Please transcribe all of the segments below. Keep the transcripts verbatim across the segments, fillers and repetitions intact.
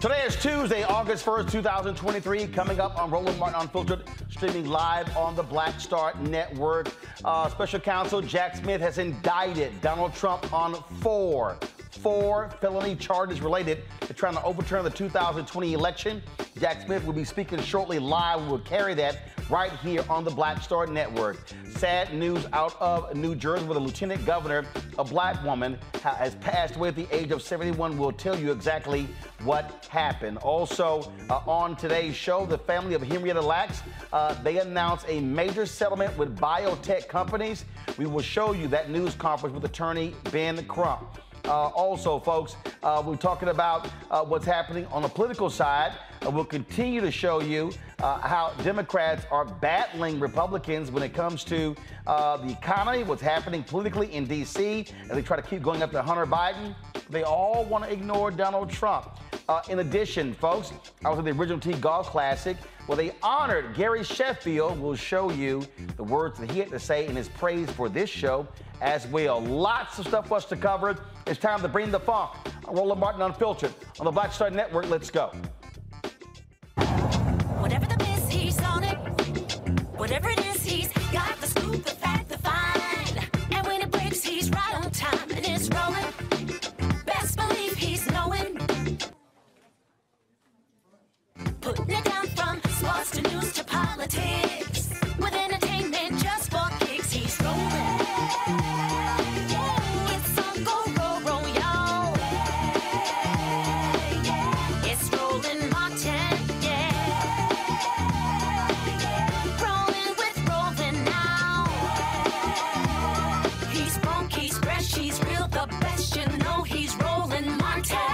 Today is Tuesday, August first, twenty twenty-three. Coming up on Roland Martin Unfiltered, streaming live on the Black Star Network. Uh, special counsel Jack Smith has indicted Donald Trump on four, four felony charges related to trying to overturn the two thousand twenty election. Jack Smith will be speaking shortly live. We will carry that right here on the Black Star Network. Sad news out of New Jersey where the lieutenant governor, a black woman, has passed away at the age of seventy-one. We'll tell you exactly what happened. Also, uh, on today's show, the family of Henrietta Lacks, uh, they announced a major settlement with biotech companies. We will show you that news conference with attorney Ben Crump. Uh, also, folks, uh, we're talking about uh, what's happening on the political side. Uh, we'll continue to show you uh, how Democrats are battling Republicans when it comes to uh, the economy, what's happening politically in D C, and they try to keep going after Hunter Biden. They all want to ignore Donald Trump. Uh, in addition, folks, I was at the Original T Golf Classic where they honored Gary Sheffield. We'll show you the words that he had to say in his praise for this show as well. Lots of stuff for us to cover. It's time to bring the funk. Roland Martin Unfiltered on the Black Star Network. Let's go. Whatever the biz, he's on it. Whatever it is, he's got the scoop, the fact, the find. And when it breaks, he's right on time and it's rolling. Best believe he's knowing. Putting it down from sports to news to politics. With entertainment just for kicks, he's rolling. Yeah, it's all go, roll, roll, y'all. Yeah, it's Roland Martin, yeah. Rolling with Roland now. He's funk, he's fresh, he's real, the best, you know, he's Roland Martin.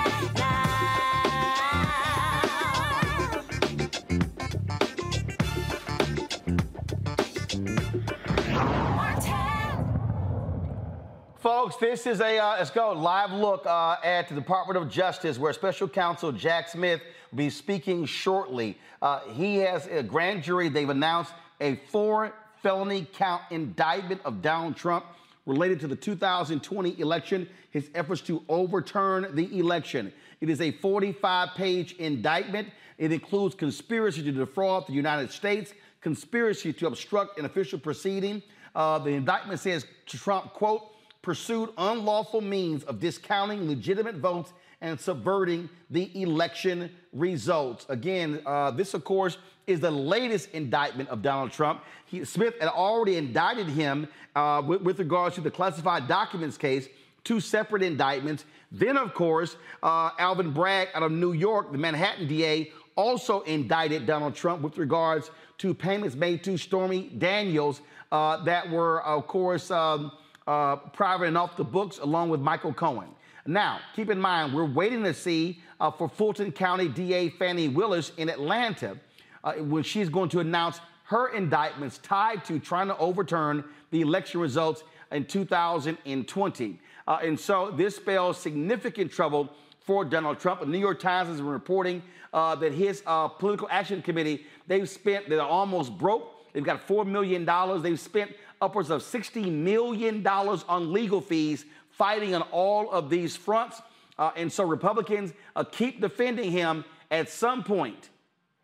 Folks, this is a, uh, let's go, live look uh, at the Department of Justice where Special Counsel Jack Smith will be speaking shortly. Uh, he has a grand jury. They've announced a four felony count indictment of Donald Trump related to the two thousand twenty election, his efforts to overturn the election. It is a forty-five page indictment. It includes conspiracy to defraud the United States, conspiracy to obstruct an official proceeding. Uh, the indictment says Trump, quote, pursued unlawful means of discounting legitimate votes and subverting the election results. Again, uh, this, of course, is the latest indictment of Donald Trump. He, Smith had already indicted him uh, with, with regards to the classified documents case, two separate indictments. Then, of course, uh, Alvin Bragg out of New York, the Manhattan D A, also indicted Donald Trump with regards to payments made to Stormy Daniels uh, that were, of course, um, Uh, private and off the books, along with Michael Cohen. Now, keep in mind, we're waiting to see uh, for Fulton County D A Fannie Willis in Atlanta uh, when she's going to announce her indictments tied to trying to overturn the election results in two thousand twenty. Uh, and so this spells significant trouble for Donald Trump. The New York Times has been reporting uh, that his uh, political action committee, they've spent, they're almost broke. They've got four million dollars. They've spent upwards of sixty million dollars on legal fees fighting on all of these fronts. Uh, and so Republicans uh, keep defending him. At some point,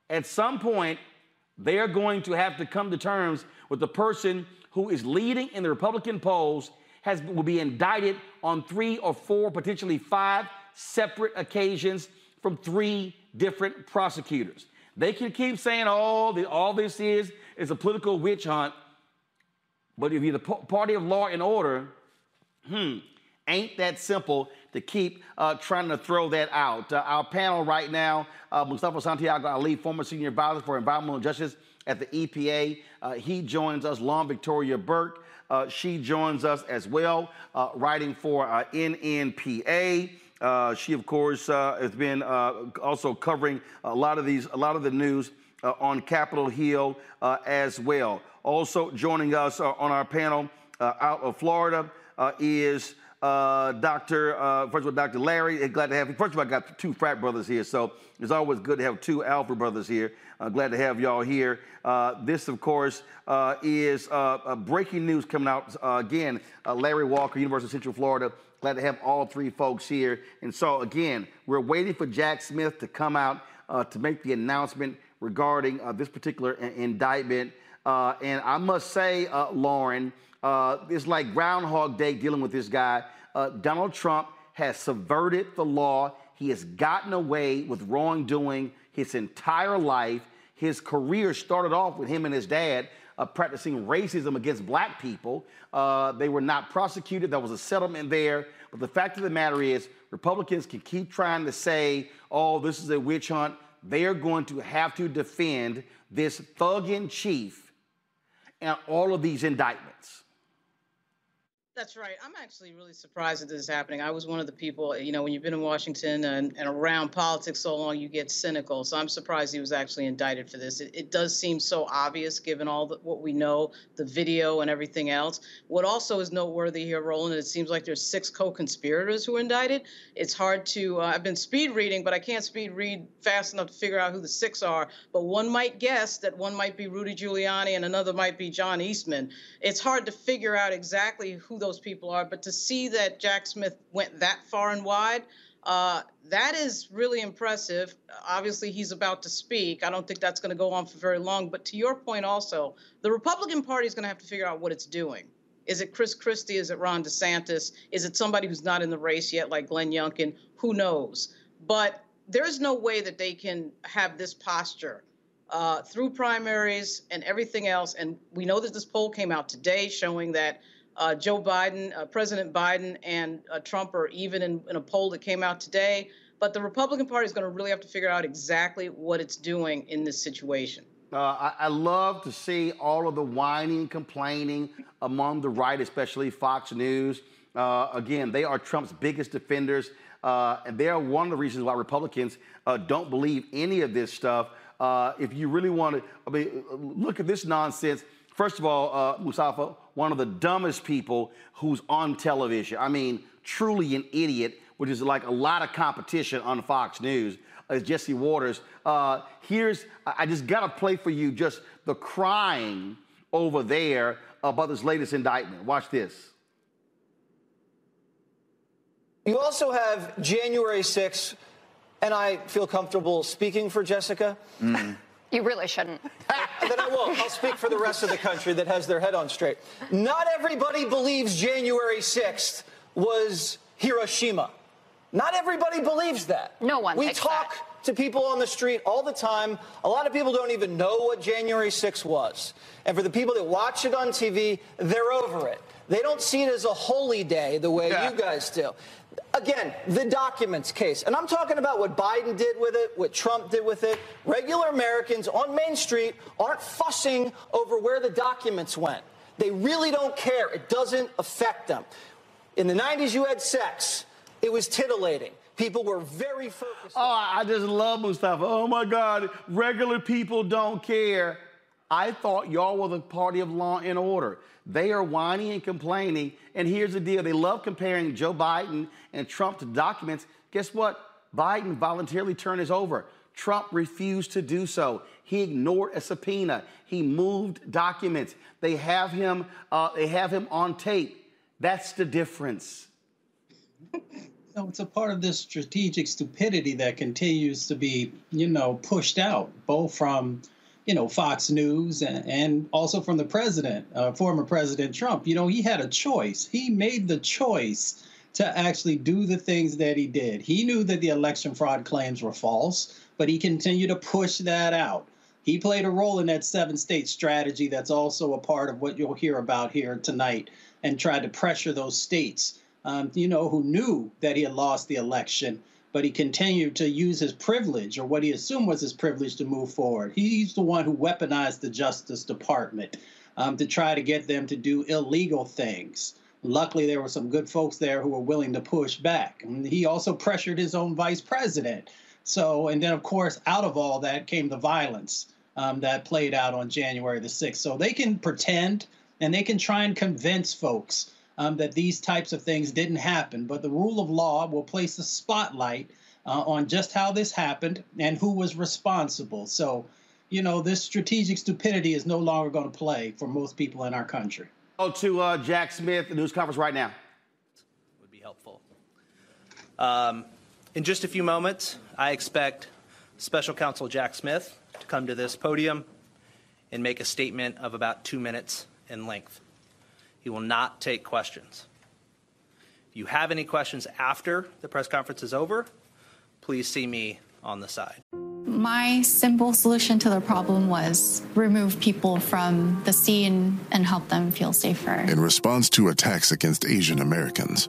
at some point, they are going to have to come to terms with the person who is leading in the Republican polls has will be indicted on three or four, potentially five separate occasions from three different prosecutors. They can keep saying, oh, the, all this is is a political witch hunt. But if you're the party of law and order, hmm, ain't that simple to keep uh, trying to throw that out. Uh, our panel right now, uh, Mustafa Santiago Ali, former senior advisor for environmental justice at the E P A. Uh, he joins us. Lauren Victoria Burke, uh, she joins us as well, uh, writing for uh, N N P A. Uh, she, of course, uh, has been uh, also covering a lot of these, a lot of the news uh, on Capitol Hill uh, as well. Also joining us uh, on our panel uh, out of Florida uh, is. Uh, Doctor, uh, first of all, Doctor Larry, glad to have you. First of all, I got two frat brothers here, so it's always good to have two alpha brothers here. Uh, glad to have y'all here. Uh, this, of course, uh, is uh, uh, breaking news coming out uh, again. Uh, Larry Walker, University of Central Florida. Glad to have all three folks here. And so, again, we're waiting for Jack Smith to come out uh, to make the announcement regarding uh, this particular indictment. Uh, and I must say, uh, Lauren, Uh, it's like Groundhog Day dealing with this guy. Uh, Donald Trump has subverted the law. He has gotten away with wrongdoing his entire life. His career started off with him and his dad uh, practicing racism against black people. Uh, they were not prosecuted. There was a settlement there. But the fact of the matter is, Republicans can keep trying to say, oh, this is a witch hunt. They are going to have to defend this thug-in-chief and all of these indictments. That's right. I'm actually really surprised that this is happening. I was one of the people, you know, when you've been in Washington and, and around politics so long, you get cynical. So I'm surprised he was actually indicted for this. It, it does seem so obvious, given all the, what we know, the video and everything else. What also is noteworthy here, Roland, it seems like there's six co-conspirators who were indicted. It's hard to, uh, I've been speed reading, but I can't speed read fast enough to figure out who the six are. But one might guess that one might be Rudy Giuliani and another might be John Eastman. It's hard to figure out exactly who the those people are, but to see that Jack Smith went that far and wide, uh, that is really impressive. Obviously, he's about to speak. I don't think that's going to go on for very long. But to your point also, the Republican Party is going to have to figure out what it's doing. Is it Chris Christie? Is it Ron DeSantis? Is it somebody who's not in the race yet, like Glenn Youngkin? Who knows? But there's no way that they can have this posture uh, through primaries and everything else. And we know that this poll came out today showing that Uh, Joe Biden, uh, President Biden and uh, Trump are even in, in a poll that came out today. But the Republican Party is going to really have to figure out exactly what it's doing in this situation. Uh, I, I love to see all of the whining, complaining among the right, especially Fox News. Uh, again, they are Trump's biggest defenders. Uh, and they are one of the reasons why Republicans uh, don't believe any of this stuff. Uh, if you really want to, I mean, look at this nonsense. First of all, uh, Mustafa, one of the dumbest people who's on television. I mean, truly an idiot, which is like a lot of competition on Fox News, is Jesse Waters. Uh, here's, I just got to play for you just the crying over there about this latest indictment. Watch this. You also have January sixth, and I feel comfortable speaking for Jessica. Mm. You really shouldn't. Then I won't. I'll speak for the rest of the country that has their head on straight. Not everybody believes January sixth was Hiroshima. Not everybody believes that. No one thinks that. We talk to people on the street all the time. A lot of people don't even know what January sixth was. And for the people that watch it on T V, they're over it. They don't see it as a holy day the way yeah. you guys do. Again, the documents case. And I'm talking about what Biden did with it, what Trump did with it. Regular Americans on Main Street aren't fussing over where the documents went. They really don't care. It doesn't affect them. In the nineties, you had sex. It was titillating. People were very focused. Oh, I just love Mustafa. Oh, my God. Regular people don't care. I thought y'all were the party of law and order. They are whining and complaining. And here's the deal. They love comparing Joe Biden and Trump to documents. Guess what? Biden voluntarily turned his over. Trump refused to do so. He ignored a subpoena. He moved documents. They have him, uh, they have him on tape. That's the difference. No, it's a part of this strategic stupidity that continues to be, you know, pushed out, both from, you know, Fox News and, and also from the president, uh, former President Trump. You know, he had a choice. He made the choice to actually do the things that he did. He knew that the election fraud claims were false, but he continued to push that out. He played a role in that seven-state strategy that's also a part of what you'll hear about here tonight, and tried to pressure those states, um, you know, who knew that he had lost the election, but he continued to use his privilege, or what he assumed was his privilege, to move forward. He's the one who weaponized the Justice Department um, to try to get them to do illegal things. Luckily, there were some good folks there who were willing to push back. And he also pressured his own vice president. So, and then, of course, out of all that came the violence Um, that played out on January the sixth. So they can pretend and they can try and convince folks um, that these types of things didn't happen. But the rule of law will place a spotlight uh, on just how this happened and who was responsible. So, you know, this strategic stupidity is no longer going to play for most people in our country. Oh, to uh, Jack Smith, the news conference right now. Would be helpful. Um, in just a few moments, I expect Special Counsel Jack Smith to come to this podium and make a statement of about two minutes in length. He will not take questions. If you have any questions after the press conference is over, please see me on the side. My simple solution to the problem was remove people from the scene and help them feel safer. In response to attacks against Asian Americans,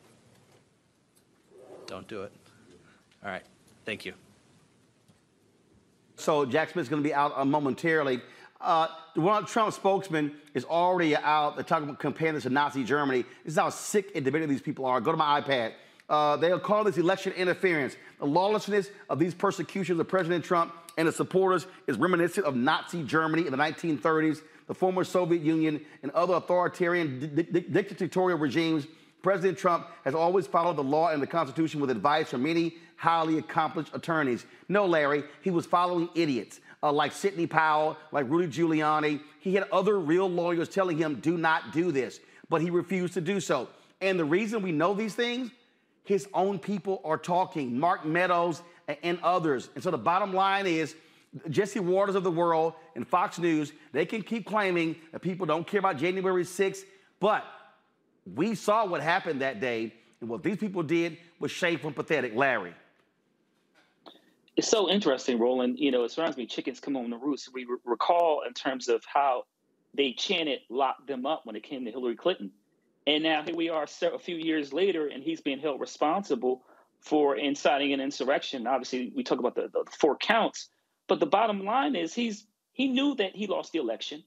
Don't do it. All right. Thank you. So Jack Smith's going to be out uh, momentarily. Uh, the Donald Trump spokesman is already out. They're talking about comparing this to Nazi Germany. This is how sick and demented these people are. Go to my iPad. Uh, they'll call this election interference. The lawlessness of these persecutions of President Trump and his supporters is reminiscent of Nazi Germany in the nineteen thirties, the former Soviet Union, and other authoritarian, di- di- dictatorial regimes. President Trump has always followed the law and the Constitution with advice from many highly accomplished attorneys. No, Larry, he was following idiots uh, like Sidney Powell, like Rudy Giuliani. He had other real lawyers telling him, do not do this, but he refused to do so. And the reason we know these things, his own people are talking, Mark Meadows and others. And so the bottom line is, Jesse Waters of the world and Fox News, they can keep claiming that people don't care about January sixth, but we saw what happened that day, and what these people did was shameful and pathetic. Larry. It's so interesting, Roland. You know, it reminds me, chickens come home to roost. We re- recall in terms of how they chanted, lock them up, when it came to Hillary Clinton. And now here we are a few years later, and he's being held responsible for inciting an insurrection. Obviously, we talk about the, the four counts, but the bottom line is he's he knew that he lost the election.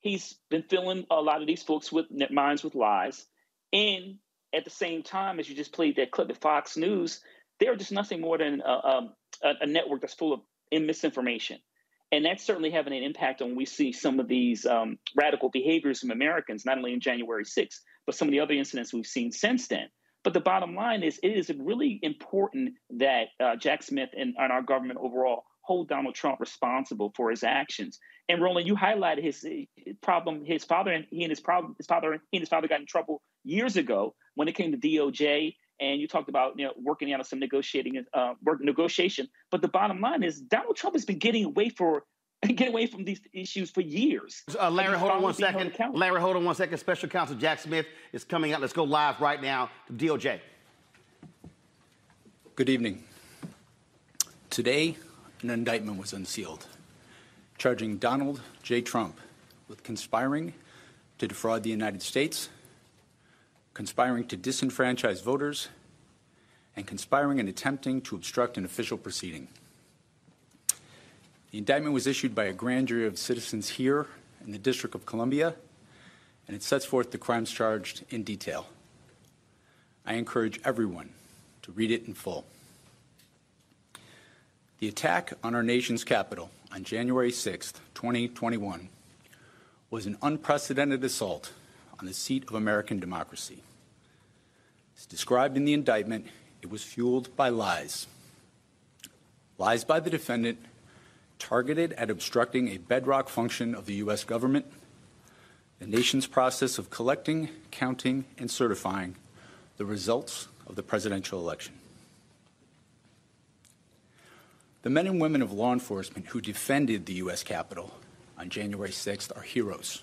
He's been filling a lot of these folks with minds with lies. And at the same time, as you just played that clip at Fox News, they're just nothing more than a, a, a network that's full of misinformation. And that's certainly having an impact on, we see some of these um, radical behaviors from Americans, not only in January sixth, but some of the other incidents we've seen since then. But the bottom line is, it is really important that uh, Jack Smith and, and our government overall hold Donald Trump responsible for his actions. And Roland, you highlighted his problem. His father and he and his problem, his father, he and his father got in trouble years ago when it came to D O J. And you talked about, you know, working out of some negotiating uh, work negotiation. But the bottom line is, Donald Trump has been getting away for getting away from these issues for years. Uh, Larry, hold on one second. Larry, hold on one second. Special Counsel Jack Smith is coming out. Let's go live right now to D O J. Good evening. Today, an indictment was unsealed, charging Donald J. Trump with conspiring to defraud the United States, conspiring to disenfranchise voters, and conspiring and attempting to obstruct an official proceeding. The indictment was issued by a grand jury of citizens here in the District of Columbia, and it sets forth the crimes charged in detail. I encourage everyone to read it in full. The attack on our nation's capital on January sixth, twenty twenty-one, was an unprecedented assault on the seat of American democracy. As described in the indictment, it was fueled by lies. Lies by the defendant targeted at obstructing a bedrock function of the U S government, the nation's process of collecting, counting, and certifying the results of the presidential election. The men and women of law enforcement who defended the U S Capitol on January sixth are heroes.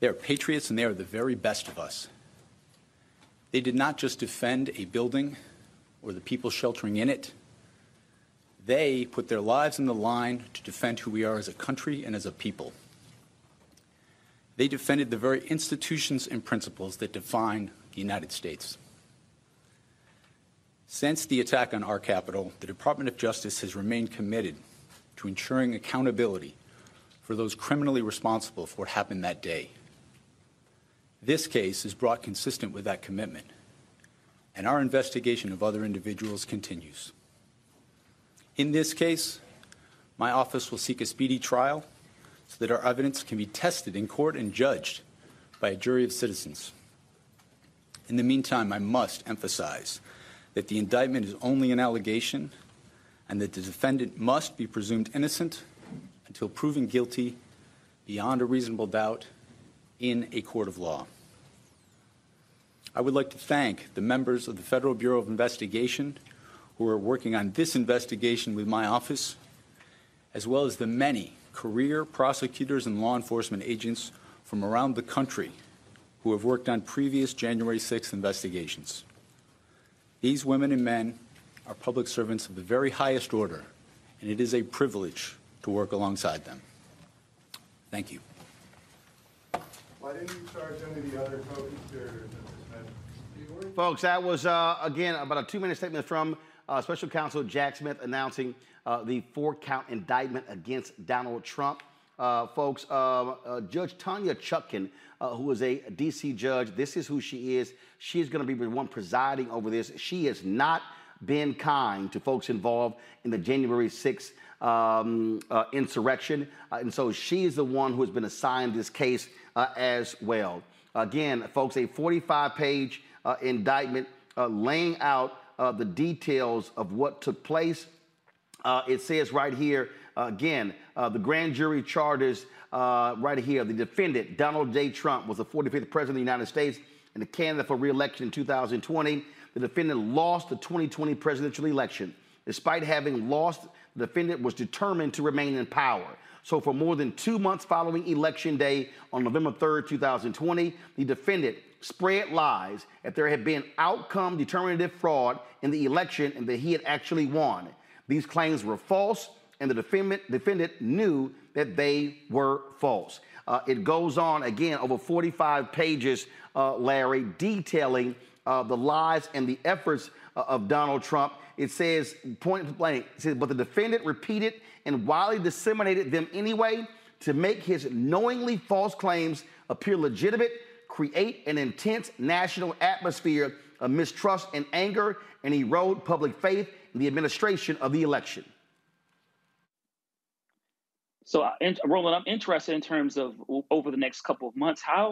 They are patriots, and they are the very best of us. They did not just defend a building or the people sheltering in it. They put their lives on the line to defend who we are as a country and as a people. They defended the very institutions and principles that define the United States. Since the attack on our Capitol, the Department of Justice has remained committed to ensuring accountability for those criminally responsible for what happened that day. This case is brought consistent with that commitment, and our investigation of other individuals continues. In this case, my office will seek a speedy trial so that our evidence can be tested in court and judged by a jury of citizens. In the meantime, I must emphasize that the indictment is only an allegation and that the defendant must be presumed innocent until proven guilty beyond a reasonable doubt in a court of law. I would like to thank the members of the Federal Bureau of Investigation who are working on this investigation with my office, as well as the many career prosecutors and law enforcement agents from around the country who have worked on previous January sixth investigations. These women and men are public servants of the very highest order, and it is a privilege to work alongside them. Thank you. Why didn't you charge any of the other co-conspirators, Mister Smith? Folks, that was, uh, again, about a two-minute statement from Uh, Special Counsel Jack Smith announcing uh, the four-count indictment against Donald Trump. Uh, folks, uh, uh, Judge Tanya Chutkan, uh, who is a D C judge, this is who she is. She's going to be the one presiding over this. She has not been kind to folks involved in the January sixth um, uh, insurrection, uh, and so she is the one who has been assigned this case uh, as well. Again, folks, a forty-five page uh, indictment uh, laying out Uh, the details of what took place. Uh, it says right here, uh, again, uh, the grand jury charges uh, right here. The defendant, Donald J. Trump, was the forty-fifth president of the United States and a candidate for re-election in two thousand twenty. The defendant lost the twenty twenty presidential election. Despite having lost, the defendant was determined to remain in power. So for more than two months following Election Day on November third, two thousand twenty, the defendant spread lies that there had been outcome determinative fraud in the election and that he had actually won. These claims were false, and the defendant, defendant knew that they were false. Uh, it goes on, again, over forty-five pages, uh, Larry, detailing uh, the lies and the efforts uh, of Donald Trump. It says, point blank, it says, but the defendant repeated and widely disseminated them anyway to make his knowingly false claims appear legitimate, create an intense national atmosphere of mistrust and anger, and erode public faith in the administration of the election. So, uh, Roland, I'm interested in terms of over the next couple of months, how,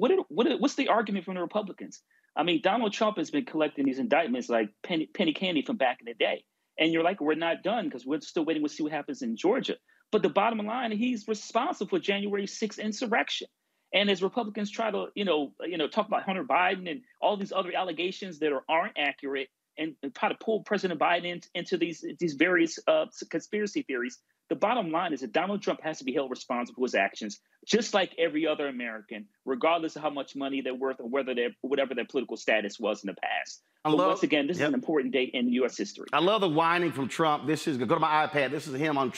what, did, what did, what's the argument from the Republicans? I mean, Donald Trump has been collecting these indictments like penny, penny candy from back in the day. And you're like, we're not done because we're still waiting to see what happens in Georgia. But the bottom line, he's responsible for January sixth insurrection. And as Republicans try to, you know, you know, talk about Hunter Biden and all these other allegations that are, aren't accurate, and try to pull President Biden in, into these these various uh, conspiracy theories, the bottom line is that Donald Trump has to be held responsible for his actions, just like every other American, regardless of how much money they're worth or whether they're, whatever their political status was in the past. I but love, once again, this yep. is an important day in U S history. I love the whining from Trump. This is, go to my iPad. This is him on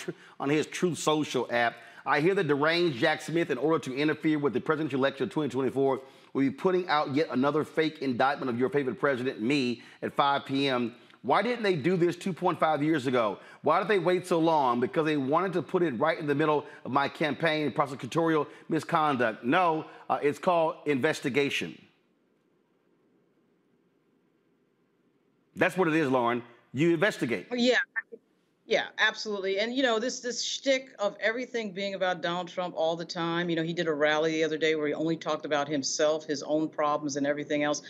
on his Truth Social app. I hear that deranged Jack Smith, in order to interfere with the presidential election of twenty twenty-four, will be putting out yet another fake indictment of your favorite president, me, at five p m Why didn't they do this two point five years ago? Why did they wait so long? Because they wanted to put it right in the middle of my campaign, prosecutorial misconduct. No, uh, it's called investigation. That's what it is, Lauren. You investigate. Yeah. Yeah, absolutely. And, you know, this this shtick of everything being about Donald Trump all the time. You know, he did a rally the other day where he only talked about himself, his own problems and everything else.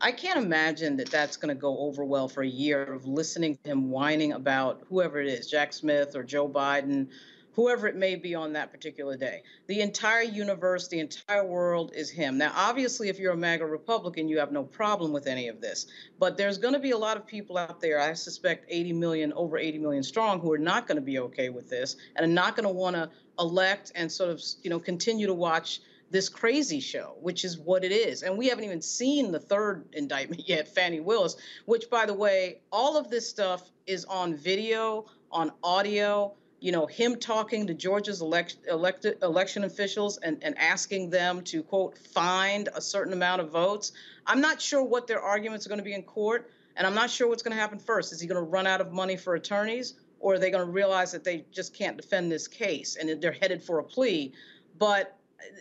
I can't imagine that that's going to go over well for a year of listening to him whining about whoever it is, Jack Smith or Joe Biden, whoever it may be on that particular day. The entire universe, the entire world is him. Now, obviously, if you're a MAGA Republican, you have no problem with any of this. But there's going to be a lot of people out there, I suspect eighty million, over eighty million strong, who are not going to be okay with this and are not going to want to elect and sort of, you know, continue to watch this crazy show, which is what it is. And we haven't even seen the third indictment yet, Fannie Willis, which, by the way, all of this stuff is on video, on audio. You know, him talking to Georgia's elect, elect, election officials and, and asking them to, quote, find a certain amount of votes. I'm not sure what their arguments are going to be in court, and I'm not sure what's going to happen first. Is he going to run out of money for attorneys, or are they going to realize that they just can't defend this case and they're headed for a plea? But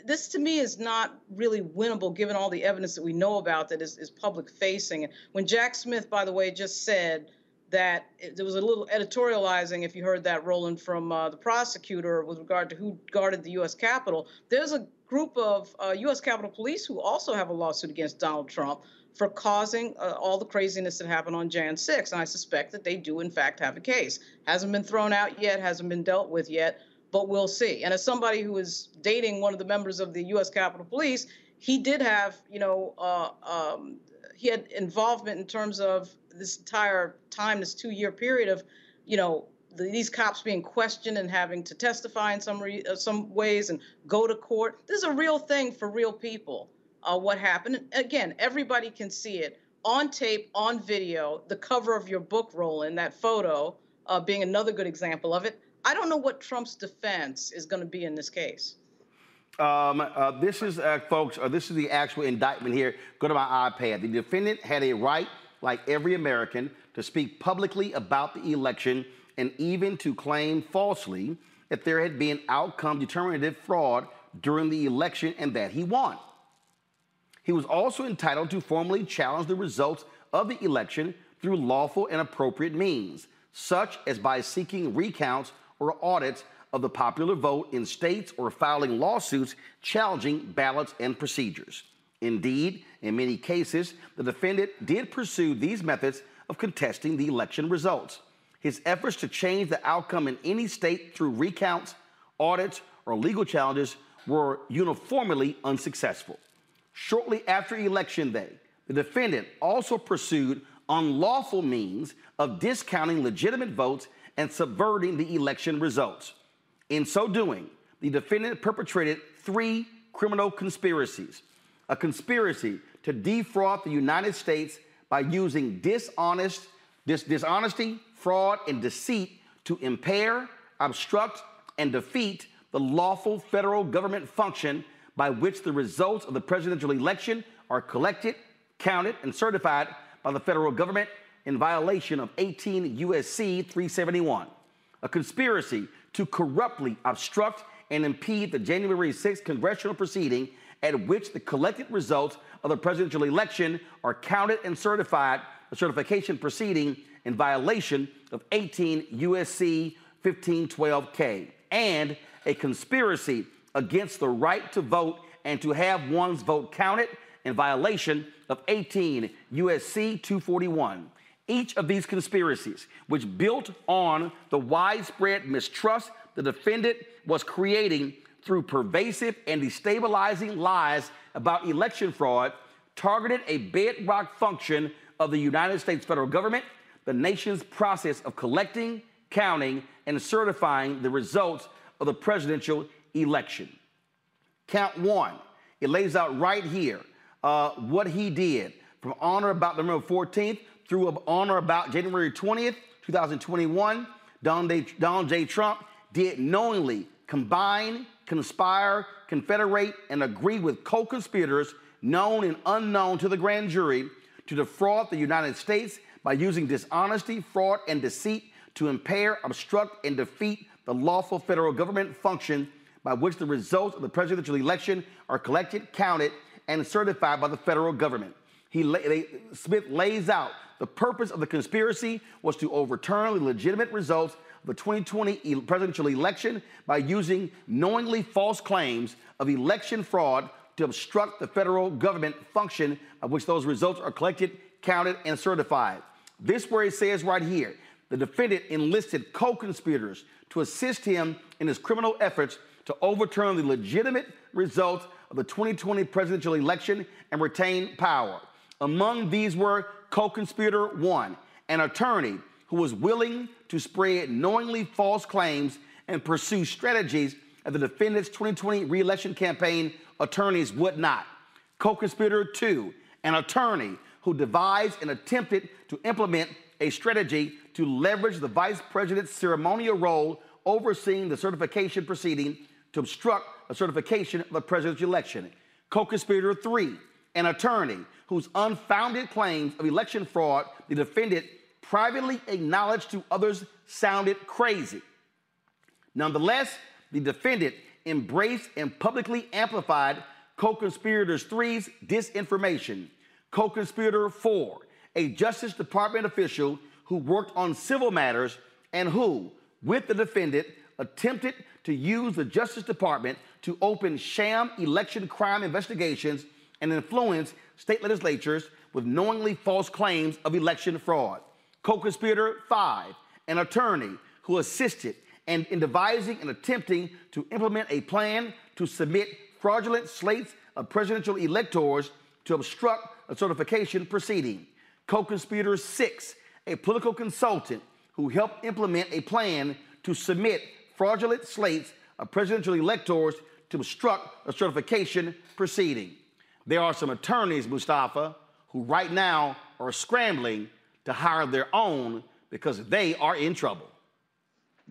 this, to me, is not really winnable, given all the evidence that we know about that is, is public-facing. When Jack Smith, by the way, just said that there was a little editorializing, if you heard that, Roland, from uh, the prosecutor with regard to who guarded the U S Capitol. There's a group of uh, U S Capitol Police who also have a lawsuit against Donald Trump for causing uh, all the craziness that happened on January sixth. And I suspect that they do, in fact, have a case. Hasn't been thrown out yet, hasn't been dealt with yet, but we'll see. And as somebody who is dating one of the members of the U S Capitol Police, he did have, you know, uh, um, he had involvement in terms of this entire time, this two-year period of, you know, the, these cops being questioned and having to testify in some re, uh, some ways and go to court. This is a real thing for real people, uh, what happened. Again, everybody can see it on tape, on video, the cover of your book, Roland, that photo uh, being another good example of it. I don't know what Trump's defense is going to be in this case. Um, uh, this is, uh, folks, uh, this is the actual indictment here. Go to my iPad. The defendant had a right, like every American, to speak publicly about the election and even to claim falsely that there had been outcome determinative fraud during the election and that he won. He was also entitled to formally challenge the results of the election through lawful and appropriate means, such as by seeking recounts or audits of the popular vote in states or filing lawsuits challenging ballots and procedures. Indeed, in many cases, the defendant did pursue these methods of contesting the election results. His efforts to change the outcome in any state through recounts, audits, or legal challenges were uniformly unsuccessful. Shortly after Election Day, the defendant also pursued unlawful means of discounting legitimate votes and subverting the election results. In so doing, the defendant perpetrated three criminal conspiracies: a conspiracy to defraud the United States by using dishonest, dis dishonesty, fraud, and deceit to impair, obstruct, and defeat the lawful federal government function by which the results of the presidential election are collected, counted, and certified by the federal government in violation of eighteen U S C three seventy-one. A conspiracy to corruptly obstruct and impede the January sixth congressional proceeding at which the collected results of the presidential election are counted and certified, the certification proceeding in violation of eighteen U S C fifteen twelve K, and a conspiracy against the right to vote and to have one's vote counted in violation of eighteen U S C two forty-one. Each of these conspiracies, which built on the widespread mistrust the defendant was creating through pervasive and destabilizing lies about election fraud, targeted a bedrock function of the United States federal government, the nation's process of collecting, counting, and certifying the results of the presidential election. Count one, it lays out right here uh, what he did from on or about November fourteenth through on or about January twentieth, two thousand twenty-one, Donald J. Trump did knowingly combine, conspire, confederate, and agree with co-conspirators known and unknown to the grand jury, to defraud the United States by using dishonesty, fraud, and deceit to impair, obstruct, and defeat the lawful federal government function by which the results of the presidential election are collected, counted, and certified by the federal government. He, they, Smith lays out the purpose of the conspiracy was to overturn the legitimate results of the twenty twenty presidential election by using knowingly false claims of election fraud to obstruct the federal government function by which those results are collected, counted, and certified. This where it says right here, the defendant enlisted co-conspirators to assist him in his criminal efforts to overturn the legitimate results of the twenty twenty presidential election and retain power. Among these were co-conspirator one, an attorney who was willing to spread knowingly false claims and pursue strategies that the defendant's twenty twenty re-election campaign attorneys would not. Co-conspirator two, an attorney who devised and attempted to implement a strategy to leverage the vice president's ceremonial role overseeing the certification proceeding to obstruct the certification of the president's election. Co-conspirator three, an attorney whose unfounded claims of election fraud the defendant privately acknowledged to others sounded crazy. Nonetheless, the defendant embraced and publicly amplified co-conspirators three's disinformation. Co-conspirator four, a Justice Department official who worked on civil matters and who, with the defendant, attempted to use the Justice Department to open sham election crime investigations and influence state legislatures with knowingly false claims of election fraud. Co-conspirator five, an attorney who assisted and in devising and attempting to implement a plan to submit fraudulent slates of presidential electors to obstruct a certification proceeding. Co-conspirator six, a political consultant who helped implement a plan to submit fraudulent slates of presidential electors to obstruct a certification proceeding. There are some attorneys, Mustafa, who right now are scrambling to hire their own because they are in trouble.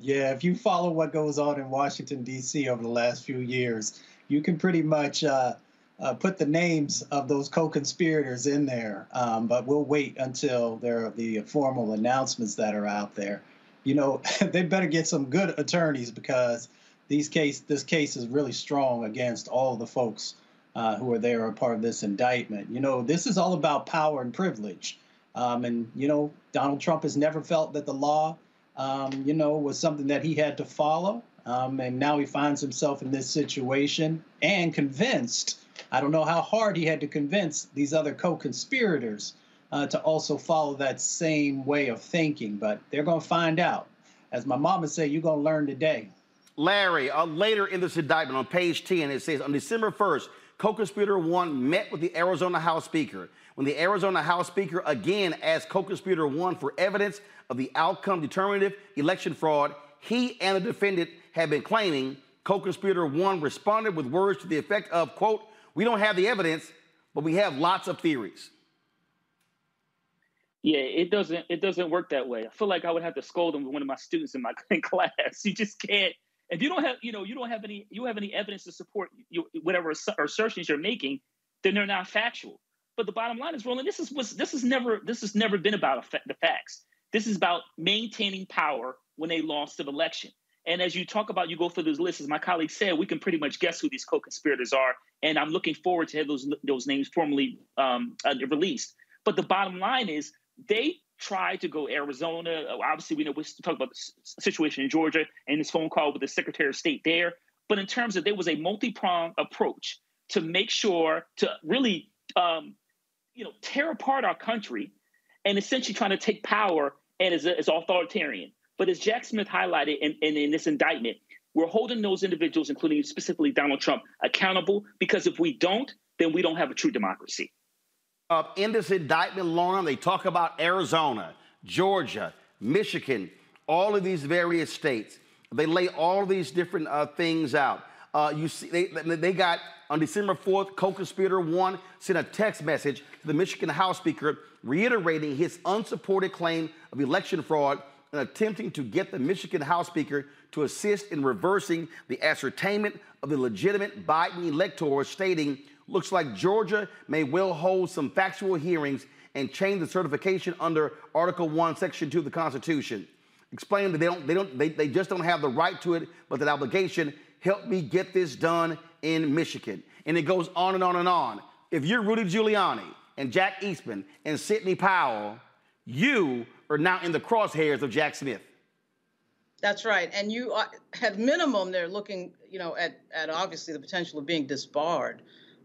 Yeah, if you follow what goes on in Washington, D C over the last few years, you can pretty much uh, uh, put the names of those co-conspirators in there, um, but we'll wait until there are the formal announcements that are out there. You know, they better get some good attorneys because these case, this case is really strong against all the folks uh, who are there a part of this indictment. You know, this is all about power and privilege. Um, and, you know, Donald Trump has never felt that the law Um, you know, was something that he had to follow. Um, and now he finds himself in this situation and convinced. I don't know how hard he had to convince these other co-conspirators uh, to also follow that same way of thinking. But they're going to find out. As my mama said, you're going to learn today. Larry, uh, later in this indictment on page ten, it says, on December first, co-conspirator one met with the Arizona House Speaker. When the Arizona House Speaker again asked co-conspirator one for evidence of the outcome determinative election fraud he and the defendant had been claiming, co-conspirator one responded with words to the effect of, quote, "We don't have the evidence, but we have lots of theories." Yeah, it doesn't it doesn't work that way. I feel like I would have to scold them with one of my students in my in class. You just can't. If you don't have, you know, you don't have any, you have any evidence to support you, whatever assertions you're making, then they're not factual. But the bottom line is, Roland, this is what's, this is never this has never been about the facts. This is about maintaining power when they lost an election. And as you talk about, you go through those lists, as my colleague said, we can pretty much guess who these co-conspirators are. And I'm looking forward to have those, those names formally um, uh, released. But the bottom line is they tried to go Arizona. Obviously, we know we talk about the situation in Georgia and this phone call with the Secretary of State there. But in terms of there was a multi-pronged approach to make sure to really, um, you know, tear apart our country and essentially trying to take power and is, is authoritarian. But as Jack Smith highlighted in, in, in this indictment, we're holding those individuals, including specifically Donald Trump, accountable, because if we don't, then we don't have a true democracy. Uh, in this indictment, Lauren, they talk about Arizona, Georgia, Michigan, all of these various states. They lay all these different uh, things out. Uh, you see, they, they got, on December fourth, co-conspirator one sent a text message to the Michigan House Speaker reiterating his unsupported claim of election fraud and attempting to get the Michigan House Speaker to assist in reversing the ascertainment of the legitimate Biden electors, stating, looks like Georgia may well hold some factual hearings and change the certification under Article one, Section two of the Constitution. Explain that they don't, they don't, they, they just don't have the right to it, but that obligation. Help me get this done in Michigan. And it goes on and on and on. If you're Rudy Giuliani and Jack Eastman and Sidney Powell, you are now in the crosshairs of Jack Smith. That's right. And you are, at minimum, they're looking, you know, at, at obviously the potential of being disbarred.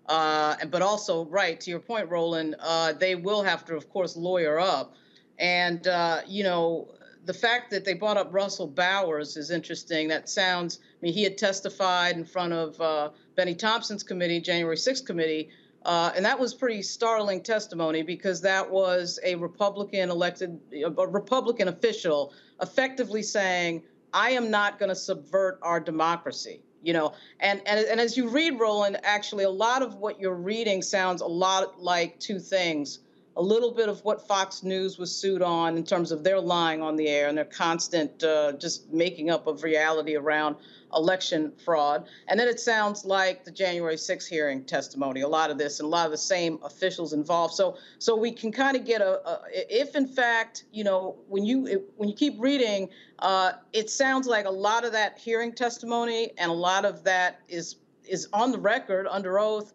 Uh, but also, right, to your point, Roland, uh, they will have to, of course, lawyer up. And, uh, you know, the fact that they brought up Russell Bowers is interesting. That sounds, I mean, he had testified in front of uh, Benny Thompson's committee, January sixth committee, uh, and that was pretty startling testimony because that was a Republican elected, a Republican official effectively saying, I am not going to subvert our democracy, you know. And, and, and as you read, Roland, actually a lot of what you're reading sounds a lot like two things. A little bit of what Fox News was sued on in terms of their lying on the air and their constant uh, just making up of reality around election fraud. And then it sounds like the January sixth hearing testimony, a lot of this and a lot of the same officials involved. So so we can kind of get a, a if, in fact, you know, when you it, when you keep reading, uh, it sounds like a lot of that hearing testimony and a lot of that is is on the record under oath.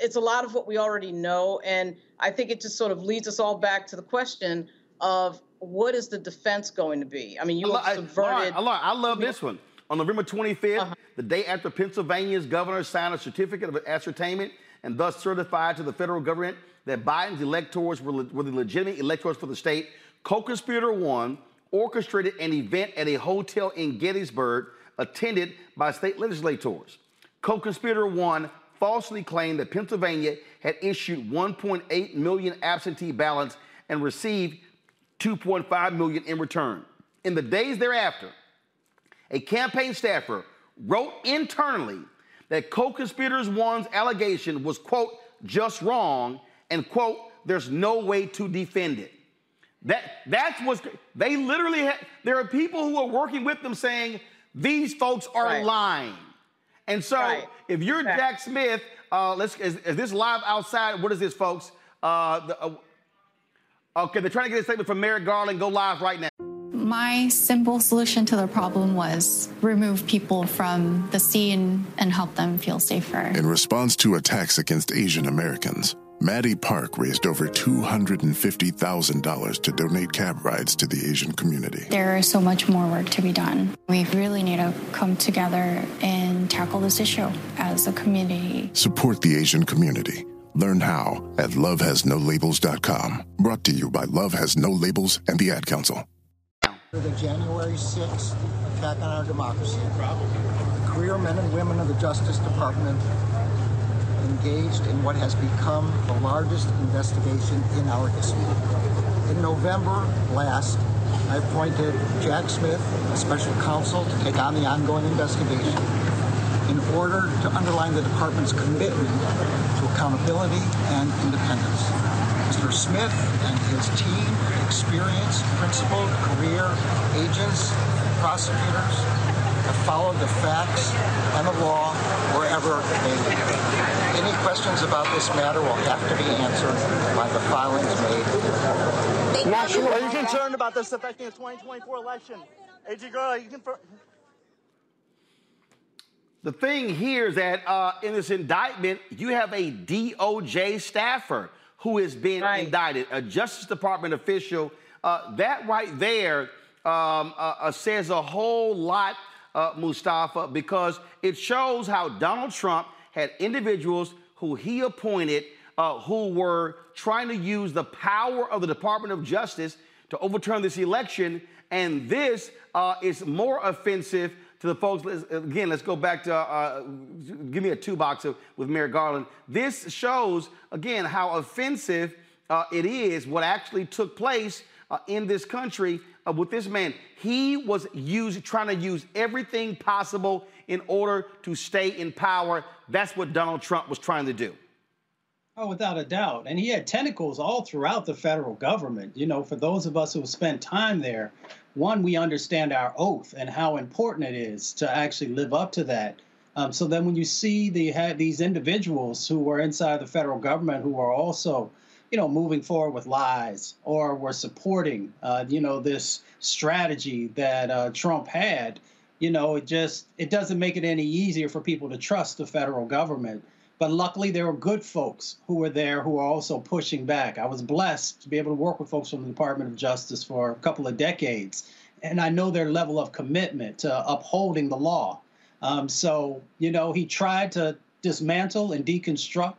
It's a lot of what we already know, and I think it just sort of leads us all back to the question of what is the defense going to be? I mean, you have subverted... I, I, I love this one. On November twenty-fifth, uh-huh. the day after Pennsylvania's governor signed a certificate of ascertainment and thus certified to the federal government that Biden's electors were, le were the legitimate electors for the state, co-conspirator one orchestrated an event at a hotel in Gettysburg attended by state legislators. Co-conspirator one falsely claimed that Pennsylvania had issued one point eight million absentee ballots and received two point five million in return. In the days thereafter, a campaign staffer wrote internally that co-conspirators one's allegation was, quote, just wrong, and, quote, there's no way to defend it. That, that's what's, they literally have, there are people who are working with them saying, these folks are right. lying. And so, right. if you're right. Jack Smith, uh, let's, is, is this live outside? What is this, folks? Uh, the, uh, okay, they're trying to get a statement from Merrick Garland. Go live right now. My simple solution to the problem was remove people from the scene and help them feel safer. In response to attacks against Asian Americans, Maddie Park raised over two hundred fifty thousand dollars to donate cab rides to the Asian community. There is so much more work to be done. We really need to come together and tackle this issue as a community. Support the Asian community. Learn how at love has no labels dot com. Brought to you by Love Has No Labels and the Ad Council. The January sixth attack on our democracy. The career men and women of the Justice Department engaged in what has become the largest investigation in our history. In November last, I appointed Jack Smith, a special counsel, to take on the ongoing investigation in order to underline the department's commitment to accountability and independence. Mister Smith and his team, experienced, principled, career, agents, prosecutors, have followed the facts and the law wherever they live. Any questions about this matter will have to be answered by the filings made. National, are you concerned about this affecting the twenty twenty-four election? A J Girl, you can... The thing here is that uh, in this indictment, you have a D O J staffer who has been right. indicted, a Justice Department official. Uh, that right there um, uh, says a whole lot, uh, Mustafa, because it shows how Donald Trump had individuals who he appointed uh, who were trying to use the power of the Department of Justice to overturn this election. And this uh, is more offensive to the folks. Let's, again, let's go back to, uh, give me a two-box with Merrick Garland. This shows, again, how offensive uh, it is what actually took place uh, in this country uh, with this man. He was used, trying to use everything possible in order to stay in power. That's what Donald Trump was trying to do. Oh, without a doubt. And he had tentacles all throughout the federal government. You know, for those of us who have spent time there, one, we understand our oath and how important it is to actually live up to that. Um, so then when you see the had these individuals who were inside the federal government who are also, you know, moving forward with lies or were supporting, uh, you know, this strategy that uh, Trump had, you know, it just it doesn't make it any easier for people to trust the federal government. But luckily, there were good folks who were there who were also pushing back. I was blessed to be able to work with folks from the Department of Justice for a couple of decades. And I know their level of commitment to upholding the law. Um, so, you know, he tried to dismantle and deconstruct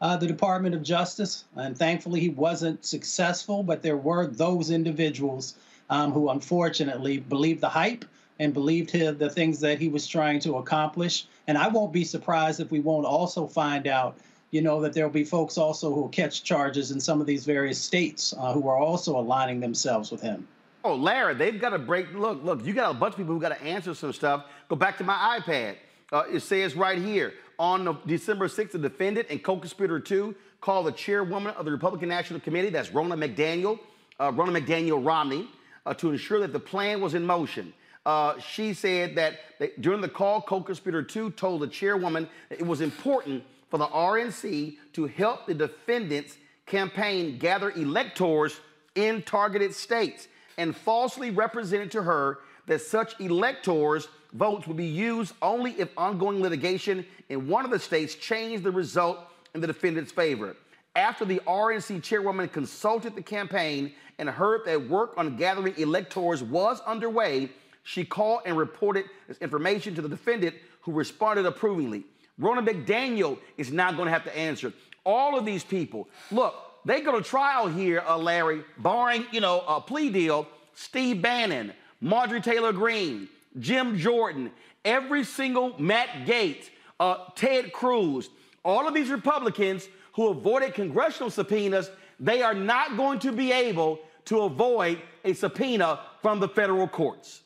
uh, the Department of Justice. And thankfully, he wasn't successful. But there were those individuals um, who, unfortunately, believed the hype and believed him, the things that he was trying to accomplish. And I won't be surprised if we won't also find out, you know, that there'll be folks also who will catch charges in some of these various states uh, who are also aligning themselves with him. Oh, Larry, they've got to break. Look, look, you got a bunch of people who got to answer some stuff. Go back to my iPad. Uh, it says right here, on the December sixth, the defendant and co-conspirator two called the chairwoman of the Republican National Committee, that's Ronna McDaniel, uh, Ronna McDaniel Romney, uh, to ensure that the plan was in motion. Uh, she said that they, during the call, co-conspirator two told the chairwoman that it was important for the R N C to help the defendants' campaign gather electors in targeted states, and falsely represented to her that such electors' votes would be used only if ongoing litigation in one of the states changed the result in the defendant's favor. After the R N C chairwoman consulted the campaign and heard that work on gathering electors was underway, she called and reported this information to the defendant, who responded approvingly. Ronna McDaniel is not going to have to answer. All of these people, look, they go to trial here, uh, Larry, barring, you know, a plea deal. Steve Bannon, Marjorie Taylor Greene, Jim Jordan, every single Matt Gaetz, uh, Ted Cruz, all of these Republicans who avoided congressional subpoenas, they are not going to be able to avoid a subpoena from the federal courts.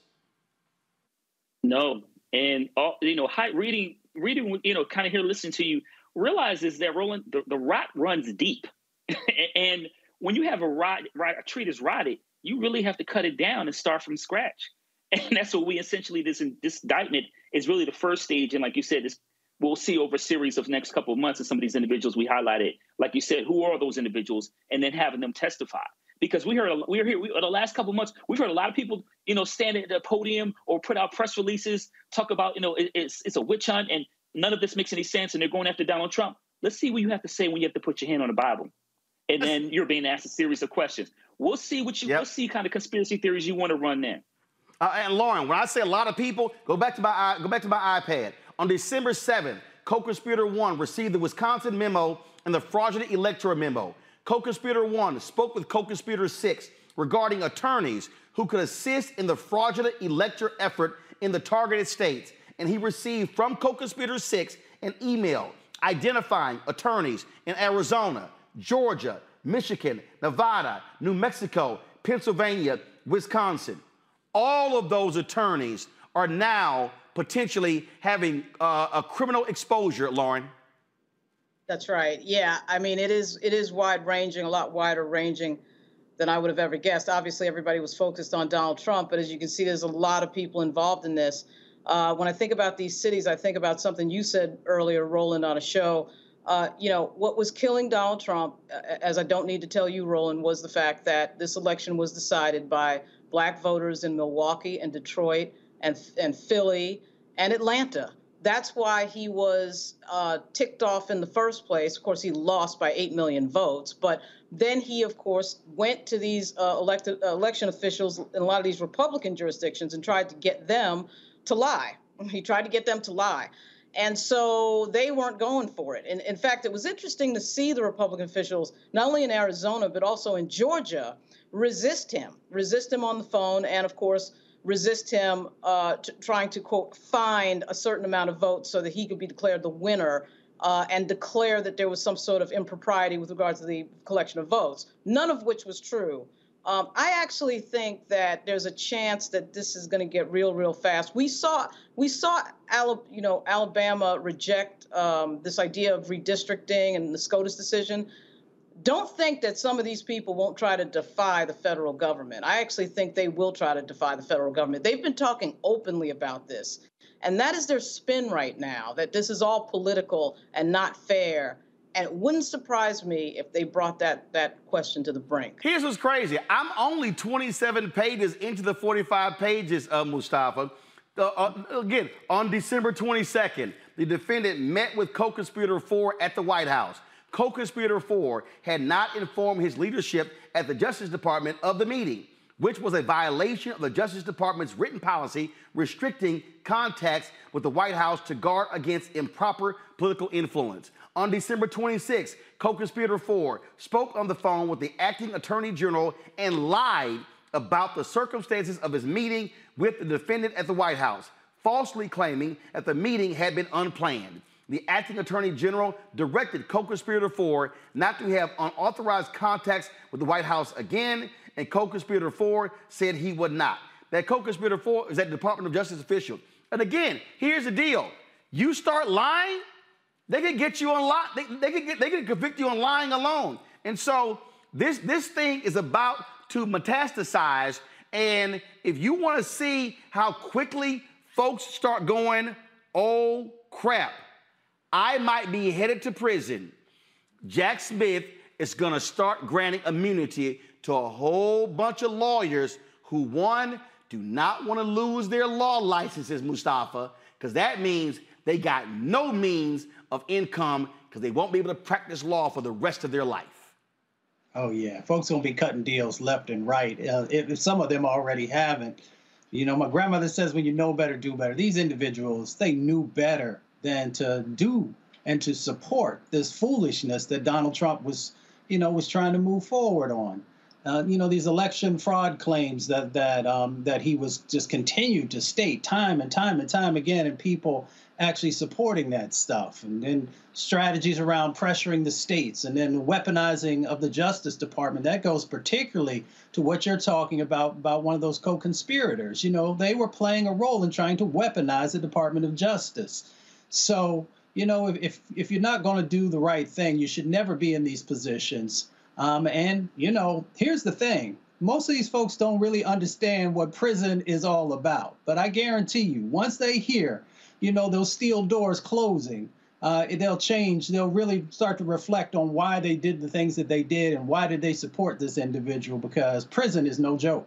No, and all, you know, high, reading, reading, you know, kind of here, listening to you, realizes that Roland, the, the rot runs deep, and when you have a rot, rot, a tree that's rotted, you really have to cut it down and start from scratch, and that's what we essentially this this indictment is really the first stage, and like you said, this we'll see over a series of next couple of months, and some of these individuals we highlighted, like you said, who are those individuals, and then having them testify. Because we heard, we were here we, the last couple of months, we've heard a lot of people, you know, stand at the podium or put out press releases, talk about, you know, it, it's, it's a witch hunt and none of this makes any sense and they're going after Donald Trump. Let's see what you have to say when you have to put your hand on the Bible. And then you're being asked a series of questions. We'll see what you, yep. we'll see kind of conspiracy theories you want to run then. Uh, and Lauren, when I say a lot of people, go back to my, go back to my iPad. On December seventh, co-conspirator one received the Wisconsin memo and the fraudulent electoral memo. Co-conspirator one spoke with co-conspirator six regarding attorneys who could assist in the fraudulent elector effort in the targeted states, and he received from co-conspirator six an email identifying attorneys in Arizona, Georgia, Michigan, Nevada, New Mexico, Pennsylvania, Wisconsin. All of those attorneys are now potentially having uh, a criminal exposure, Lauren. That's right. Yeah, I mean, it is it is wide ranging, a lot wider ranging than I would have ever guessed. Obviously, everybody was focused on Donald Trump, but as you can see, there's a lot of people involved in this. Uh, when I think about these cities, I think about something you said earlier, Roland, on a show. Uh, you know, what was killing Donald Trump, as I don't need to tell you, Roland, was the fact that this election was decided by black voters in Milwaukee and Detroit and, and Philly and Atlanta. That's why he was uh, ticked off in the first place. Of course, he lost by eight million votes. But then he, of course, went to these uh, elected, uh, election officials in a lot of these Republican jurisdictions and tried to get them to lie. He tried to get them to lie. And so they weren't going for it. And in fact, it was interesting to see the Republican officials, not only in Arizona, but also in Georgia, resist him, resist him on the phone. And of course, resist him uh, t trying to, quote, find a certain amount of votes so that he could be declared the winner uh, and declare that there was some sort of impropriety with regards to the collection of votes, none of which was true. Um, I actually think that there's a chance that this is going to get real, real fast. We saw we saw, Ala you know, Alabama reject um, this idea of redistricting and the SCOTUS decision. Don't think that some of these people won't try to defy the federal government. I actually think they will try to defy the federal government. They've been talking openly about this. And that is their spin right now, that this is all political and not fair. And it wouldn't surprise me if they brought that, that question to the brink. Here's what's crazy. I'm only twenty-seven pages into the forty-five pages of Mustafa. Uh, uh, again, on December twenty-second, the defendant met with co-conspirator four at the White House. Co-conspirator four had not informed his leadership at the Justice Department of the meeting, which was a violation of the Justice Department's written policy restricting contacts with the White House to guard against improper political influence. On December twenty-sixth, co-conspirator four spoke on the phone with the acting attorney general and lied about the circumstances of his meeting with the defendant at the White House, falsely claiming that the meeting had been unplanned. The acting attorney general directed co-conspirator four not to have unauthorized contacts with the White House again, and co-conspirator four said he would not. That co-conspirator four is that Department of Justice official. And again, here's the deal. You start lying, they can get you on lot. They, they can get, they can convict you on lying alone. And so this, this thing is about to metastasize. And if you want to see how quickly folks start going, oh crap, I might be headed to prison, Jack Smith is going to start granting immunity to a whole bunch of lawyers who, one, do not want to lose their law licenses, Mustafa, because that means they got no means of income because they won't be able to practice law for the rest of their life. Oh, yeah. Folks will be cutting deals left and right, uh, if, if some of them already haven't. You know, my grandmother says when you know better, do better. These individuals, they knew better than to do and to support this foolishness that Donald Trump was, you know, was trying to move forward on. Uh, you know, these election fraud claims that that um, that he was just continued to state time and time and time again, and people actually supporting that stuff, and then strategies around pressuring the states, and then weaponizing of the Justice Department. That goes particularly to what you're talking about, about one of those co-conspirators. You know, they were playing a role in trying to weaponize the Department of Justice. So, you know, if, if you're not going to do the right thing, you should never be in these positions. Um, and, you know, here's the thing. Most of these folks don't really understand what prison is all about. But I guarantee you, once they hear, you know, those steel doors closing, uh, they'll change. They'll really start to reflect on why they did the things that they did and why did they support this individual, because prison is no joke.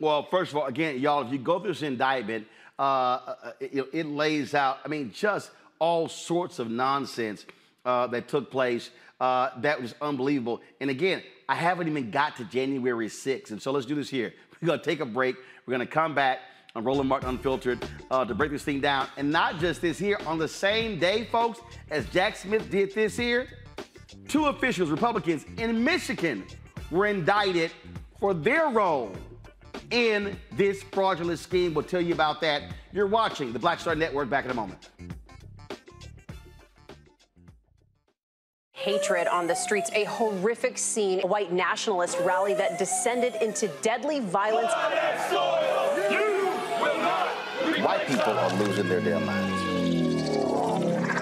Well, first of all, again, y'all, if you go through this indictment, Uh, it, it lays out, I mean, just all sorts of nonsense uh, that took place uh, that was unbelievable. And again, I haven't even got to January sixth. And so let's do this here. We're going to take a break. We're going to come back on Roland Martin Unfiltered uh, to break this thing down. And not just this here, on the same day, folks, as Jack Smith did this here, two officials, Republicans in Michigan, were indicted for their role in this fraudulent scheme. We'll tell you about that. You're watching the Black Star Network. Back in a moment. Hatred on the streets, a horrific scene. A white nationalist rally that descended into deadly violence. You will not. White people are losing their damn minds.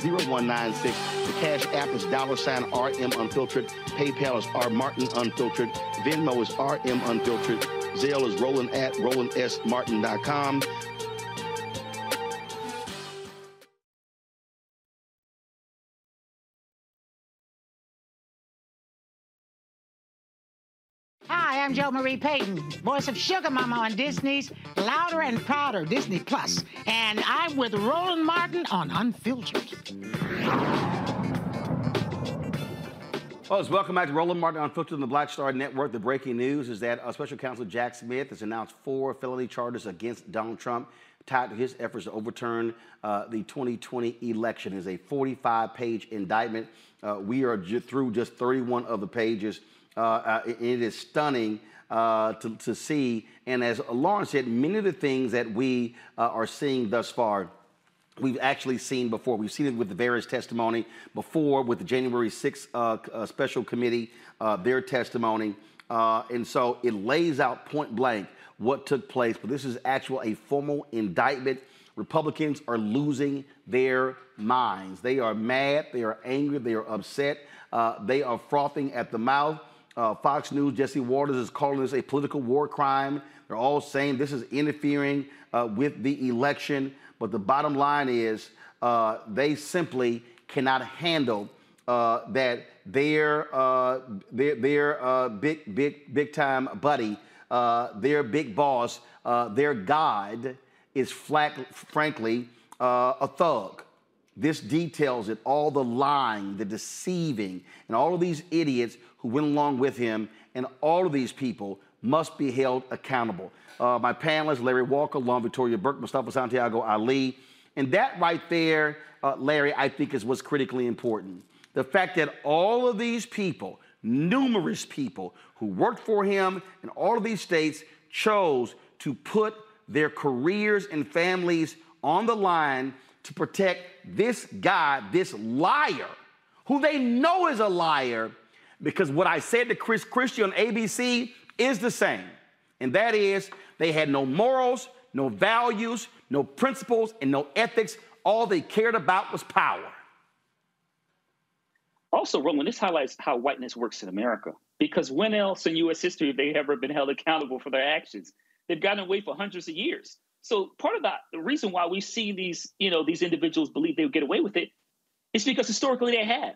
zero one nine six. The cash app is dollar sign R M Unfiltered. PayPal is R Martin Unfiltered. Venmo is R M Unfiltered. Zelle is Roland at Roland S Martin dot com. Hi, I'm Jo Marie Payton, voice of Sugar Mama on Disney's Louder and Prouder, Disney Plus. And I'm with Roland Martin on Unfiltered. Well, let's welcome back to Roland Martin Unfiltered on the Black Star Network. The breaking news is that uh, Special Counsel Jack Smith has announced four felony charges against Donald Trump tied to his efforts to overturn uh, the twenty twenty election. It is a forty-five page indictment. Uh, we are ju- through just thirty-one of the pages. Uh, uh, it, it is stunning uh, to, to see. And as Lauren said, many of the things that we uh, are seeing thus far, we've actually seen before. We've seen it with the various testimony before, with the January sixth uh, uh, special committee, uh, their testimony. Uh, and so it lays out point blank what took place. But this is actual a formal indictment. Republicans are losing their minds. They are mad. They are angry. They are upset. Uh, they are frothing at the mouth. Uh, Fox News, Jesse Waters is calling this a political war crime. They're all saying this is interfering uh, with the election. But the bottom line is uh, they simply cannot handle uh, that their, uh, their, their uh, big, big, big time buddy, uh, their big boss, uh, their God is flat, frankly uh, a thug. This details it, all the lying, the deceiving, and all of these idiots who went along with him, and all of these people must be held accountable. Uh, my panelists, Larry Walker, Lauren Victoria Burke, Mustafa Santiago Ali, and that right there, uh, Larry, I think is what's critically important. The fact that all of these people, numerous people who worked for him in all of these states, chose to put their careers and families on the line to protect this guy, this liar, who they know is a liar, because what I said to Chris Christie on A B C is the same. And that is, they had no morals, no values, no principles, and no ethics. All they cared about was power. Also, Roland, this highlights how whiteness works in America, because when else in U S history have they ever been held accountable for their actions? They've gotten away for hundreds of years. So part of that, the reason why we see these, you know, these individuals believe they would get away with it is because historically they have.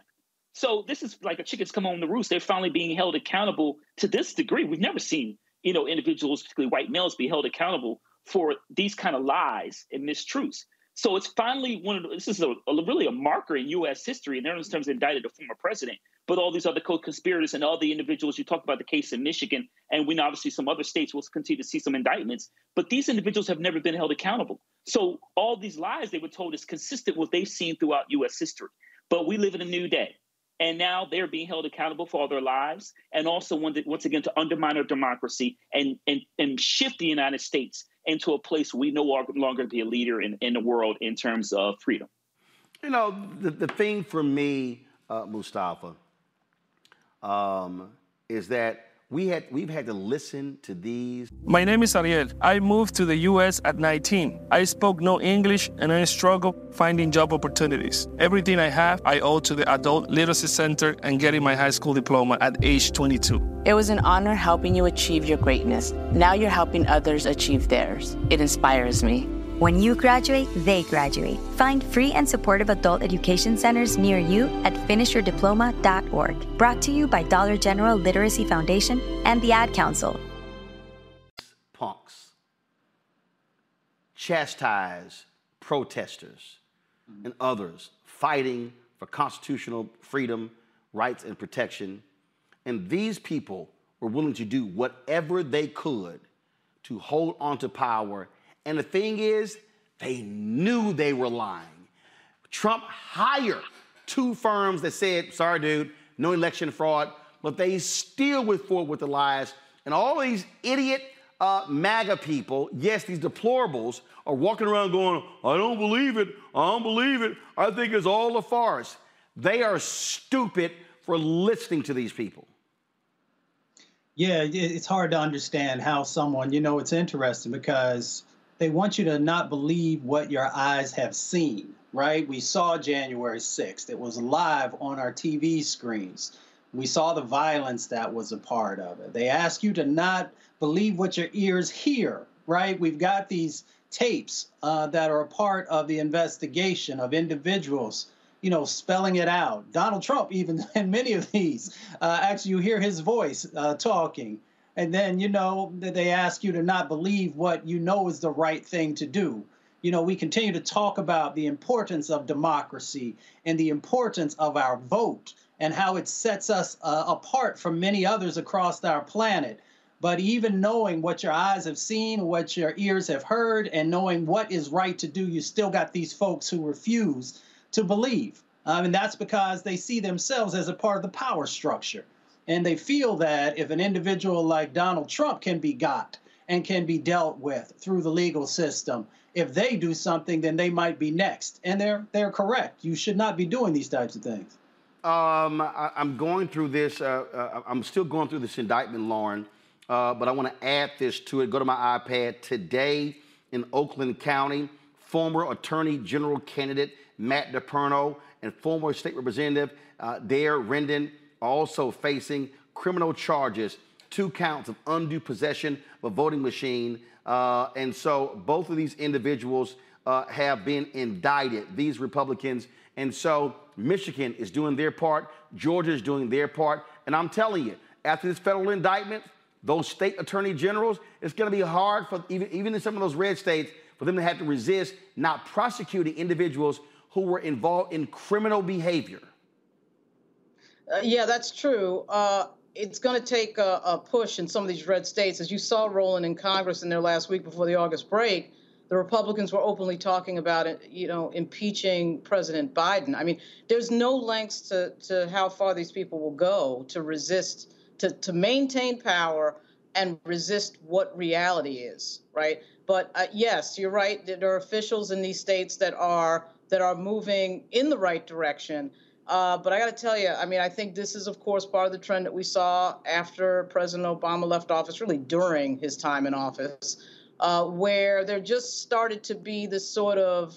So this is like a chicken's come home the roost. They're finally being held accountable to this degree. We've never seen, you know, individuals, particularly white males, be held accountable for these kind of lies and mistruths. So it's finally one of the, this is a, a, really a marker in U S history, in terms of indicted a former president, but all these other co-conspirators and all the individuals, you talked about the case in Michigan, and we know obviously some other states will continue to see some indictments, but these individuals have never been held accountable. So all these lies they were told is consistent with what they've seen throughout U S history. But we live in a new day, and now they're being held accountable for all their lives, and also once again to undermine our democracy and, and, and shift the United States into a place we no longer be a leader in, in the world in terms of freedom. You know, the, the thing for me, uh, Mustafa, um, is that we had, we've had to listen to these. My name is Ariel. I moved to the U S at nineteen. I spoke no English and I struggled finding job opportunities. Everything I have, I owe to the Adult Literacy Center and getting my high school diploma at age twenty-two. It was an honor helping you achieve your greatness. Now you're helping others achieve theirs. It inspires me. When you graduate, they graduate. Find free and supportive adult education centers near you at finish your diploma dot org. Brought to you by Dollar General Literacy Foundation and the Ad Council. Punks chastise protesters and others fighting for constitutional freedom, rights, and protection. And these people were willing to do whatever they could to hold on to power. And the thing is, they knew they were lying. Trump hired two firms that said, sorry, dude, no election fraud, but they still went forward with the lies. And all these idiot uh, MAGA people, yes, these deplorables, are walking around going, I don't believe it, I don't believe it, I think it's all a farce. They are stupid for listening to these people. Yeah, it's hard to understand how someone, you know, it's interesting because they want you to not believe what your eyes have seen, right? We saw January sixth. It was live on our T V screens. We saw the violence that was a part of it. They ask you to not believe what your ears hear, right? We've got these tapes uh, that are a part of the investigation of individuals, you know, spelling it out. Donald Trump, even in many of these, uh, actually you hear his voice uh, talking. And then, you know, they ask you to not believe what you know is the right thing to do. You know, we continue to talk about the importance of democracy and the importance of our vote and how it sets us uh, apart from many others across our planet. But even knowing what your eyes have seen, what your ears have heard, and knowing what is right to do, you still got these folks who refuse to believe. Um, and that's because they see themselves as a part of the power structure. And they feel that if an individual like Donald Trump can be got and can be dealt with through the legal system, if they do something, then they might be next. And they're they're correct. You should not be doing these types of things. Um, I, I'm going through this. Uh, uh, I'm still going through this indictment, Lauren, uh, but I want to add this to it. Go to my iPad. Today in Oakland County, former Attorney General candidate Matt DiPerno and former State Representative uh, Dare Rendon are also facing criminal charges, two counts of undue possession of a voting machine. Uh, and so both of these individuals uh, have been indicted, these Republicans. And so Michigan is doing their part. Georgia is doing their part. And I'm telling you, after this federal indictment, those state attorney generals, it's going to be hard for even, even in some of those red states for them to have to resist not prosecuting individuals who were involved in criminal behavior. Uh, yeah, that's true. Uh, it's going to take a, a push in some of these red states. As you saw, Roland, in Congress in their last week before the August break, the Republicans were openly talking about it, you know, impeaching President Biden. I mean, there's no lengths to, to how far these people will go to resist, to, to maintain power and resist what reality is, right? But uh, yes, you're right. There are officials in these states that are that are moving in the right direction. Uh, but I got to tell you, I mean, I think this is, of course, part of the trend that we saw after President Obama left office, really during his time in office, uh, where there just started to be this sort of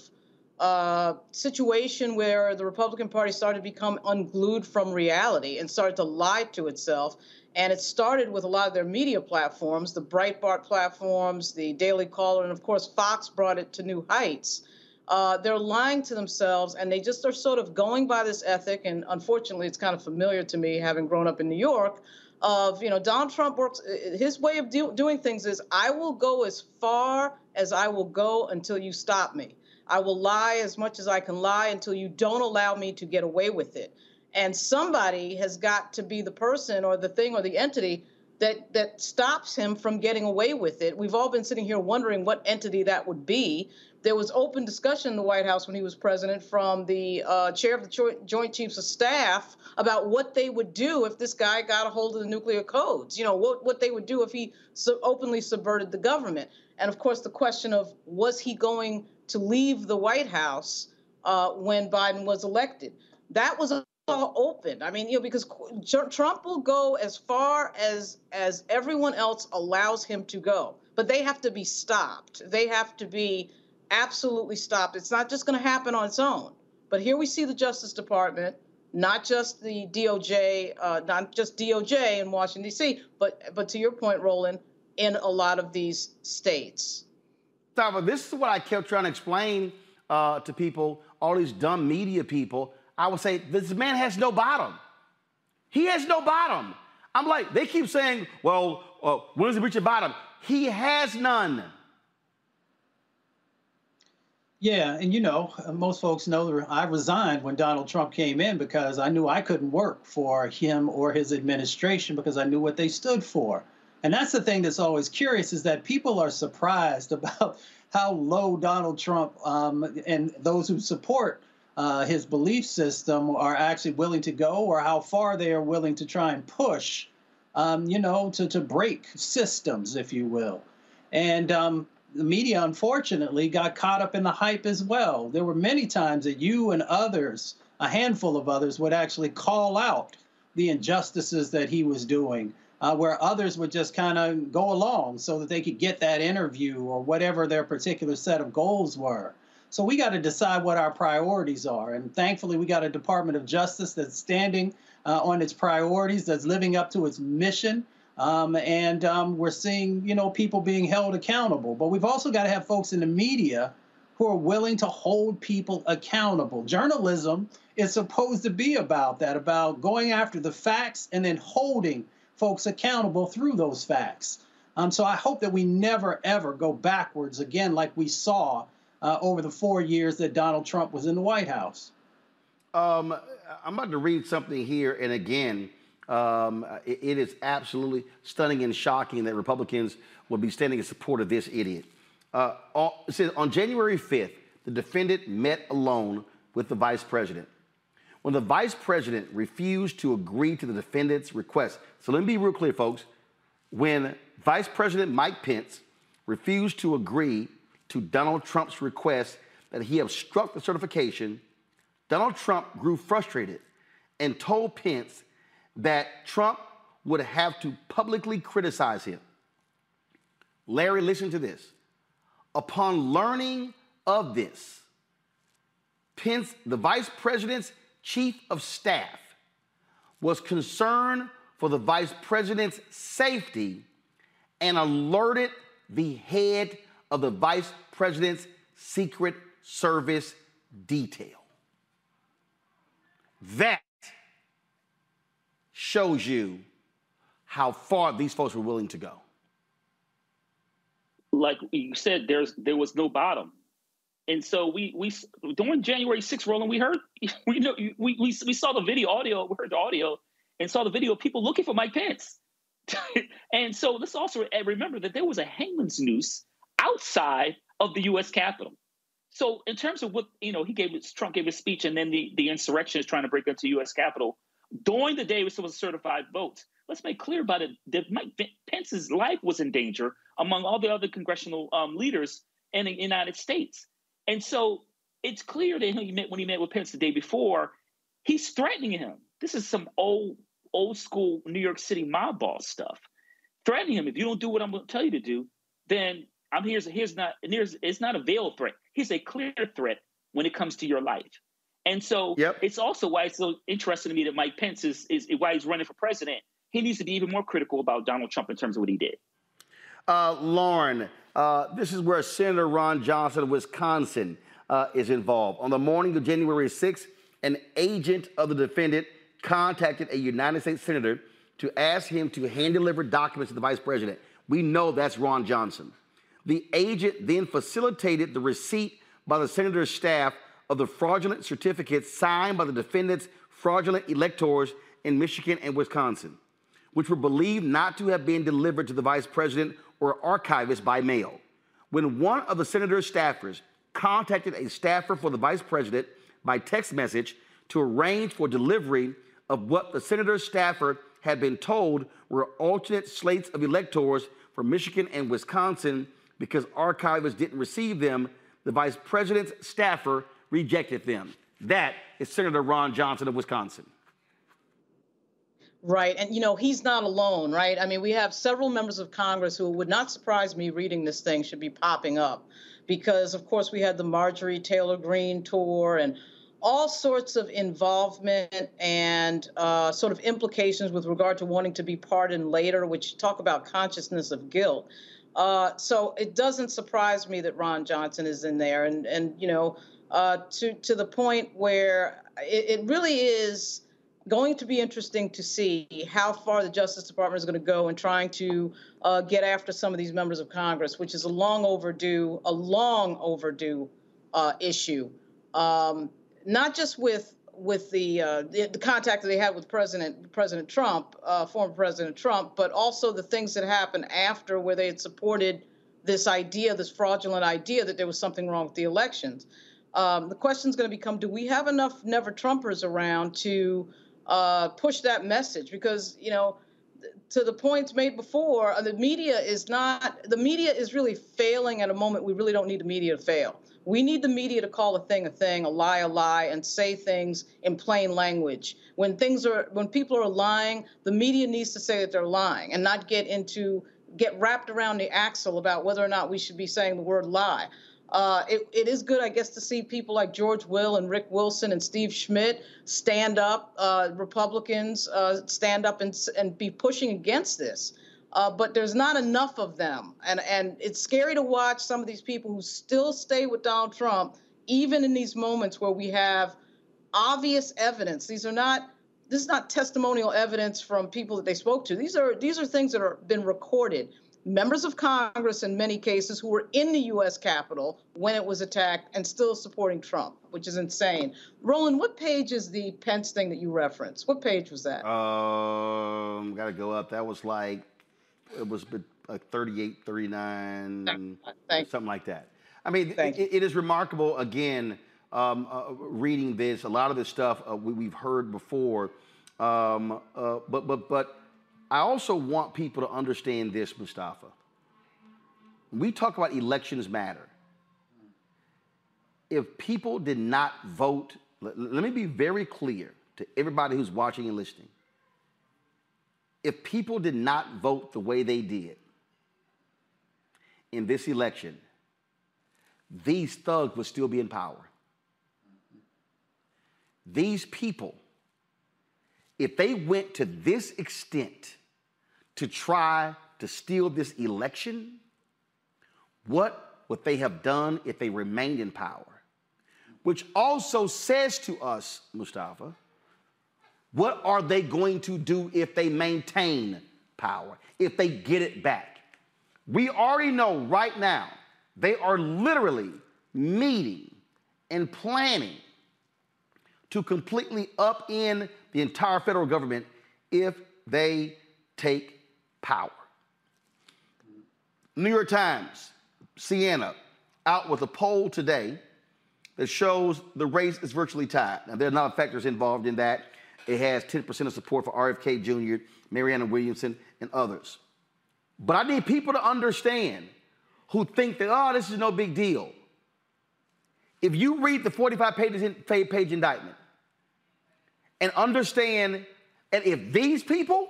uh, situation where the Republican Party started to become unglued from reality and started to lie to itself. And it started with a lot of their media platforms, the Breitbart platforms, the Daily Caller, and, of course, Fox brought it to new heights. Uh, they're lying to themselves, and they just are sort of going by this ethic, and unfortunately it's kind of familiar to me, having grown up in New York, of, you know, Donald Trump works, his way of do, doing things is, I will go as far as I will go until you stop me. I will lie as much as I can lie until you don't allow me to get away with it. And somebody has got to be the person or the thing or the entity that, that stops him from getting away with it. We've all been sitting here wondering what entity that would be. There was open discussion in the White House when he was president from the uh, chair of the Joint Chiefs of Staff about what they would do if this guy got a hold of the nuclear codes, you know, what, what they would do if he so openly subverted the government. And, of course, the question of was he going to leave the White House uh, when Biden was elected? That was all open. I mean, you know, because Trump will go as far as, as everyone else allows him to go. But they have to be stopped. They have to be absolutely stopped. It's not just going to happen on its own. But here we see the Justice Department, not just the D O J, uh, not just D O J in Washington, D C, but but to your point, Roland, in a lot of these states. This is what I kept trying to explain uh, to people, all these dumb media people. I would say, this man has no bottom. He has no bottom. I'm like, they keep saying, well, uh, when does he reach the bottom? He has none. Yeah, and you know, most folks know I resigned when Donald Trump came in because I knew I couldn't work for him or his administration because I knew what they stood for. And that's the thing that's always curious is that people are surprised about how low Donald Trump um, and those who support uh, his belief system are actually willing to go, or how far they are willing to try and push, um, you know, to, to break systems, if you will. And um, the media, unfortunately, got caught up in the hype as well. There were many times that you and others, a handful of others, would actually call out the injustices that he was doing, uh, where others would just kind of go along so that they could get that interview or whatever their particular set of goals were. So we got to decide what our priorities are. And thankfully, we got a Department of Justice that's standing uh, on its priorities, that's living up to its mission. Um, and um, we're seeing, you know, people being held accountable. But we've also got to have folks in the media who are willing to hold people accountable. Journalism is supposed to be about that, about going after the facts and then holding folks accountable through those facts. Um, so I hope that we never, ever go backwards again like we saw uh, over the four years that Donald Trump was in the White House. Um, I'm about to read something here, and again, Um, it, it is absolutely stunning and shocking that Republicans will be standing in support of this idiot. Uh, on, it says, on January fifth, the defendant met alone with the vice president. When the vice president refused to agree to the defendant's request, so let me be real clear, folks. When Vice President Mike Pence refused to agree to Donald Trump's request that he obstruct the certification, Donald Trump grew frustrated and told Pence that Trump would have to publicly criticize him. Larry, listen to this. Upon learning of this, Pence, the vice president's chief of staff, was concerned for the vice president's safety and alerted the head of the vice president's Secret Service detail. That shows you how far these folks were willing to go. Like you said, there's there was no bottom, and so we we during January sixth, Roland, we heard we know we, we we saw the video audio, we heard the audio, and saw the video of people looking for Mike Pence, and so let's also remember that there was a hangman's noose outside of the U S Capitol. So in terms of what you know, he gave Trump gave his speech, and then the the insurrection is trying to break into U S Capitol. During the day, it was certified votes. Let's make clear about it that Mike Pence's life was in danger among all the other congressional um, leaders in the United States. And so it's clear that he met, when he met with Pence the day before, he's threatening him. This is some old, old school New York City mob boss stuff. Threatening him, if you don't do what I'm going to tell you to do, then I'm here's here's not here's it's not a veiled threat. Here's a clear threat when it comes to your life. And so yep. It's also why it's so interesting to me that Mike Pence is, is why he's running for president. He needs to be even more critical about Donald Trump in terms of what he did. Uh, Lauren, uh, this is where Senator Ron Johnson of Wisconsin uh, is involved. On the morning of January sixth, an agent of the defendant contacted a United States senator to ask him to hand-deliver documents to the vice president. We know that's Ron Johnson. The agent then facilitated the receipt by the senator's staff of the fraudulent certificates signed by the defendants' fraudulent electors in Michigan and Wisconsin, which were believed not to have been delivered to the vice president or archivist by mail. When one of the senator's staffers contacted a staffer for the vice president by text message to arrange for delivery of what the senator's staffer had been told were alternate slates of electors for Michigan and Wisconsin because archivists didn't receive them, the vice president's staffer rejected them. That is Senator Ron Johnson of Wisconsin. Right. And, you know, he's not alone, right? I mean, we have several members of Congress who would not surprise me reading this thing should be popping up because, of course, we had the Marjorie Taylor Greene tour and all sorts of involvement and uh, sort of implications with regard to wanting to be pardoned later, which talk about consciousness of guilt. Uh, so it doesn't surprise me that Ron Johnson is in there. And, and you know, Uh, to, to the point where it, it really is going to be interesting to see how far the Justice Department is going to go in trying to uh, get after some of these members of Congress, which is a long overdue, a long overdue uh, issue. Um, not just with with the, uh, the the contact that they had with President President Trump, uh, former President Trump, but also the things that happened after where they had supported this idea, this fraudulent idea that there was something wrong with the elections. Um, the question's going to become, do we have enough never-Trumpers around to uh, push that message? Because, you know, to the points made before, the media is not, the media is really failing at a moment we really don't need the media to fail. We need the media to call a thing a thing, a lie a lie, and say things in plain language. When things are, when people are lying, the media needs to say that they're lying and not get into, get wrapped around the axle about whether or not we should be saying the word lie. Uh, it, it is good, I guess, to see people like George Will and Rick Wilson and Steve Schmidt stand up, uh, Republicans uh, stand up and, and be pushing against this. Uh, but there's not enough of them. And, and it's scary to watch some of these people who still stay with Donald Trump, even in these moments where we have obvious evidence. These are not, this is not testimonial evidence from people that they spoke to. These are, these are things that have been recorded. Members of Congress, in many cases, who were in the U S Capitol when it was attacked and still supporting Trump, which is insane. Roland, what page is the Pence thing that you referenced? What page was that? Um, got to go up. That was like, it was like thirty-eight, thirty-nine, something like that. I mean, it, it is remarkable, again, um, uh, reading this, a lot of this stuff uh, we, we've heard before, um, uh, but, but, but, I also want people to understand this, Mustafa. We talk about elections matter. If people did not vote, let, let me be very clear to everybody who's watching and listening. If people did not vote the way they did in this election, these thugs would still be in power. These people, if they went to this extent to try to steal this election, what would they have done if they remained in power? Which also says to us, Mustafa, what are they going to do if they maintain power, if they get it back? We already know right now they are literally meeting and planning to completely upend the entire federal government if they take power. New York Times, Siena, out with a poll today that shows the race is virtually tied. Now, there are not factors involved in that. It has ten percent of support for R F K Junior, Marianna Williamson, and others. But I need people to understand who think that, oh, this is no big deal. If you read the forty-five page indictment, and understand that if these people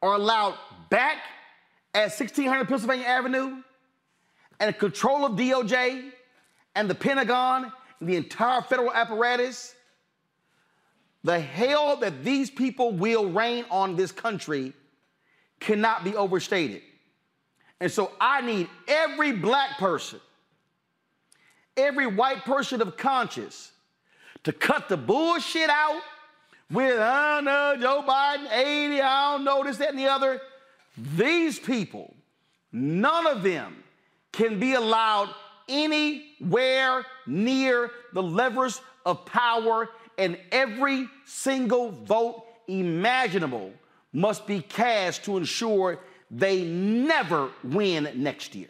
are allowed back at sixteen hundred Pennsylvania Avenue and control of D O J and the Pentagon and the entire federal apparatus, the hell that these people will reign on this country cannot be overstated. And so I need every black person, every white person of conscience, to cut the bullshit out with, I don't know, Joe Biden, eighty, I don't know, this, that, and the other. These people, none of them can be allowed anywhere near the levers of power, and every single vote imaginable must be cast to ensure they never win next year.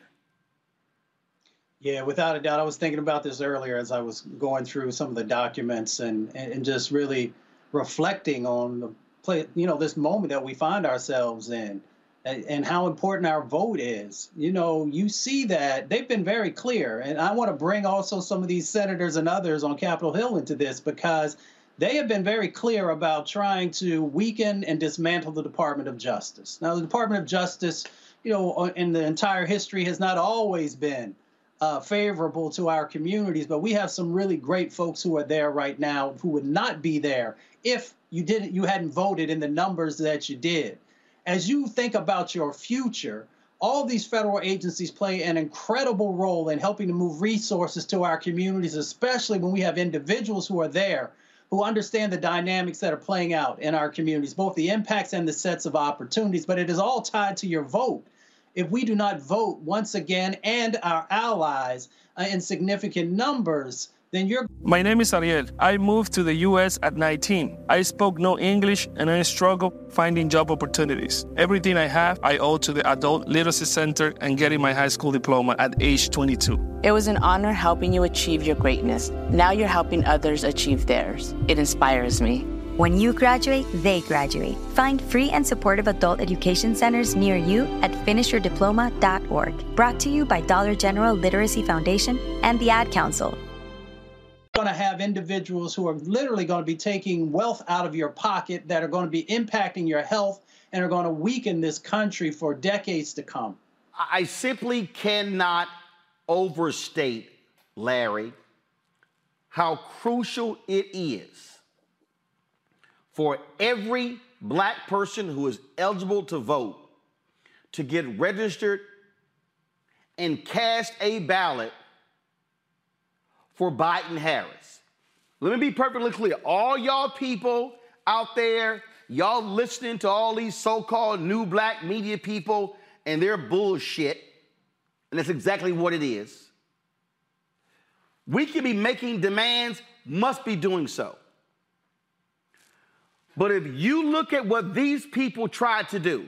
Yeah, without a doubt. I was thinking about this earlier as I was going through some of the documents and, and just really reflecting on the play, you know, this moment that we find ourselves in and, and how important our vote is. You know, you see that they've been very clear. And I want to bring also some of these senators and others on Capitol Hill into this, because they have been very clear about trying to weaken and dismantle the Department of Justice. Now, the Department of Justice, you know, in the entire history has not always been Uh, favorable to our communities, but we have some really great folks who are there right now who would not be there if you didn't, you hadn't voted in the numbers that you did. As you think about your future, all these federal agencies play an incredible role in helping to move resources to our communities, especially when we have individuals who are there who understand the dynamics that are playing out in our communities, both the impacts and the sets of opportunities, but it is all tied to your vote. If we do not vote once again, and our allies uh, in significant numbers, then you're... My name is Ariel. I moved to the U S at nineteen. I spoke no English and I struggled finding job opportunities. Everything I have, I owe to the Adult Literacy Center and getting my high school diploma at age twenty-two. It was an honor helping you achieve your greatness. Now you're helping others achieve theirs. It inspires me. When you graduate, they graduate. Find free and supportive adult education centers near you at finish your diploma dot org. Brought to you by Dollar General Literacy Foundation and the Ad Council. Going to have individuals who are literally going to be taking wealth out of your pocket that are going to be impacting your health and are going to weaken this country for decades to come. I simply cannot overstate, Larry, how crucial it is for every black person who is eligible to vote to get registered and cast a ballot for Biden-Harris. Let me be perfectly clear. All y'all people out there, y'all listening to all these so-called new black media people and their bullshit, and that's exactly what it is. We can be making demands, must be doing so. But if you look at what these people tried to do,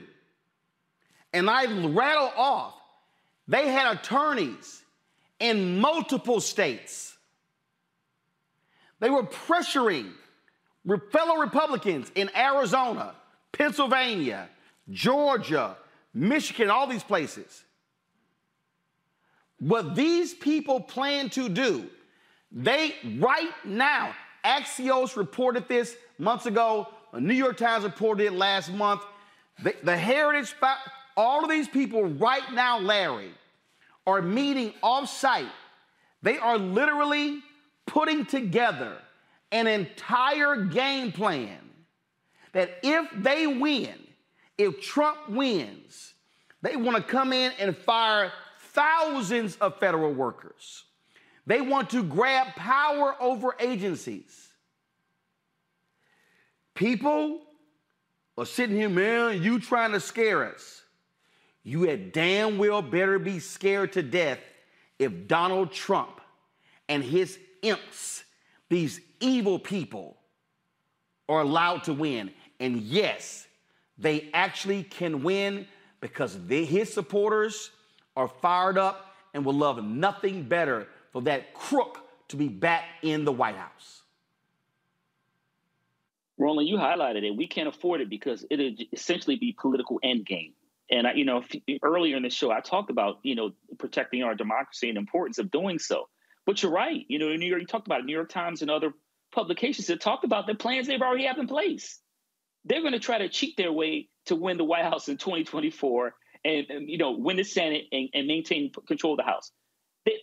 and I rattle off, they had attorneys in multiple states. They were pressuring fellow Republicans in Arizona, Pennsylvania, Georgia, Michigan, all these places. What these people plan to do, they right now, Axios reported this months ago, the New York Times reported it last month. The, the Heritage, all of these people right now, Larry, are meeting off-site. They are literally putting together an entire game plan that if they win, if Trump wins, they want to come in and fire thousands of federal workers. They want to grab power over agencies. People are sitting here, man, you trying to scare us. You had damn well better be scared to death if Donald Trump and his imps, these evil people, are allowed to win. And yes, they actually can win because they, his supporters are fired up and will love nothing better for that crook to be back in the White House. Roland, you highlighted it. We can't afford it because it would essentially be political endgame. And, I, you know, earlier in the show, I talked about, you know, protecting our democracy and the importance of doing so. But you're right. You know, in New York, you talked about it. New York Times and other publications that talked about the plans they've already have in place. They're going to try to cheat their way to win the White House in twenty twenty-four and, and you know, win the Senate and, and maintain control of the House.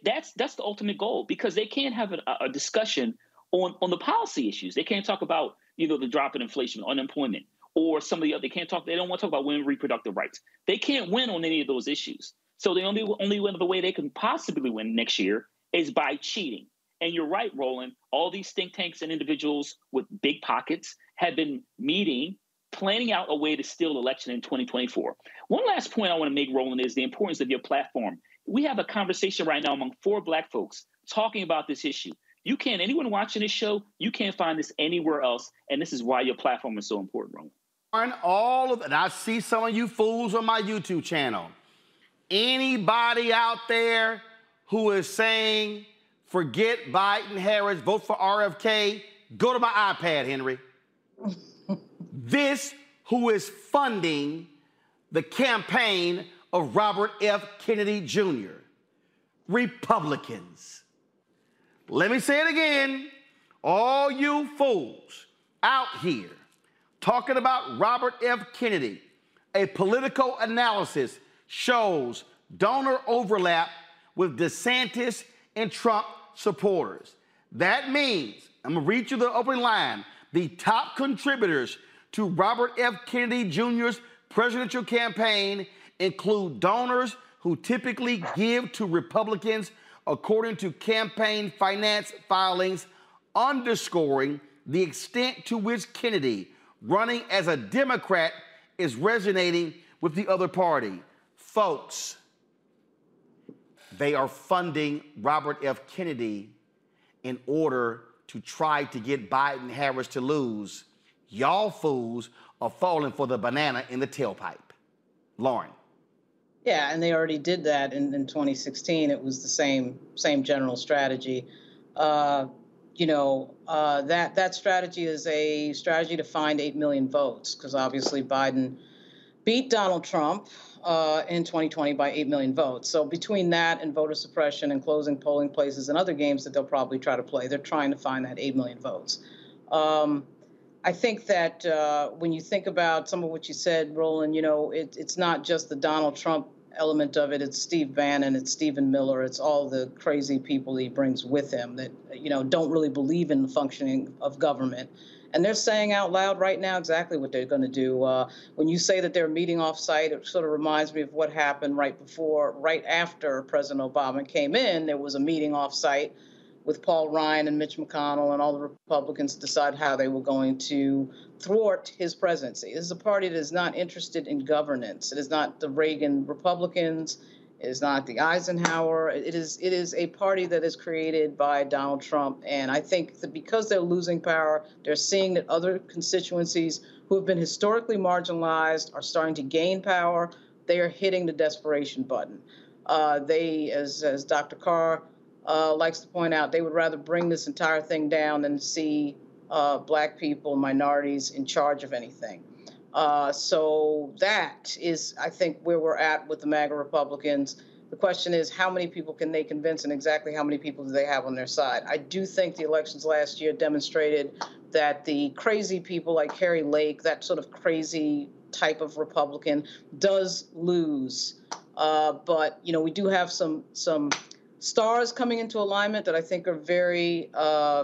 That's that's the ultimate goal, because they can't have a, a discussion on, on the policy issues. They can't talk about, you know, the drop in inflation, unemployment, or some of the other. They can't talk. They don't want to talk about women reproductive rights. They can't win on any of those issues. So the only only way, the way they can possibly win next year is by cheating. And you're right, Roland. All these think tanks and individuals with big pockets have been meeting, planning out a way to steal the election in twenty twenty-four. One last point I want to make, Roland, is the importance of your platform. We have a conversation right now among four black folks talking about this issue. You can't, anyone watching this show, you can't find this anywhere else. And this is why your platform is so important, Roland. And all of, and I see some of you fools on my YouTube channel. Anybody out there who is saying, forget Biden-Harris, vote for R F K, go to my iPad, Henry. This who is funding the campaign of Robert F. Kennedy Junior Republicans. Let me say it again. All you fools out here talking about Robert F. Kennedy, a political analysis shows donor overlap with DeSantis and Trump supporters. That means, I'm gonna read you the opening line, the top contributors to Robert F. Kennedy Junior's presidential campaign include donors who typically give to Republicans, according to campaign finance filings, underscoring the extent to which Kennedy, running as a Democrat, is resonating with the other party. Folks, they are funding Robert F. Kennedy in order to try to get Biden-Harris to lose. Y'all fools are falling for the banana in the tailpipe. Lauren. Yeah, and they already did that in, in twenty sixteen. It was the same same general strategy. Uh, you know, uh, that, that strategy is a strategy to find eight million votes, because obviously Biden beat Donald Trump uh, in twenty twenty by eight million votes. So between that and voter suppression and closing polling places and other games that they'll probably try to play, they're trying to find that eight million votes. Um, I think that uh, when you think about some of what you said, Roland, you know, it, it's not just the Donald Trump element of it. It's Steve Bannon, it's Stephen Miller, it's all the crazy people he brings with him that, you know, don't really believe in the functioning of government. And they're saying out loud right now exactly what they're going to do. Uh, when you say that they're meeting off-site, it sort of reminds me of what happened right before, right after President Obama came in. There was a meeting off-site with Paul Ryan and Mitch McConnell and all the Republicans to decide how they were going to thwart his presidency. This is a party that is not interested in governance. It is not the Reagan Republicans. It is not the Eisenhower. It is it is a party that is created by Donald Trump. And I think that because they're losing power, they're seeing that other constituencies who have been historically marginalized are starting to gain power. They are hitting the desperation button. Uh, they, as, as Doctor Carr Uh, likes to point out, they would rather bring this entire thing down than see uh, black people, minorities in charge of anything. Uh, so that is, I think, where we're at with the MAGA Republicans. The question is, how many people can they convince, and exactly how many people do they have on their side? I do think the elections last year demonstrated that the crazy people like Carrie Lake, that sort of crazy type of Republican, does lose. Uh, but, you know, we do have some some... stars coming into alignment that I think are very, uh,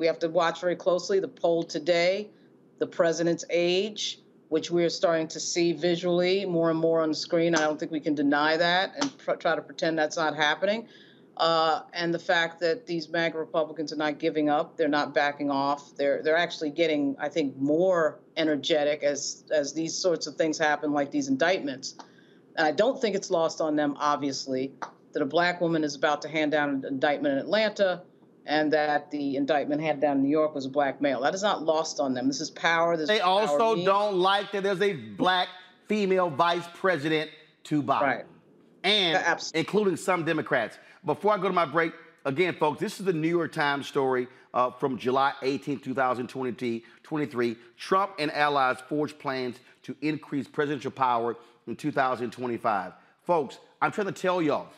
we have to watch very closely. The poll today, the president's age, which we are starting to see visually more and more on the screen. I don't think we can deny that and pr- try to pretend that's not happening. Uh, and the fact that these MAGA Republicans are not giving up, they're not backing off. They're they're actually getting, I think, more energetic as as these sorts of things happen, like these indictments. And I don't think it's lost on them, obviously, that a black woman is about to hand down an indictment in Atlanta, and that the indictment handed down in New York was a black male. That is not lost on them. This is power. This they power also means. Don't like that there's a black female vice president to Biden, right. and yeah, including some Democrats. Before I go to my break, again, folks, this is the New York Times story uh, from July eighteenth, two thousand twenty-three. Trump and allies forge plans to increase presidential power in two thousand twenty-five. Folks, I'm trying to tell y'all,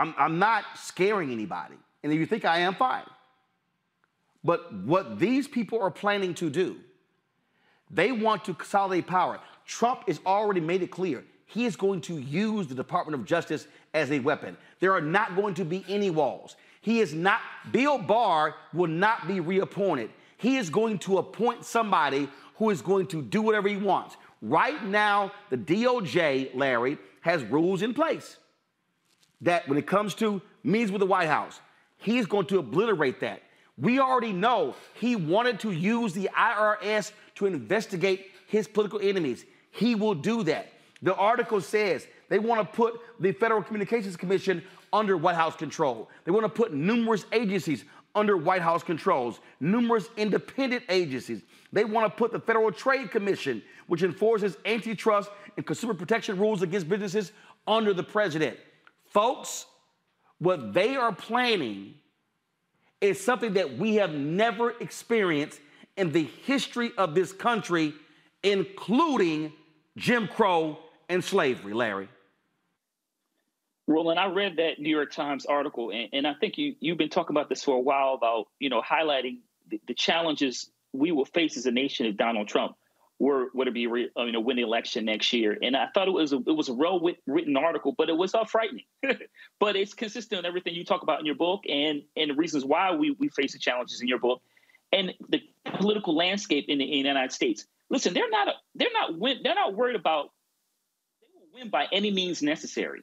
I'm, I'm not scaring anybody. And if you think I am, fine. But what these people are planning to do, they want to consolidate power. Trump has already made it clear he is going to use the Department of Justice as a weapon. There are not going to be any walls. He is not, Bill Barr will not be reappointed. He is going to appoint somebody who is going to do whatever he wants. Right now, the D O J, Larry, has rules in place that when it comes to meetings with the White House, he's going to obliterate that. We already know he wanted to use the I R S to investigate his political enemies. He will do that. The article says they want to put the Federal Communications Commission under White House control. They want to put numerous agencies under White House controls, numerous independent agencies. They want to put the Federal Trade Commission, which enforces antitrust and consumer protection rules against businesses, under the president. Folks, what they are planning is something that we have never experienced in the history of this country, including Jim Crow and slavery, Larry. Roland, I read that New York Times article, and, and I think you, you've been talking about this for a while, about, you know, highlighting the, the challenges we will face as a nation if Donald Trump were, were to be, re, you know, win the election next year. And I thought it was a, it was a well-written article, but it was uh, frightening. But it's consistent in everything you talk about in your book, and, and the reasons why we, we face the challenges in your book and the political landscape in the, in the United States. Listen, they're not a, they're not win, they're not worried about they will win by any means necessary,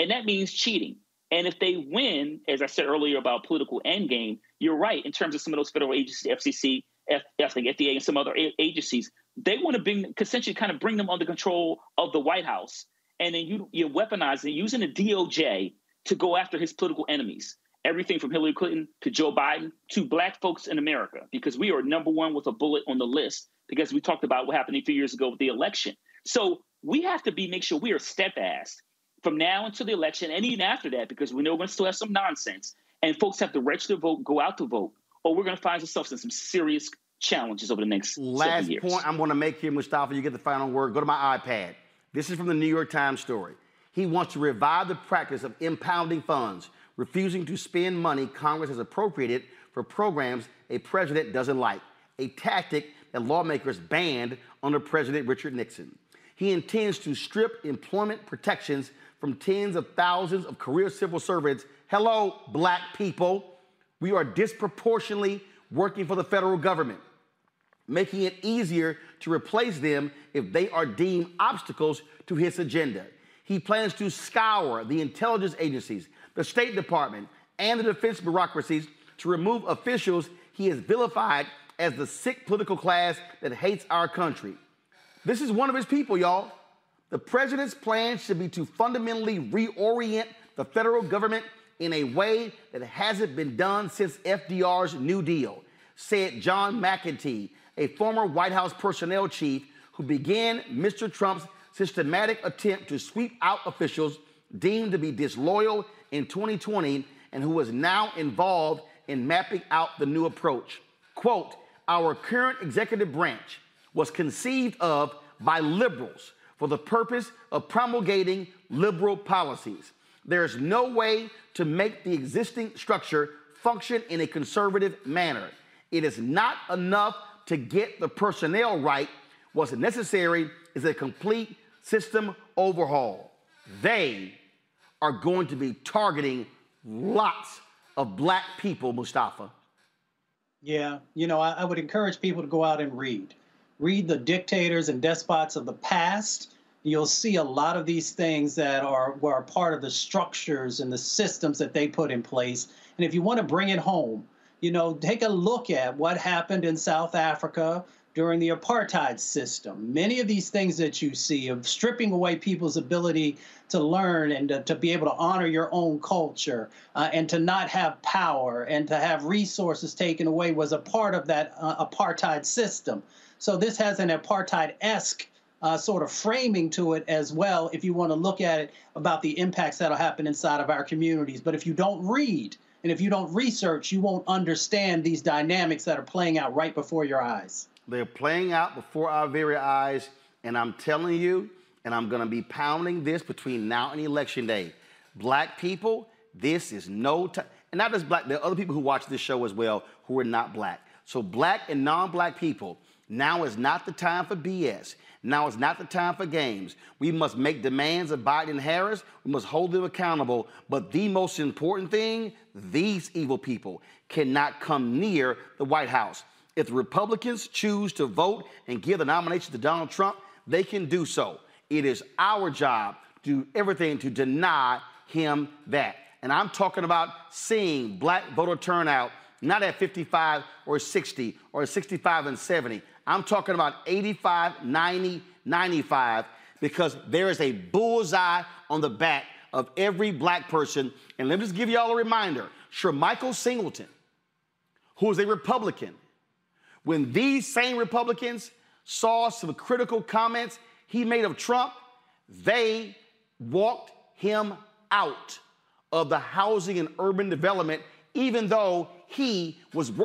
and that means cheating. And if they win, as I said earlier about political endgame, you're right in terms of some of those federal agencies, F C C, F, F, F D A, and some other a- agencies. They want to bring, essentially kind of bring them under control of the White House. And then you, you're weaponizing, using the D O J to go after his political enemies. everything from Hillary Clinton to Joe Biden to black folks in America, because we are number one with a bullet on the list, because we talked about what happened a few years ago with the election. So we have to be make sure we are steadfast from now until the election and even after that, because we know we're going to still have some nonsense. And folks have to register to vote, go out to vote, or we're going to find ourselves in some serious challenges over the next last years. Point I'm going to make here, Mustafa, you get the final word. Go to my iPad. This is from the New York Times story. He wants to revive the practice of impounding funds, refusing to spend money Congress has appropriated for programs a president doesn't like, a tactic that lawmakers banned under President Richard Nixon. He intends to strip employment protections from tens of thousands of career civil servants. Hello, black people. We are disproportionately working for the federal government, making it easier to replace them if they are deemed obstacles to his agenda. He plans to scour the intelligence agencies, the State Department, and the defense bureaucracies to remove officials he has vilified as the sick political class that hates our country. This is one of his people, y'all. The president's plan should be to fundamentally reorient the federal government in a way that hasn't been done since F D R's New Deal, said John McEntee, a former White House personnel chief who began Mister Trump's systematic attempt to sweep out officials deemed to be disloyal in twenty twenty and who is now involved in mapping out the new approach. Quote, our current executive branch was conceived of by liberals for the purpose of promulgating liberal policies. There is no way to make the existing structure function in a conservative manner. It is not enough to get the personnel right. What's necessary is a complete system overhaul. They are going to be targeting lots of black people, Mustafa. Yeah, you know, I, I would encourage people to go out and read. Read the dictators and despots of the past. You'll see a lot of these things that are were part of the structures and the systems that they put in place. And if you want to bring it home, you know, take a look at what happened in South Africa during the apartheid system. Many of these things that you see of stripping away people's ability to learn and to, to be able to honor your own culture uh, and to not have power and to have resources taken away was a part of that uh, apartheid system. So this has an apartheid-esque uh, sort of framing to it as well, if you want to look at it about the impacts that'll happen inside of our communities. But if you don't read and if you don't research, you won't understand these dynamics that are playing out right before your eyes. They're playing out before our very eyes, and I'm telling you, and I'm going to be pounding this between now and Election Day. Black people, this is no time. And not just black, there are other people who watch this show as well who are not black. So black and non-black people, now is not the time for B S. Now is not the time for games. We must make demands of Biden and Harris. We must hold them accountable. But the most important thing, these evil people cannot come near the White House. If the Republicans choose to vote and give the nomination to Donald Trump, they can do so. It is our job to do everything to deny him that. And I'm talking about seeing black voter turnout not at fifty-five or sixty or sixty-five and seventy. I'm talking about eighty-five, ninety, ninety-five, because there is a bullseye on the back of every black person. And let me just give you all a reminder. Shermichael Singleton, who is a Republican, when these same Republicans saw some critical comments he made of Trump, they walked him out of the housing and urban development, even though he was working.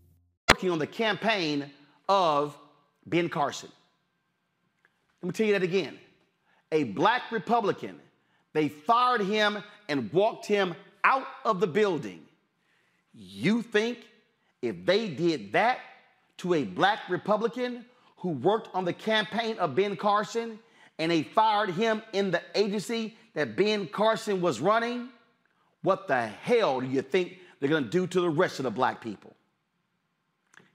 On the campaign of Ben Carson. Let me tell you that again. A black Republican, they fired him and walked him out of the building. You think if they did that to a black Republican who worked on the campaign of Ben Carson and they fired him in the agency that Ben Carson was running, what the hell do you think they're going to do to the rest of the black people.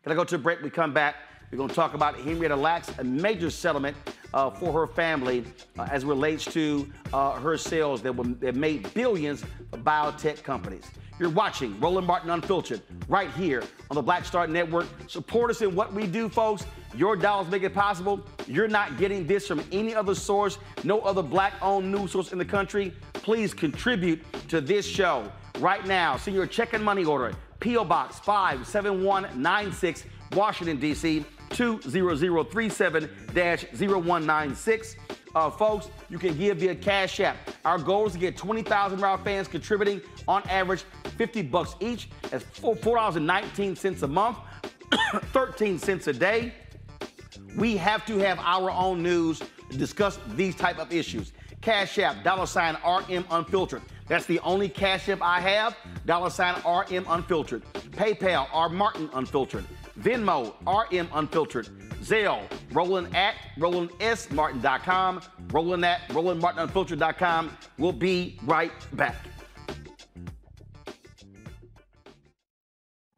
Going to go to a break. We come back. We're going to talk about Henrietta Lacks, a major settlement uh, for her family uh, as it relates to uh, her sales that, were, that made billions for biotech companies. You're watching Roland Martin Unfiltered right here on the Black Star Network. Support us in what we do, folks. Your dollars make it possible. You're not getting this from any other source, no other black-owned news source in the country. Please contribute to this show right now. Send your check and money order. P O. Box five seven one nine six, Washington, D C, two zero zero three seven dash zero one nine six. Uh, folks, you can give via Cash App. Our goal is to get twenty thousand of our fans contributing on average fifty bucks each. That's four dollars and nineteen cents a month, thirteen cents a day. We have to have our own news to discuss these type of issues. Cash App, dollar sign R M Unfiltered. That's the only Cash App I have, dollar sign R M Unfiltered. PayPal, R. Martin Unfiltered. Venmo, R M Unfiltered. Zelle, Roland at Roland S Martin dot com. Roland at Roland Martin Unfiltered dot com. We'll be right back.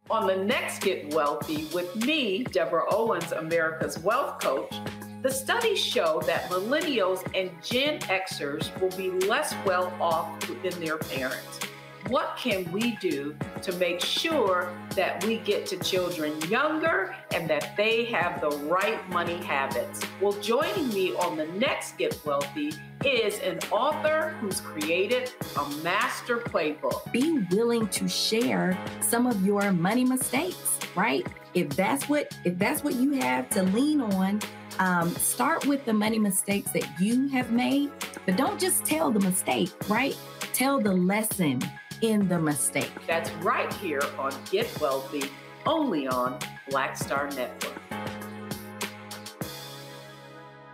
On the next Get Wealthy with me, Deborah Owens, America's Wealth Coach, the studies show that millennials and Gen Xers will be less well off than their parents. What can we do to make sure that we get to children younger and that they have the right money habits? Well, joining me on the next Get Wealthy is an author who's created a master playbook. Be willing to share some of your money mistakes, right? If that's what, if that's what you have to lean on, Um, start with the money mistakes that you have made, but don't just tell the mistake, right? Tell the lesson in the mistake. That's right here on Get Wealthy, only on Black Star Network.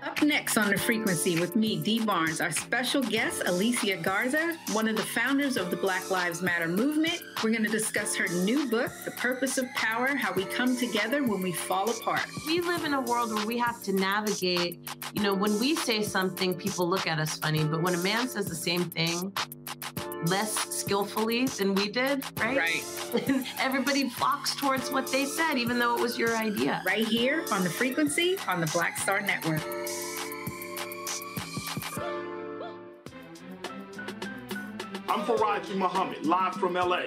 Up next on The Frequency with me, Dee Barnes, our special guest, Alicia Garza, one of the founders of the Black Lives Matter movement. We're going to discuss her new book, The Purpose of Power, How We Come Together When We Fall Apart. We live in a world where we have to navigate, you know, when we say something, people look at us funny, but when a man says the same thing less skillfully than we did, right? Right. Everybody flocks towards what they said, even though it was your idea. Right here on The Frequency on the Black Star Network. I'm Faraji Muhammad, live from L A,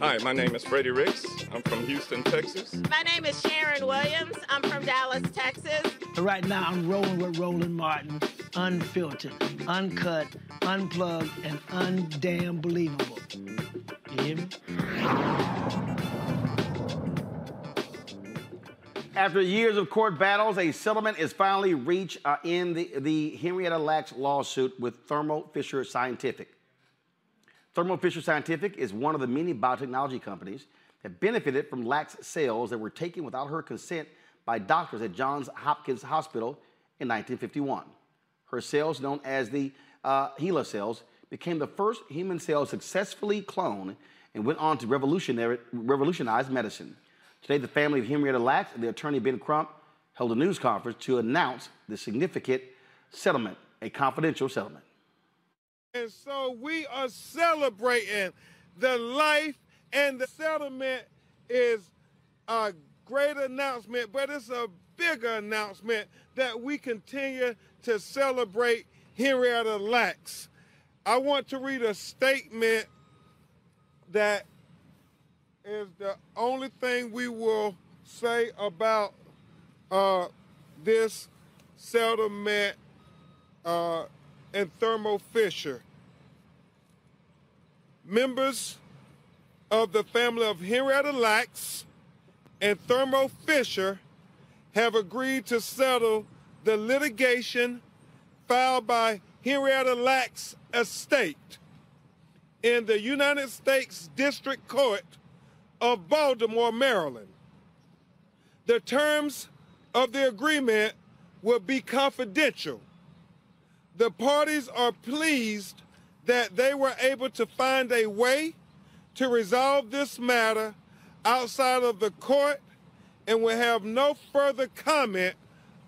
Hi, my name is Brady Ricks. I'm from Houston, Texas. My name is Sharon Williams. I'm from Dallas, Texas. Right now, I'm rolling with Roland Martin, unfiltered, uncut, unplugged, and undamn believable. You hear me? After years of court battles, a settlement is finally reached uh, in the, the Henrietta Lacks lawsuit with Thermo Fisher Scientific. Thermo Fisher Scientific is one of the many biotechnology companies that benefited from Lacks' sales that were taken without her consent by doctors at Johns Hopkins Hospital in nineteen fifty-one. Her cells, known as the uh, HeLa cells, became the first human cell successfully cloned and went on to revolutionize medicine. Today, the family of Henrietta Lacks and the attorney Ben Crump held a news conference to announce the significant settlement, a confidential settlement. And so we are celebrating the life, and the settlement is a great announcement, but it's a bigger announcement that we continue to celebrate Henrietta Lacks. I want to read a statement that is the only thing we will say about uh, this settlement uh, and Thermo Fisher. Members of the family of Henrietta Lacks and Thermo Fisher have agreed to settle the litigation filed by Henrietta Lacks Estate in the United States District Court of Baltimore, Maryland. The terms of the agreement will be confidential. The parties are pleased that they were able to find a way to resolve this matter outside of the court and will have no further comment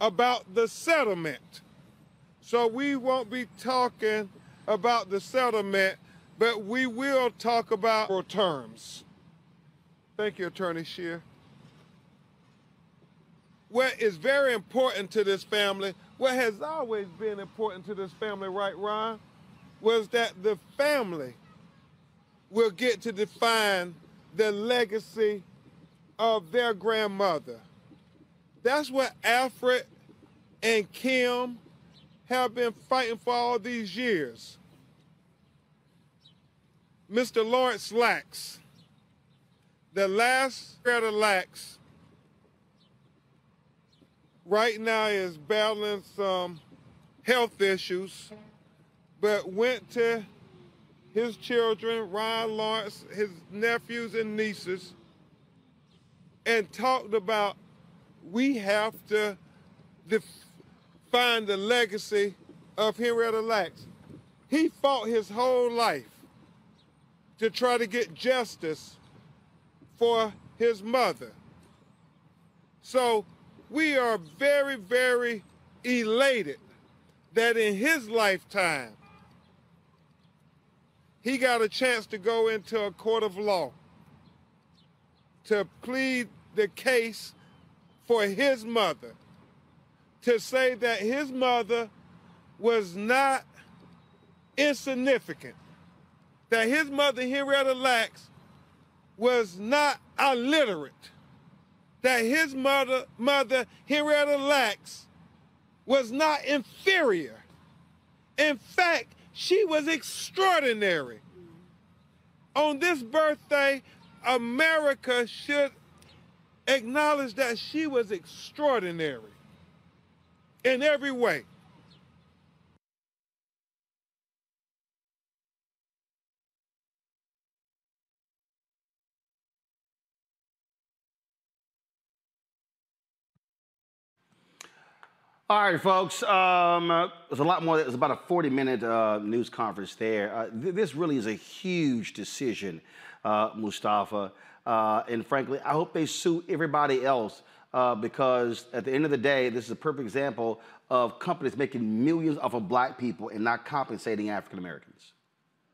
about the settlement. So we won't be talking about the settlement, but we will talk about our terms. Thank you, Attorney Scheer. What is very important to this family, what has always been important to this family, right, Ron, was that the family will get to define the legacy of their grandmother. That's what Alfred and Kim have been fighting for all these years. Mister Lawrence Lacks, the last Henrietta Lacks, right now is battling some health issues, but went to his children, Ron Lawrence, his nephews and nieces, and talked about we have to define the legacy of Henrietta Lacks. He fought his whole life to try to get justice for his mother. So we are very, very elated that in his lifetime, he got a chance to go into a court of law to plead the case for his mother, to say that his mother was not insignificant, that his mother, Henrietta Lacks, was not illiterate, that his mother, mother Henrietta Lacks, was not inferior. In fact, she was extraordinary. On this birthday, America should acknowledge that she was extraordinary in every way. All right, folks, um, uh, there's a lot more. It was about a forty minute uh, news conference there. Uh, th this really is a huge decision, uh, Mustafa. Uh, and frankly, I hope they sue everybody else uh, because at the end of the day, this is a perfect example of companies making millions off of black people and not compensating African Americans.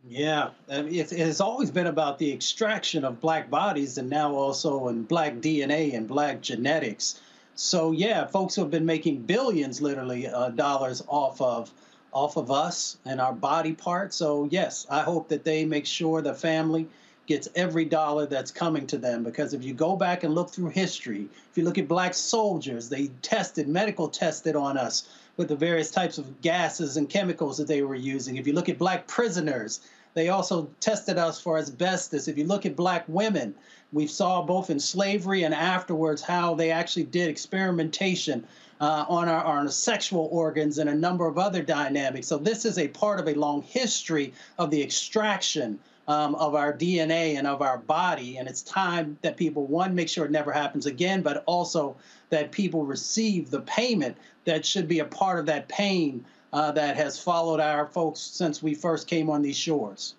Yeah, I mean, it's, it's always been about the extraction of black bodies and now also in black D N A and black genetics. So yeah, folks who have been making billions, literally, uh, dollars off of off of us and our body parts. So yes, I hope that they make sure the family gets every dollar that's coming to them. Because if you go back and look through history, if you look at black soldiers, they tested, medical tested on us with the various types of gases and chemicals that they were using. If you look at black prisoners, they also tested us for asbestos. If you look at black women, we saw both in slavery and afterwards how they actually did experimentation uh, on our, our sexual organs and a number of other dynamics. So this is a part of a long history of the extraction um, of our D N A and of our body. And it's time that people, one, make sure it never happens again, but also that people receive the payment that should be a part of that pain Uh, that has followed our folks since we first came on these shores.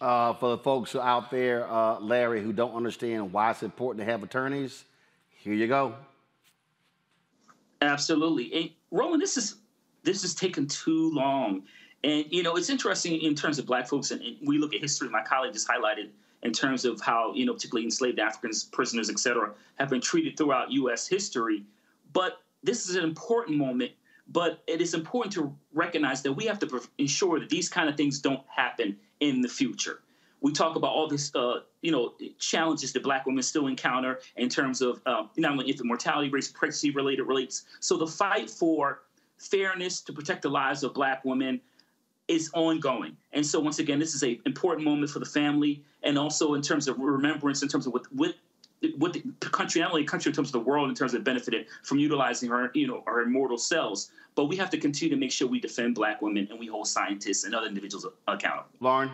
Uh, for the folks out there, uh, Larry, who don't understand why it's important to have attorneys, here you go. Absolutely. And Roland, this is this is taking too long. And, you know, it's interesting in terms of black folks, and, and we look at history, my colleague just highlighted, in terms of how, you know, particularly enslaved Africans, prisoners, et cetera, have been treated throughout U S history. But this is an important moment. But it is important to recognize that we have to ensure that these kind of things don't happen in the future. We talk about all these, uh, you know, challenges that black women still encounter in terms of um, not only infant mortality rates, pregnancy-related rates. So the fight for fairness to protect the lives of black women is ongoing. And so once again, this is an important moment for the family and also in terms of remembrance, in terms of what, what What the country, not only the country in terms of the world, in terms of benefited from utilizing our, you know, our immortal selves, but we have to continue to make sure we defend black women and we hold scientists and other individuals accountable. Lauren?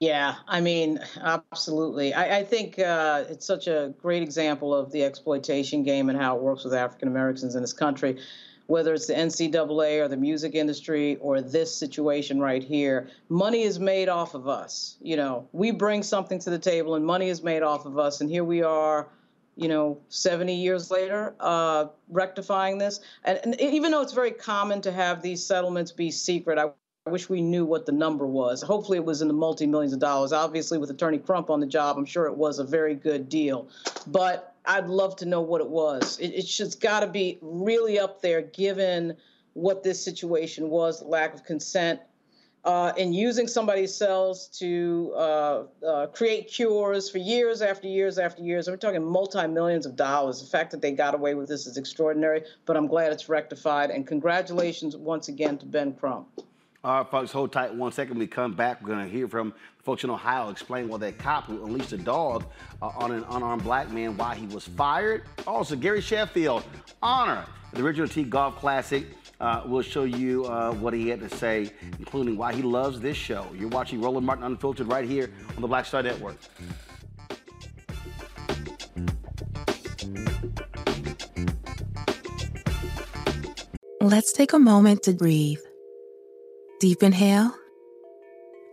Yeah, I mean, absolutely. I, I think uh, it's such a great example of the exploitation game and how it works with African Americans in this country, whether it's the N C double A or the music industry or this situation right here. Money is made off of us. You know, we bring something to the table and money is made off of us. And here we are, you know, seventy years later, uh, rectifying this. And, and even though it's very common to have these settlements be secret, I I wish we knew what the number was. Hopefully it was in the multi-millions of dollars. Obviously, with Attorney Crump on the job, I'm sure it was a very good deal. But I'd love to know what it was. It, it's just got to be really up there, given what this situation was, lack of consent, uh, and using somebody's cells to uh, uh, create cures for years after years after years. We're talking multi-millions of dollars. The fact that they got away with this is extraordinary, but I'm glad it's rectified. And congratulations once again to Ben Crump. All right, folks, hold tight one second. When we come back, we're going to hear from folks in Ohio explain why that cop who unleashed a dog uh, on an unarmed black man, why he was fired. Also, Gary Sheffield, honor the Richard T. Golf Classic. Uh, we'll show you uh, what he had to say, including why he loves this show. You're watching Roland Martin Unfiltered right here on the Black Star Network. Let's take a moment to breathe. Deep inhale,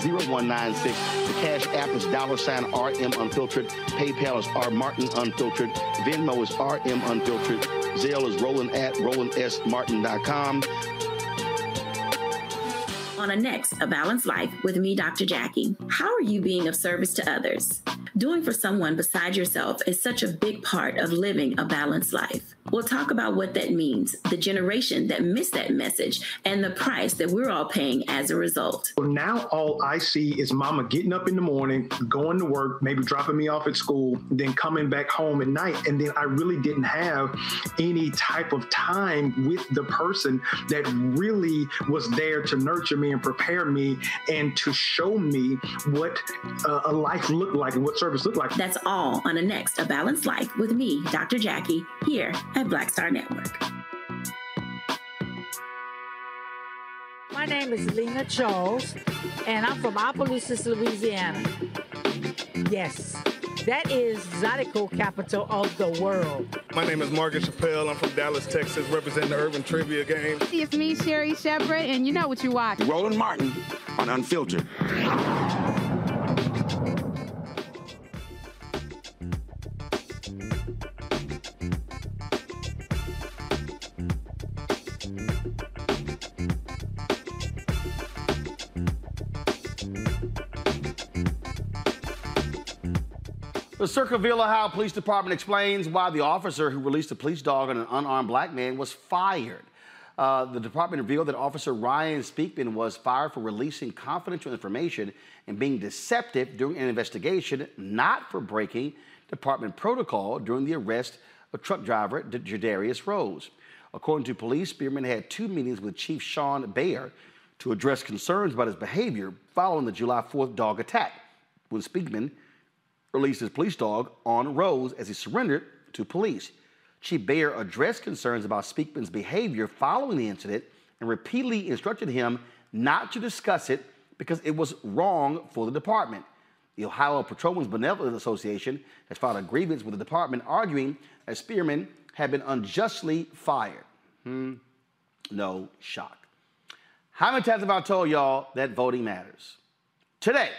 zero one nine six. The Cash App is dollar sign R M Unfiltered. PayPal is R Martin Unfiltered. Venmo is R M Unfiltered. Zelle is Roland at Roland S Martin dot com. On a next, A Balanced Life with me, Doctor Jackie. How are you being of service to others? Doing for someone besides yourself is such a big part of living a balanced life. We'll talk about what that means, the generation that missed that message, and the price that we're all paying as a result. Well, now all I see is mama getting up in the morning, going to work, maybe dropping me off at school, then coming back home at night. And then I really didn't have any type of time with the person that really was there to nurture me and prepare me and to show me what uh, a life looked like and what service looked like. That's all on the next A Balanced Life with me, Doctor Jackie, here at Black Star Network. My name is Lena Charles, and I'm from Opelousas, Louisiana. Yes, that is Zydeco capital of the world. My name is Margaret Chappelle. I'm from Dallas, Texas, representing the Urban Trivia Game. It's me, Sherry Shepard, and you know what you watch. Roland Martin on Unfiltered. The Circleville, Ohio Police Department explains why the officer who released a police dog on an unarmed black man was fired. Uh, the department revealed that Officer Ryan Speakman was fired for releasing confidential information and being deceptive during an investigation, not for breaking department protocol during the arrest of truck driver Jadarius Rose. According to police, Spearman had two meetings with Chief Sean Bayer to address concerns about his behavior following the July fourth dog attack, when Speakman released his police dog on Rose as he surrendered to police. Chief Bayer addressed concerns about Speakman's behavior following the incident and repeatedly instructed him not to discuss it because it was wrong for the department. The Ohio Patrolmen's Benevolent Association has filed a grievance with the department, arguing that Spearman had been unjustly fired. Hmm. No shock. How many times have I told y'all that voting matters? Today,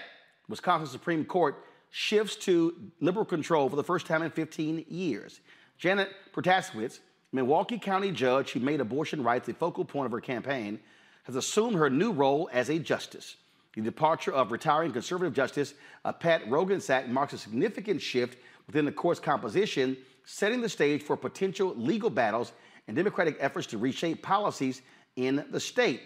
Wisconsin Supreme Court shifts to liberal control for the first time in fifteen years. Janet Protasewicz, Milwaukee County judge who made abortion rights the focal point of her campaign, has assumed her new role as a justice. The departure of retiring conservative justice uh, Pat Rogensack marks a significant shift within the court's composition, setting the stage for potential legal battles and Democratic efforts to reshape policies in the state.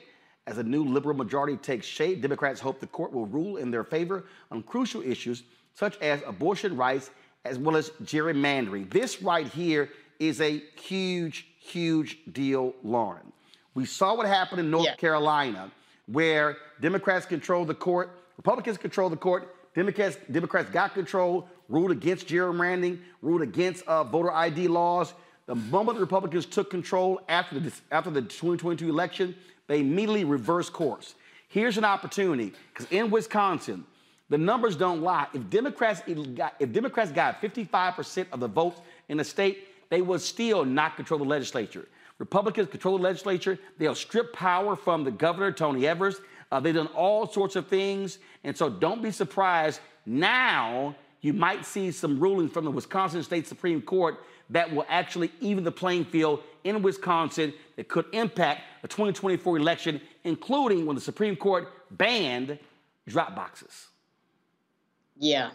As a new liberal majority takes shape, Democrats hope the court will rule in their favor on crucial issues such as abortion rights as well as gerrymandering. This right here is a huge, huge deal, Lauren. We saw what happened in North yeah. Carolina, where Democrats controlled the court, Republicans controlled the court, Democrats, Democrats got control, ruled against gerrymandering, ruled against uh, voter I D laws. The moment the Republicans took control after the, after the twenty twenty-two election, they immediately reversed course. Here's an opportunity, because in Wisconsin, the numbers don't lie. If Democrats got, if Democrats got fifty-five percent of the votes in the state, they would still not control the legislature. Republicans control the legislature. They'll strip power from the governor, Tony Evers. Uh, they've done all sorts of things. And so don't be surprised. Now you might see some rulings from the Wisconsin State Supreme Court that will actually even the playing field in Wisconsin that could impact the twenty twenty-four election, including when the Supreme Court banned drop boxes. Yeah.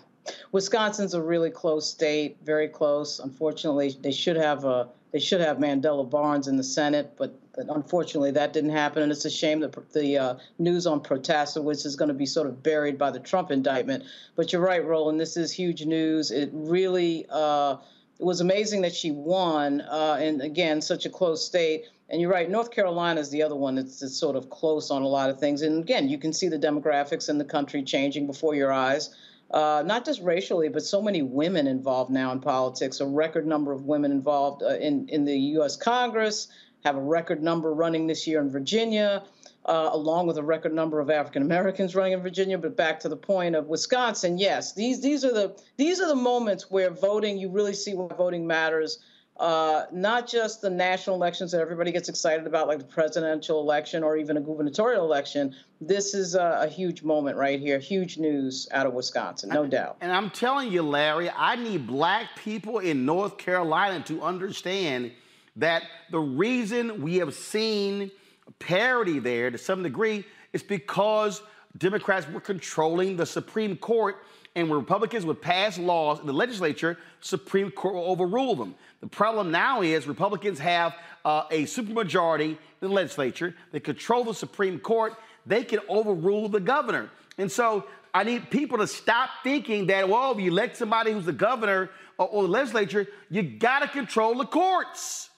Wisconsin's a really close state, very close. Unfortunately, they should have a they should have Mandela Barnes in the Senate, but, but unfortunately that didn't happen. And it's a shame that the uh, news on Protasewicz is going to be sort of buried by the Trump indictment. But you're right, Roland. This is huge news. It really uh, it was amazing that she won, uh, and again, such a close state. And you're right, North Carolina is the other one that's, that's sort of close on a lot of things. And again, you can see the demographics in the country changing before your eyes. Uh, not just racially, but so many women involved now in politics, a record number of women involved uh, in, in the U S Congress, have a record number running this year in Virginia, uh, along with a record number of African-Americans running in Virginia. But back to the point of Wisconsin, yes, these these are the these are the moments where voting, you really see why voting matters. Uh, not just the national elections that everybody gets excited about, like the presidential election or even a gubernatorial election. This is a, a huge moment right here, huge news out of Wisconsin, no I, doubt. And I'm telling you, Larry, I need black people in North Carolina to understand that the reason we have seen parity there to some degree is because Democrats were controlling the Supreme Court. And when Republicans would pass laws in the legislature, Supreme Court will overrule them. The problem now is Republicans have uh, a supermajority in the legislature. They control the Supreme Court. They can overrule the governor. And so I need people to stop thinking that, well, if you elect somebody who's the governor or, or the legislature, you got to control the courts.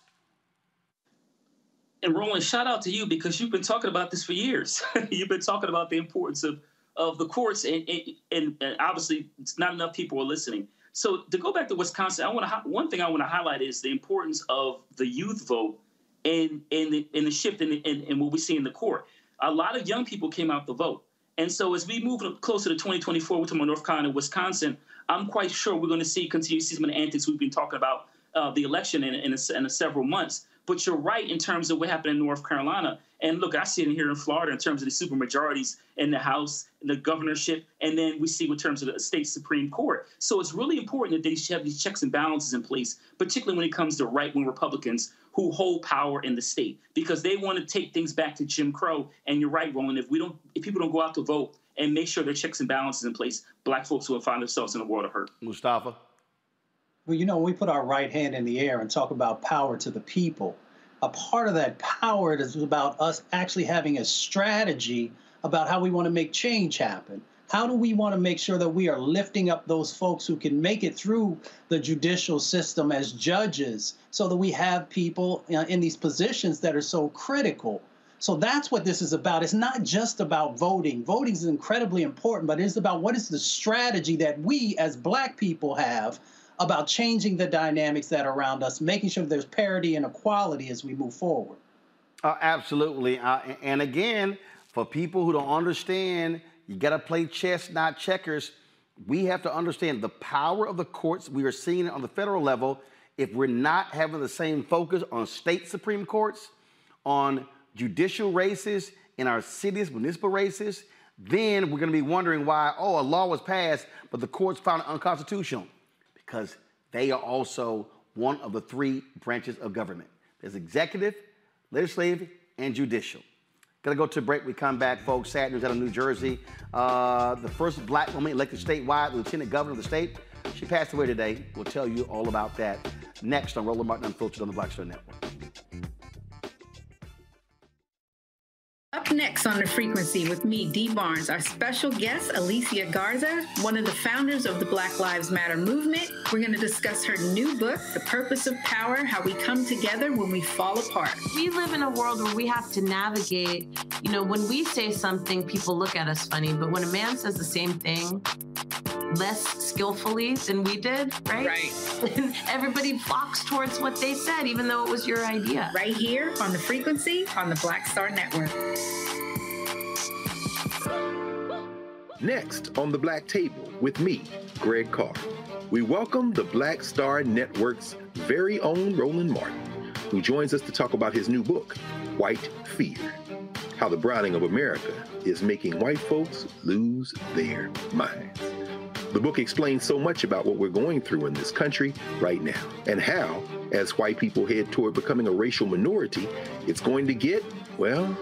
And Roland, shout out to you because you've been talking about this for years. You've been talking about the importance of of the courts, and, and, and obviously not enough people are listening. So to go back to Wisconsin, I want to one thing I want to highlight is the importance of the youth vote and, and, the, and the shift in, the, in, in what we see in the court. A lot of young people came out to vote. And so as we move closer to twenty twenty-four, we're talking about North Carolina, Wisconsin, I'm quite sure we're going to see continue to see some of the antics we've been talking about uh, the election in, in, a, in a several months. But you're right in terms of what happened in North Carolina. And look, I see it here in Florida in terms of the supermajorities in the House, in the governorship, and then we see in terms of the state Supreme Court. So it's really important that they should have these checks and balances in place, particularly when it comes to right-wing Republicans who hold power in the state, because they want to take things back to Jim Crow. And you're right, Roland, if we don't, if people don't go out to vote and make sure their checks and balances in place, black folks will find themselves in a world of hurt. Mustafa? Well, you know, when we put our right hand in the air and talk about power to the people, a part of that power is about us actually having a strategy about how we want to make change happen. How do we want to make sure that we are lifting up those folks who can make it through the judicial system as judges so that we have people in these positions that are so critical? So that's what this is about. It's not just about voting. Voting is incredibly important, but it's about what is the strategy that we as black people have about changing the dynamics that are around us, making sure there's parity and equality as we move forward. Uh, absolutely. Uh, and again, For people who don't understand, you got to play chess, not checkers. We have to understand the power of the courts. We are seeing it on the federal level. If we're not having the same focus on state Supreme Courts, on judicial races, in our cities, municipal races, then we're going to be wondering why, oh, a law was passed, but the courts found it unconstitutional. Because they are also one of the three branches of government. There's executive, legislative, and judicial. Gonna go to break. We come back, folks. Sad news out of New Jersey. Uh, the first black woman elected statewide, lieutenant governor of the state. She passed away today. We'll tell you all about that next on Roland Martin Unfiltered on the Black Star Network. Up next on The Frequency with me, Dee Barnes, our special guest, Alicia Garza, one of the founders of the Black Lives Matter movement. We're going to discuss her new book, The Purpose of Power, How We Come Together When We Fall Apart. We live in a world where we have to navigate, you know, when we say something, people look at us funny, but when a man says the same thing less skillfully than we did, right? Right. Everybody flocks towards what they said, even though it was your idea. Right here on The Frequency on the Black Star Network. Next on The Black Table with me, Greg Carr, we welcome the Black Star Network's very own Roland Martin, who joins us to talk about his new book, White Fear, How the Browning of America is Making White Folks Lose Their Minds. The book explains so much about what we're going through in this country right now and how, as white people head toward becoming a racial minority, it's going to get, well,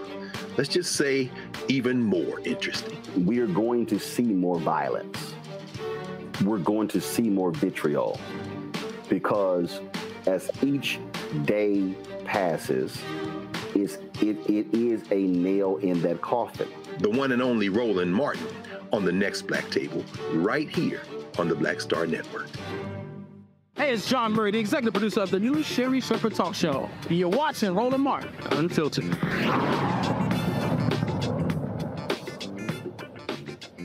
let's just say, even more interesting. We are going to see more violence. We're going to see more vitriol because as each day passes, it's, it, it is a nail in that coffin. The one and only Roland Martin on the next Black Table, right here on the Black Star Network. Hey, it's John Murray, the executive producer of the new Sherry Shepherd Talk Show. And you're watching Roland Martin Unfiltered.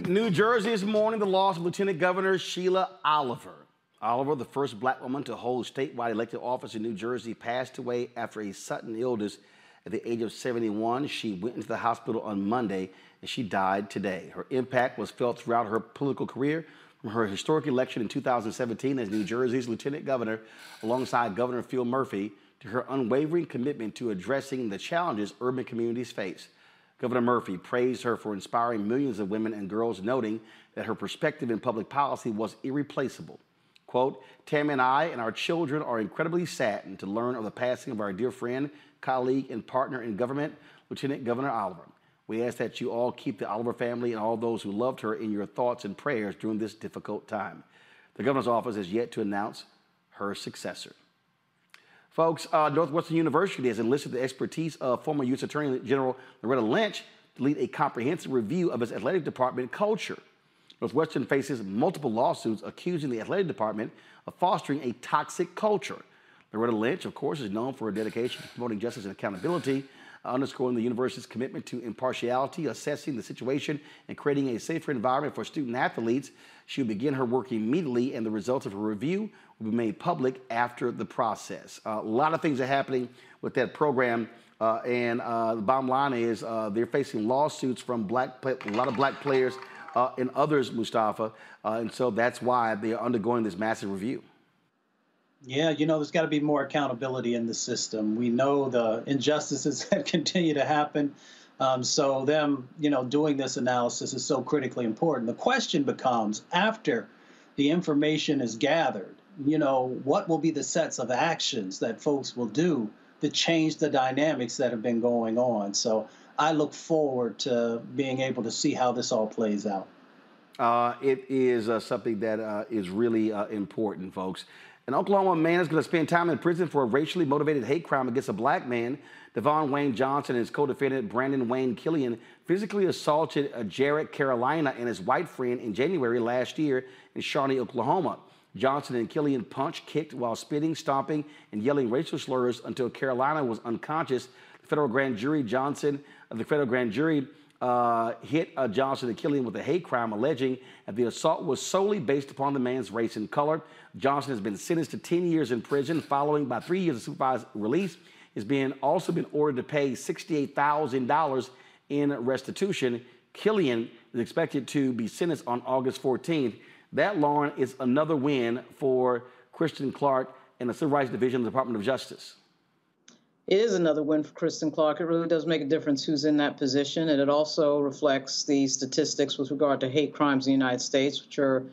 New Jersey this morning, the loss of Lieutenant Governor Sheila Oliver. Oliver, the first black woman to hold statewide elected office in New Jersey, passed away after a sudden illness at the age of seventy-one. She went into the hospital on Monday, and she died today. Her impact was felt throughout her political career, from her historic election in two thousand seventeen as New Jersey's Lieutenant Governor, alongside Governor Phil Murphy, to her unwavering commitment to addressing the challenges urban communities face. Governor Murphy praised her for inspiring millions of women and girls, noting that her perspective in public policy was irreplaceable. Quote, Tammy and I and our children are incredibly saddened to learn of the passing of our dear friend, colleague, and partner in government, Lieutenant Governor Oliver. We ask that you all keep the Oliver family and all those who loved her in your thoughts and prayers during this difficult time. The governor's office has yet to announce her successor. Folks, uh, Northwestern University has enlisted the expertise of former U S Attorney General Loretta Lynch to lead a comprehensive review of its athletic department culture. Northwestern faces multiple lawsuits accusing the athletic department of fostering a toxic culture. Loretta Lynch, of course, is known for her dedication to promoting justice and accountability, underscoring the university's commitment to impartiality, assessing the situation, and creating a safer environment for student athletes. She will begin her work immediately, and the results of her review will be made public after the process. Uh, a lot of things are happening with that program, uh, and uh, the bottom line is uh, they're facing lawsuits from black a lot of black players uh, and others, Mustafa, uh, and so that's why they are undergoing this massive review. Yeah, you know, there's got to be more accountability in the system. We know the injustices that continue to happen, um, so them, you know, doing this analysis is so critically important. The question becomes, after the information is gathered, you know, what will be the sets of actions that folks will do to change the dynamics that have been going on? So I look forward to being able to see how this all plays out. Uh, it is uh, something that uh, is really uh, important, folks. An Oklahoma man is going to spend time in prison for a racially motivated hate crime against a black man. Devon Wayne Johnson and his co-defendant Brandon Wayne Killian physically assaulted Jarrett Carolina and his white friend in January last year in Shawnee, Oklahoma. Johnson and Killian punched, kicked while spitting, stomping, and yelling racial slurs until Carolina was unconscious. The federal grand jury Johnson, the federal grand jury uh, hit uh, Johnson and Killian with a hate crime, alleging that the assault was solely based upon the man's race and color. Johnson has been sentenced to ten years in prison, following by three years of supervised release. He's being also been ordered to pay sixty-eight thousand dollars in restitution. Killian is expected to be sentenced on August fourteenth. That, Lauren, is another win for Kristen Clark and the Civil Rights Division of the Department of Justice. It is another win for Kristen Clark. It really does make a difference who's in that position, and it also reflects the statistics with regard to hate crimes in the United States, which are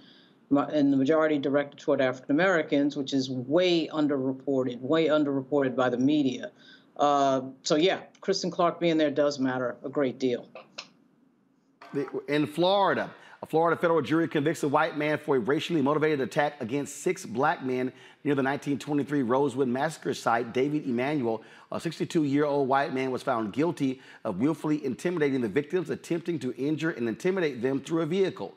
in the majority directed toward African Americans, which is way underreported, way underreported by the media. Uh, so, yeah, Kristen Clark being there does matter a great deal. In Florida, a Florida federal jury convicts a white man for a racially motivated attack against six black men near the nineteen twenty-three Rosewood massacre site. David Emanuel, a sixty-two-year-old white man, was found guilty of willfully intimidating the victims, attempting to injure and intimidate them through a vehicle.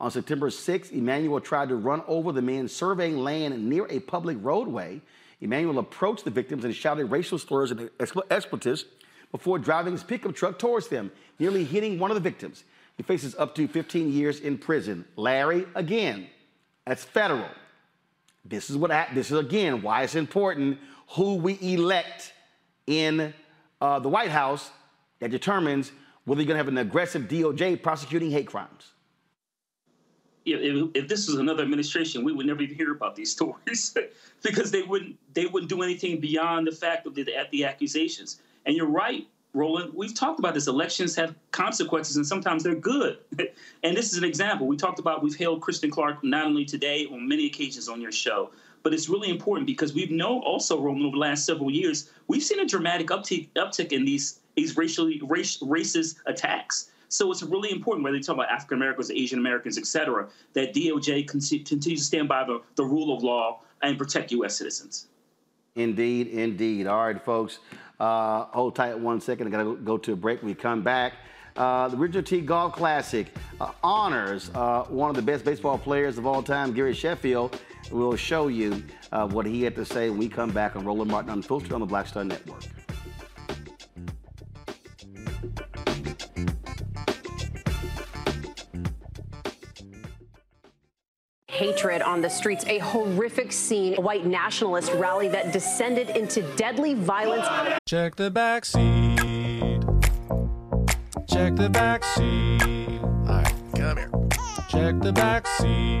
On September sixth, Emanuel tried to run over the men surveying land near a public roadway. Emanuel approached the victims and shouted racial slurs and expletives before driving his pickup truck towards them, nearly hitting one of the victims. He faces up to fifteen years in prison. Larry, again, that's federal. This is what I, this is again why it's important who we elect in uh, the White House that determines whether you're going to have an aggressive D O J prosecuting hate crimes. Yeah, if, if this was another administration, we would never even hear about these stories because they wouldn't they wouldn't do anything beyond the fact of the, at the accusations. And you're right, Roland, we've talked about this. Elections have consequences, and sometimes they're good. And this is an example. We talked about we've hailed Kristen Clark not only today, on many occasions on your show, but it's really important because we've known also, Roland, over the last several years, we've seen a dramatic uptick, uptick in these, these racially race, racist attacks. So it's really important, whether you talk about African Americans, Asian Americans, et cetera, that D O J continue, continues to stand by the, the rule of law and protect U S citizens. Indeed, indeed. All right, folks, uh, hold tight one second. I got to go to a break. When we come back, Uh, the Richard T. Golf Classic uh, honors uh, one of the best baseball players of all time, Gary Sheffield. We'll show you uh, what he had to say when we come back on Roland Martin Unfiltered on the Black Star Network. Hatred on the streets, a horrific scene, a white nationalist rally that descended into deadly violence. Check the back seat. Check the back seat. All right, come here. Check the back seat.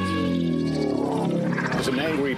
As an angry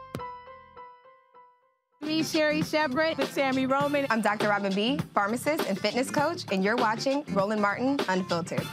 Me, Sherry Shepard, with Sammy Roman. I'm Doctor Robin B., pharmacist and fitness coach, and you're watching Roland Martin Unfiltered.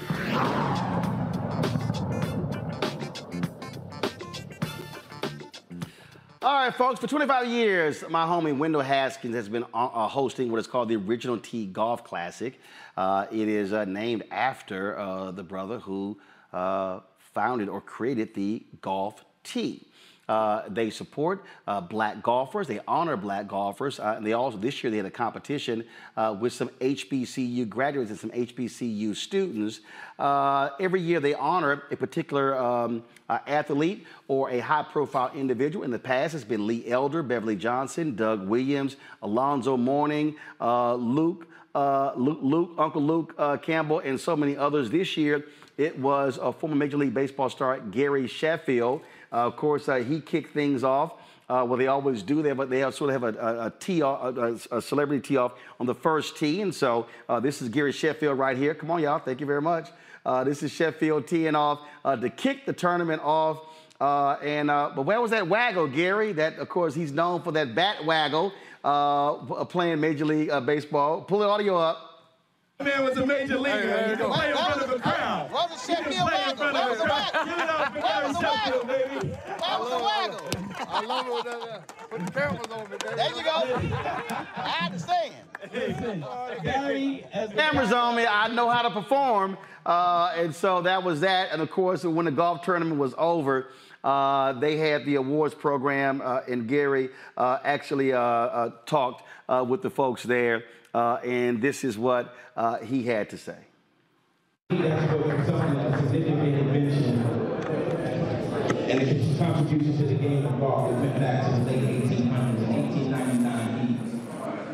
All right, folks, for twenty-five years, my homie Wendell Haskins has been uh, hosting what is called the Original Tee Golf Classic. Uh, it is uh, named after uh, the brother who uh, founded or created the golf tee. Uh, they support uh, black golfers. They honor black golfers. Uh, and they also, this year, they had a competition uh, with some H B C U graduates and some H B C U students. Uh, every year, they honor a particular um, uh, athlete or a high-profile individual. In the past, it's been Lee Elder, Beverly Johnson, Doug Williams, Alonzo Mourning, uh, Luke, uh, Luke, Luke, Uncle Luke uh, Campbell, and so many others. This year, it was a former Major League Baseball star, Gary Sheffield. Uh, of course, uh, he kicked things off. Uh, well, they always do that, but they sort of have a, a, a tee off, a, a celebrity tee off on the first tee. And so uh, this is Gary Sheffield right here. Come on, y'all. Thank you very much. Uh, this is Sheffield teeing off uh, to kick the tournament off. Uh, and uh, but where was that waggle, Gary? That, of course, he's known for that bat waggle uh, playing Major League uh, Baseball. Pull the audio up. Man was a major leaguer. Hey, he could play in front of a crowd. What was Sheffield waggle? What was the waggle? What was the waggle, baby? What was the waggle? I love it when uh, put the cameras on me, baby. There you go. I understand. Listen, Gary, as the cameras on me, I know how to perform. Uh, and so that was that. And, of course, when the golf tournament was over, uh, they had the awards program, uh, and Gary uh, actually uh, uh, talked uh, with the folks there. Uh, and this is what uh, he had to say. And his contributions to the game of golf has been back since the late eighteen hundreds and eighteen ninety-nine.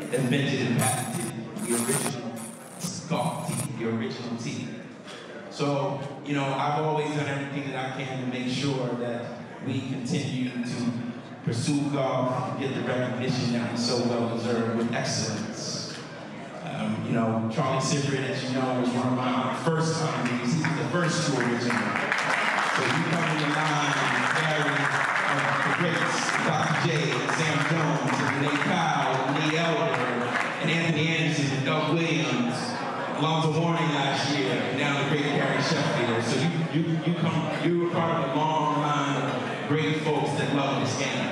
He invented and patented the original golf tee, the original tee. So, you know, I've always done everything that I can to make sure that we continue to pursue golf, get the recognition that we so well deserve with excellence. Um, you know, Charlie Sifford, as you know, was one of my first honorees. He was the first tour original. So you come in the line with Gary, uh, the greats, Doctor J, Sam Jones, and Renee Powell, and Lee Elder, and Anthony Anderson, and Doug Williams, Alonzo Mourning last year, and now the great Gary Sheffield. So you, you, you come, you were part of a long line of great folks that love this game.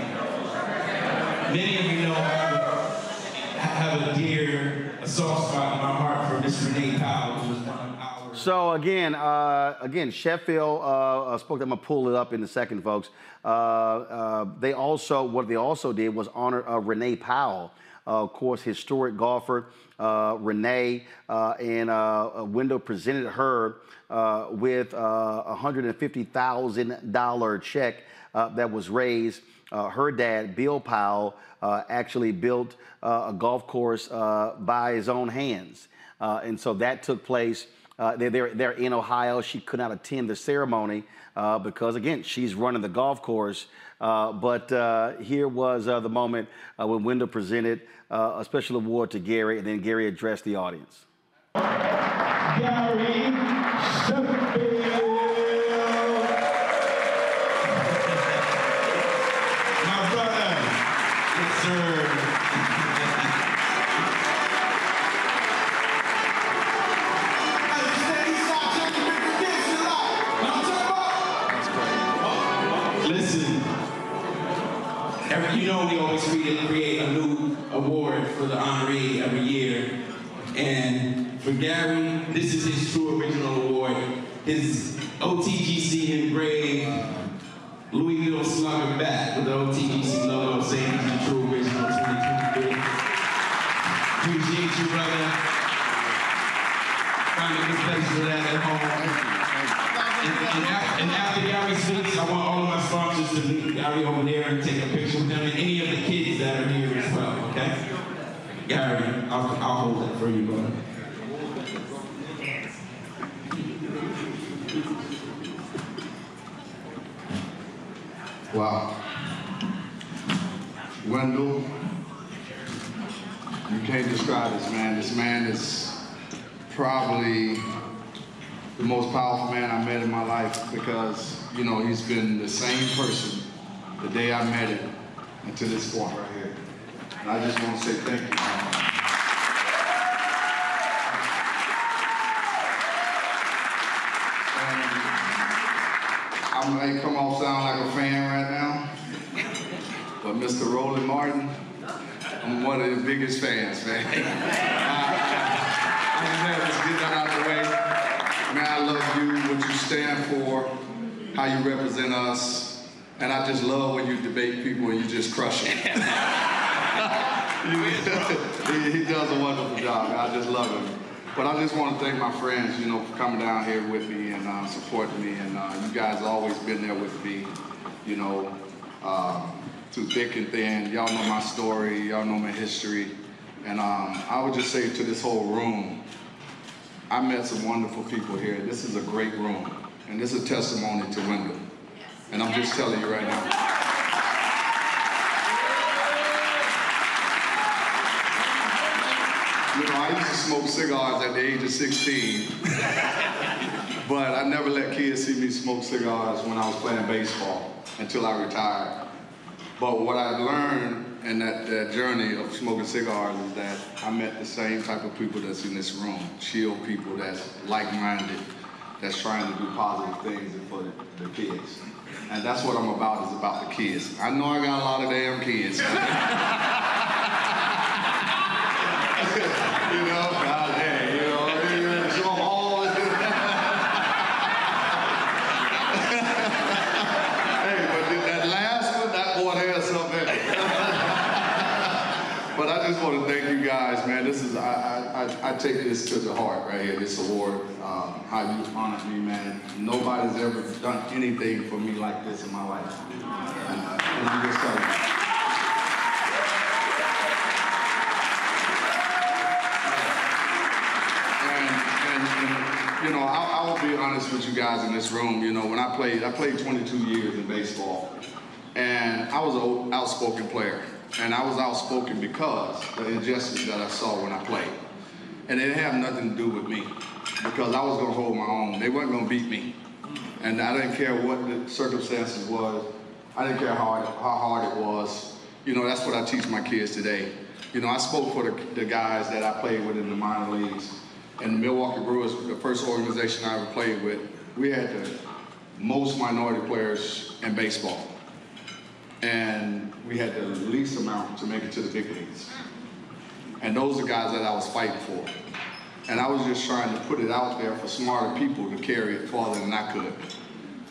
Many of you know I have a dear. A soft spot in my heart for Miss Renee Powell, who was one of our... So again, uh, again, Sheffield uh, spoke. I'm gonna pull it up in a second, folks. Uh, uh, they also, what they also did was honor uh, Renee Powell, uh, of course, historic golfer. Uh, Renee uh, and uh, Wendell presented her uh, with uh, a one hundred fifty thousand dollar check uh, that was raised. Uh, her dad, Bill Powell, uh, actually built uh, a golf course uh, by his own hands. Uh, and so that took place. Uh, they're, they're in Ohio. She could not attend the ceremony uh, because, again, she's running the golf course. Uh, but uh, here was uh, the moment uh, when Wendell presented uh, a special award to Gary, and then Gary addressed the audience. Gary. You know we always create a new award for the honoree every year. And for Gary, this is his true original award. His O T G C engraved Louisville Slugger bat with the O T G C logo saying he's the true original twenty twenty-three. Appreciate you, brother. Finding a place for that at home. And, and, after, and after Gary speaks, I want all of my sponsors to meet Gary over there and take a picture. Gary, I'll, I'll hold it for you, brother. Wow. Wendell, you can't describe this man. This man is probably the most powerful man I met in my life because, you know, he's been the same person the day I met him until this point right here. And I just want to say thank you. I may come off sound like a fan right now, but Mister Roland Martin. I'm one of his biggest fans, man. I, I, I just had to get that out of the way. Man, I love you, what you stand for, how you represent us, and I just love when you debate people and you just crush them. he, he does a wonderful job, man. I just love him. But I just want to thank my friends, you know, for coming down here with me and uh, supporting me. And uh, you guys have always been there with me, you know, uh, through thick and thin. Y'all know my story. Y'all know my history. And um, I would just say to this whole room, I met some wonderful people here. This is a great room. And this is a testimony to Wendell. And I'm just telling you right now. You know, I used to smoke cigars at the age of sixteen, but I never let kids see me smoke cigars when I was playing baseball until I retired. But what I learned in that, that journey of smoking cigars is that I met the same type of people that's in this room, chill people that's like-minded, that's trying to do positive things for the, the kids. And that's what I'm about, is about the kids. I know I got a lot of damn kids. You know, God damn, you know, you know, show them all. Hey, but that last one, that boy has something. But I just want to thank you guys, man. This is, I, I, I take this to the heart right here, this award, um, how you honored me, man. Nobody's ever done anything for me like this in my life. And, uh, and you just tell me. You know, I, I will be honest with you guys in this room. You know, when I played, I played twenty-two years in baseball, and I was an outspoken player. And I was outspoken because the injustice that I saw when I played. And it had nothing to do with me, because I was gonna hold my own. They weren't gonna beat me. And I didn't care what the circumstances was. I didn't care how, how hard it was. You know, that's what I teach my kids today. You know, I spoke for the, the guys that I played with in the minor leagues. And the Milwaukee Brewers, the first organization I ever played with, we had the most minority players in baseball. And we had the least amount to make it to the big leagues. And those are guys that I was fighting for. And I was just trying to put it out there for smarter people to carry it farther than I could.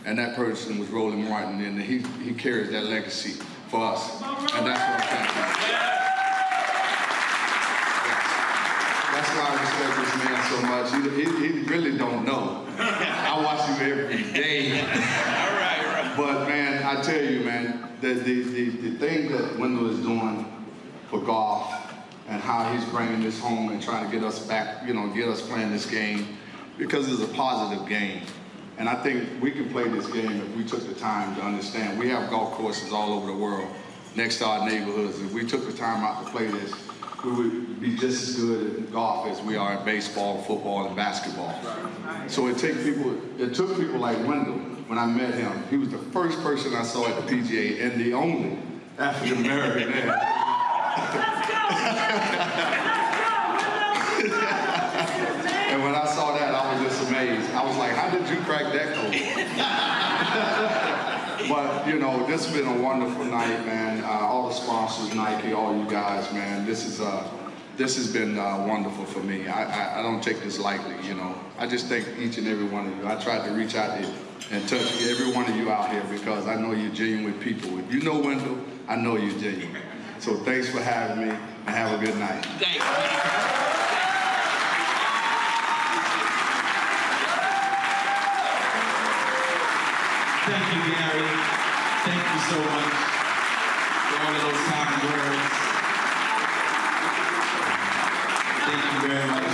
And that person was Roland Martin, and he, he carries that legacy for us. And that's what I'm thankful for. That's why I respect this man so much. He, he, he really don't know. I watch him every day. All right, right. But man, I tell you, man, the, the, the, the thing that Wendell is doing for golf and how he's bringing this home and trying to get us back, you know, get us playing this game, because it's a positive game. And I think we can play this game if we took the time to understand. We have golf courses all over the world, next to our neighborhoods. If we took the time out to play this, we would be just as good in golf as we are in baseball, football, and basketball. So it takes people, it took people like Wendell. When I met him, he was the first person I saw at the P G A and the only African American man. Let's go! Let's go! Let's go! And when I saw that, I was just amazed. I was like, how did you crack that code? But you know, this has been a wonderful night, man. Uh, sponsors, Nike, all you guys, man. This is uh, this has been uh, wonderful for me. I, I, I don't take this lightly, you know. I just thank each and every one of you. I tried to reach out to you and touch every one of you out here, because I know you're genuine people. If you know Wendell, I know you're genuine. So thanks for having me, and have a good night. Thanks. Thank you, Gary. Thank you so much. All those kind words. Thank you very much.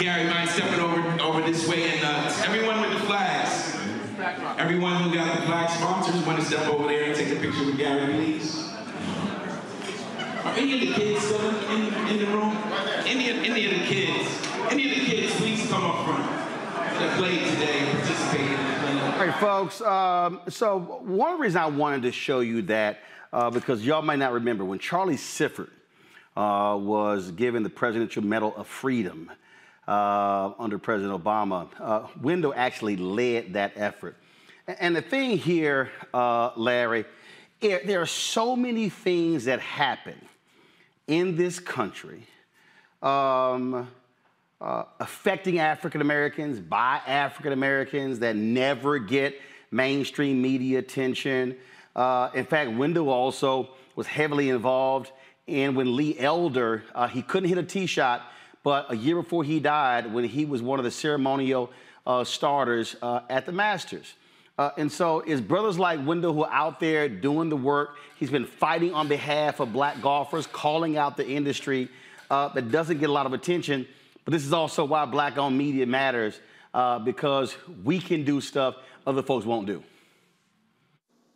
Gary, mind stepping over, over this way, and uh, everyone with the flags, everyone who got the flag sponsors, want to step over there and take a picture with Gary, please. Are any of the kids still in, in, in the room? Any of, any of the kids? Any of the kids, please come up front. Played today, participating in the play. All right, folks, um, so one reason I wanted to show you that, uh, because y'all might not remember, when Charlie Sifford uh, was given the Presidential Medal of Freedom uh, under President Obama, uh, Wendell actually led that effort. And the thing here, uh, Larry, It, there are so many things that happen in this country um, uh, affecting African Americans by African Americans that never get mainstream media attention. Uh, in fact, Wendell also was heavily involved in when Lee Elder, uh, he couldn't hit a tee shot, but a year before he died, when he was one of the ceremonial uh, starters uh, at the Masters. Uh, and so it's brothers like Wendell who are out there doing the work. He's been fighting on behalf of black golfers, calling out the industry uh, that doesn't get a lot of attention. But this is also why black-owned media matters, uh, because we can do stuff other folks won't do.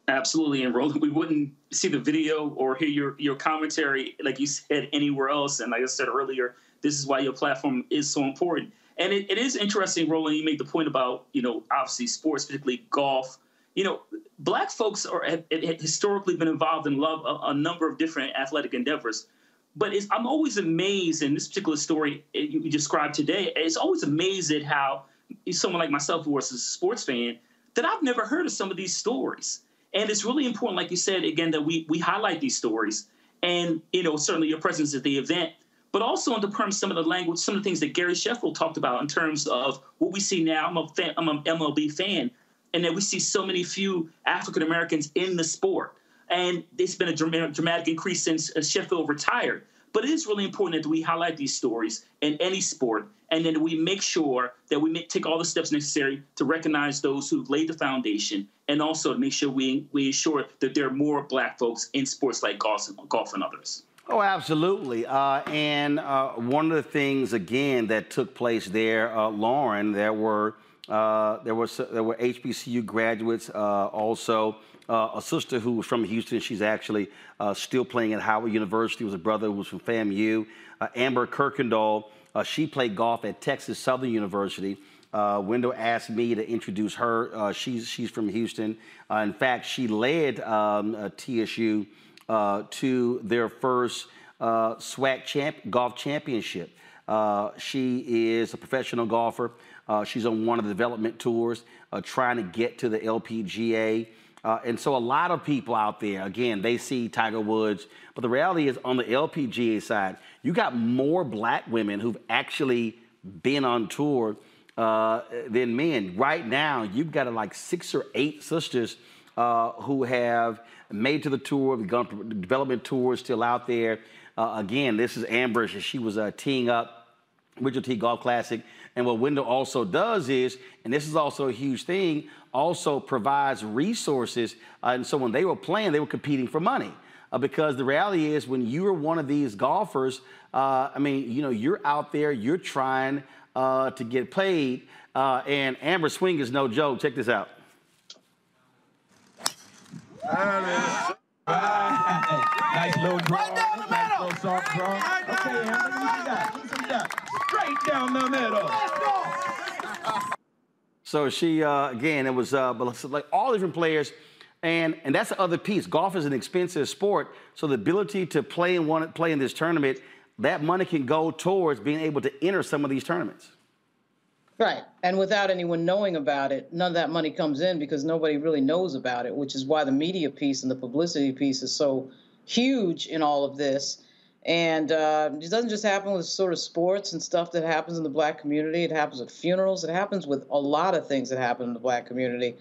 Absolutely. And Roland, we wouldn't see the video or hear your, your commentary, like you said, anywhere else. And like I said earlier, this is why your platform is so important. And it, it is interesting, Roland, you make the point about, you know, obviously sports, particularly golf. You know, black folks are, have, have historically been involved in love a, a number of different athletic endeavors. But it's, I'm always amazed in this particular story you described today, it's always amazed at how someone like myself, who was a sports fan, that I've never heard of some of these stories. And it's really important, like you said, again, that we, we highlight these stories and, you know, certainly your presence at the event. But also in the terms of some of the language, some of the things that Gary Sheffield talked about in terms of what we see now. I'm a fan, I'm an M L B fan, and that we see so many few African Americans in the sport, and it's been a dramatic increase since Sheffield retired. But it is really important that we highlight these stories in any sport, and then we make sure that we take all the steps necessary to recognize those who've laid the foundation, and also to make sure we we ensure that there are more black folks in sports like golf and, golf and others. Oh, absolutely. Uh, and uh, one of the things, again, that took place there, uh, Lauren, there were uh, there was there were H B C U graduates, uh, also uh, a sister who was from Houston. She's actually uh, still playing at Howard University. There was a brother who was from FAMU. Uh, Amber Kirkendall, uh, she played golf at Texas Southern University. Uh, Wendell asked me to introduce her. Uh, she's, she's from Houston. Uh, in fact, she led um, uh, T S U Uh, to their first uh, SWAC champ golf championship. Uh, she is a professional golfer. Uh, she's on one of the development tours uh, trying to get to the L P G A. Uh, and so a lot of people out there, again, they see Tiger Woods, but the reality is on the L P G A side, you got more black women who've actually been on tour uh, than men. Right now, you've got like six or eight sisters Uh, who have made to the tour, begun development tours, still out there. Uh, again, this is Amber. She was uh, teeing up Richard T. Golf Classic. And what Wendell also does is, and this is also a huge thing, also provides resources. Uh, and so when they were playing, they were competing for money. Uh, because the reality is when you are one of these golfers, uh, I mean, you know, you're out there, you're trying uh, to get paid. Uh, and Amber's swing is no joke. Check this out. Right. Nice little draw. Right down the middle. Nice little soft draw. Right down, okay, Amber, right easy down. down. Straight down the middle. Let's go. So she, uh, again, it was uh, like all different players, and and that's the other piece. Golf is an expensive sport, so the ability to play in one play in this tournament, that money can go towards being able to enter some of these tournaments. Right. And without anyone knowing about it, none of that money comes in because nobody really knows about it, which is why the media piece and the publicity piece is so huge in all of this. And uh, it doesn't just happen with sort of sports and stuff that happens in the black community. It happens at funerals. It happens with a lot of things that happen in the black community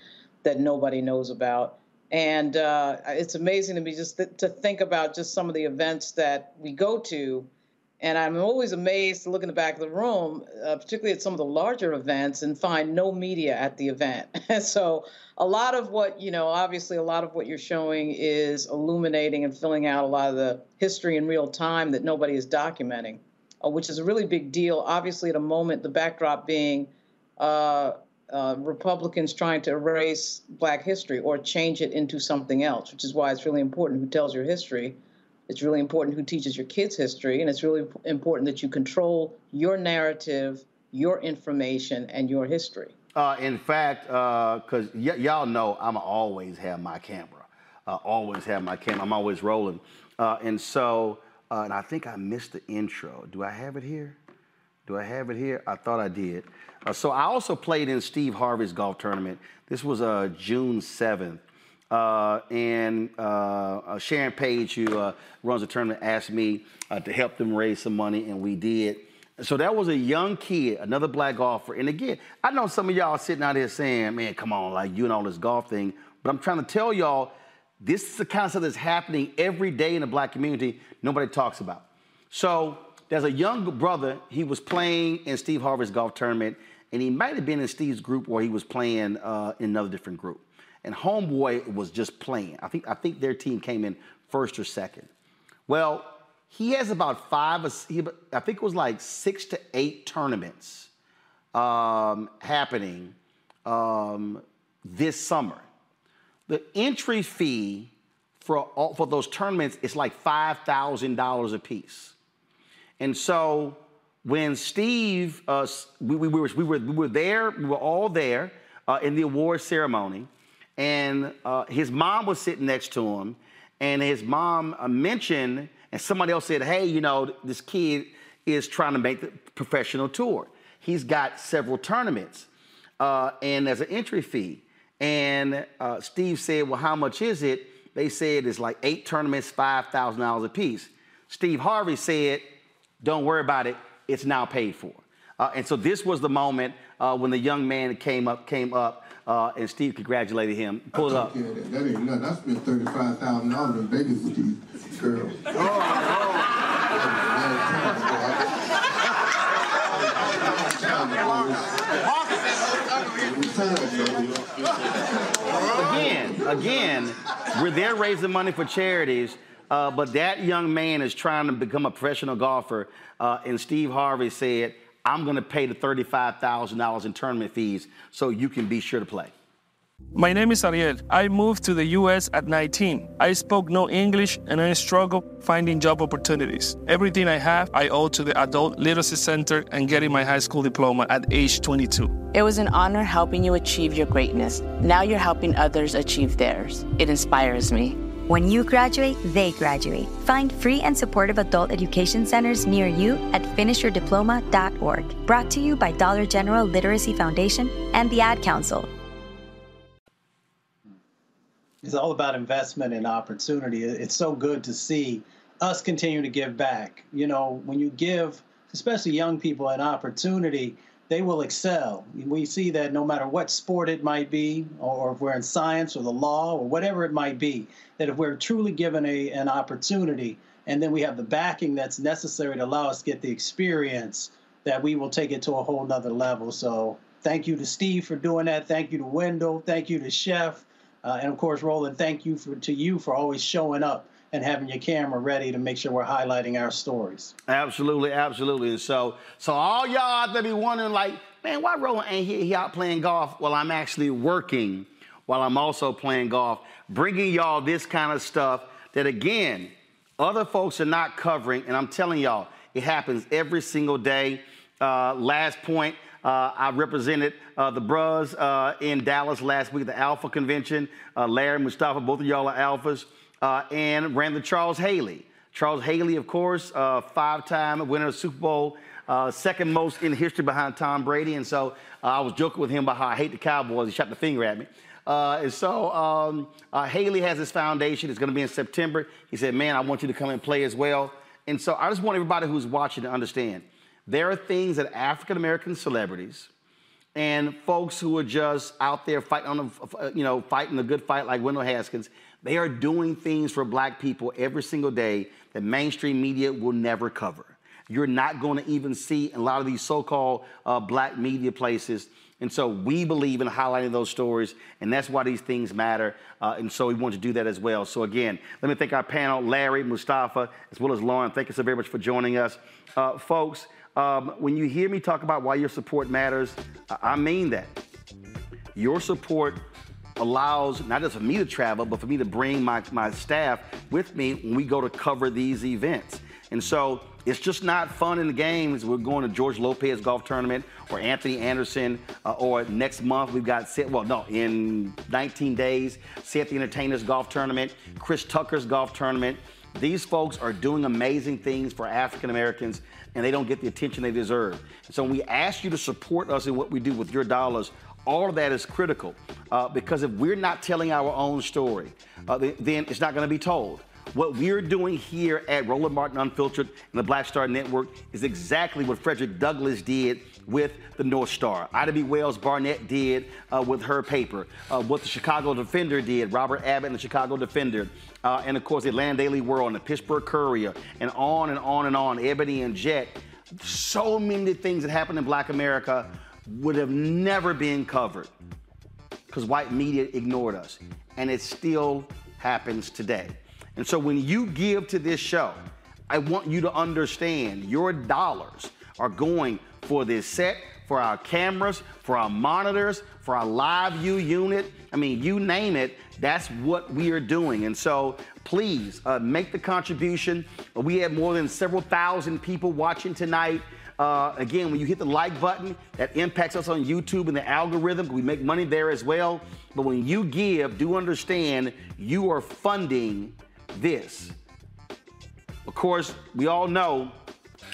that nobody knows about. And uh, it's amazing to me just th- to think about just some of the events that we go to. And I'm always amazed to look in the back of the room, uh, particularly at some of the larger events, and find no media at the event. So a lot of what, you know, obviously a lot of what you're showing is illuminating and filling out a lot of the history in real time that nobody is documenting, uh, which is a really big deal. Obviously, at a moment, the backdrop being uh, uh, Republicans trying to erase black history or change it into something else, which is why it's really important who tells your history. It's really important who teaches your kids history, and it's really important that you control your narrative, your information, and your history. Uh, in fact, because uh, y- y'all know I'm always have my camera. Uh, always have my camera. I'm always rolling. Uh, and so, uh, and I think I missed the intro. Do I have it here? Do I have it here? I thought I did. Uh, so I also played in Steve Harvey's golf tournament. This was uh, June seventh. uh, and uh, Sharon Page, who uh, runs the tournament, asked me uh, to help them raise some money, and we did. So that was a young kid, another black golfer. And again, I know some of y'all sitting out here saying, man, come on, like you and all this golf thing. But I'm trying to tell y'all, this is the kind of stuff that's happening every day in the black community nobody talks about. So there's a young brother, he was playing in Steve Harvey's golf tournament, and he might have been in Steve's group or he was playing uh, in another different group. And homeboy was just playing. I think, I think their team came in first or second. Well, he has about five, I think it was like six to eight tournaments um, happening um, this summer. The entry fee for, all, for those tournaments is like five thousand dollars a piece. And so when Steve, uh, we, we, we, were, we, were, we were there, we were all there uh, in the award ceremony, and uh, his mom was sitting next to him, and his mom uh, mentioned, and somebody else said, hey, you know, this kid is trying to make the professional tour. He's got several tournaments, uh, and there's an entry fee. And uh, Steve said, well, how much is it? They said it's like eight tournaments, five thousand dollars a piece. Steve Harvey said, don't worry about it. It's now paid for. Uh, and so this was the moment uh, when the young man came up, came up, uh, and Steve congratulated him. Pulled up. Yeah, that, that ain't nothing. I spent thirty-five thousand dollars in Vegas with these girls. Oh, oh. Again, again, we're there raising money for charities. Uh, but that young man is trying to become a professional golfer, uh, and Steve Harvey said, I'm going to pay the thirty-five thousand dollars in tournament fees so you can be sure to play. My name is Ariel. I moved to the U S at nineteen. I spoke no English, and I struggled finding job opportunities. Everything I have, I owe to the Adult Literacy Center and getting my high school diploma at age twenty-two. It was an honor helping you achieve your greatness. Now you're helping others achieve theirs. It inspires me. When you graduate, they graduate. Find free and supportive adult education centers near you at finish your diploma dot org. Brought to you by Dollar General Literacy Foundation and the Ad Council. It's all about investment and opportunity. It's so good to see us continue to give back. You know, when you give, especially young people, an opportunity, they will excel. We see that no matter what sport it might be, or if we're in science or the law or whatever it might be, that if we're truly given a, an opportunity, and then we have the backing that's necessary to allow us to get the experience, that we will take it to a whole nother level. So thank you to Steve for doing that. Thank you to Wendell. Thank you to Chef. Uh, and of course, Roland, thank you for, to you for always showing up and having your camera ready to make sure we're highlighting our stories. Absolutely, absolutely. And so, so all y'all out there be wondering, like, man, why Roland ain't here? He out playing golf. Well, I'm actually working while I'm also playing golf, bringing y'all this kind of stuff that, again, other folks are not covering. And I'm telling y'all, it happens every single day. Uh, last point, uh, I represented uh, the bros uh, in Dallas last week at the Alpha Convention. Uh, Larry, Mustafa, both of y'all are alphas. Uh, and ran the Charles Haley. Charles Haley, of course, uh, five-time winner of the Super Bowl, uh, second most in history behind Tom Brady. And so uh, I was joking with him about how I hate the Cowboys. He shot the finger at me. Uh, and so um, uh, Haley has his foundation. It's going to be in September. He said, man, I want you to come and play as well. And so I just want everybody who's watching to understand there are things that African-American celebrities and folks who are just out there fighting on a, you know, fighting a good fight like Wendell Haskins, they are doing things for black people every single day that mainstream media will never cover. You're not going to even see a lot of these so-called uh, black media places. And so we believe in highlighting those stories, and that's why these things matter. Uh, and so we want to do that as well. So again, let me thank our panel, Larry, Mustafa, as well as Lauren. Thank you so very much for joining us. Uh, folks, Um, when you hear me talk about why your support matters, I mean that. Your support allows not just for me to travel, but for me to bring my, my staff with me when we go to cover these events. And so it's just not fun in the games. We're going to George Lopez golf tournament or Anthony Anderson, uh, or next month we've got, Seth, well, no, in nineteen days, Seth the Entertainer's golf tournament, Chris Tucker's golf tournament. These folks are doing amazing things for African Americans, and they don't get the attention they deserve. So when we ask you to support us in what we do with your dollars, All of that is critical uh, because if we're not telling our own story, uh, then it's not going to be told. What we're doing here at Roland Martin Unfiltered and the Black Star Network is exactly what Frederick Douglass did with the North Star. Ida B. Wells Barnett did uh, with her paper. Uh, what the Chicago Defender did, Robert Abbott and the Chicago Defender. Uh, and, of course, the Atlanta Daily World and the Pittsburgh Courier and on and on and on, Ebony and Jet. So many things that happened in Black America would have never been covered because white media ignored us. And it still happens today. And so when you give to this show, I want you to understand your dollars are going for this set, for our cameras, for our monitors, for our live view unit. I mean, you name it, that's what we are doing. And so please uh, make the contribution. We have more than several thousand people watching tonight. Uh, again, when you hit the like button, that impacts us on YouTube and the algorithm. We make money there as well. But when you give, do understand you are funding this. Of course, we all know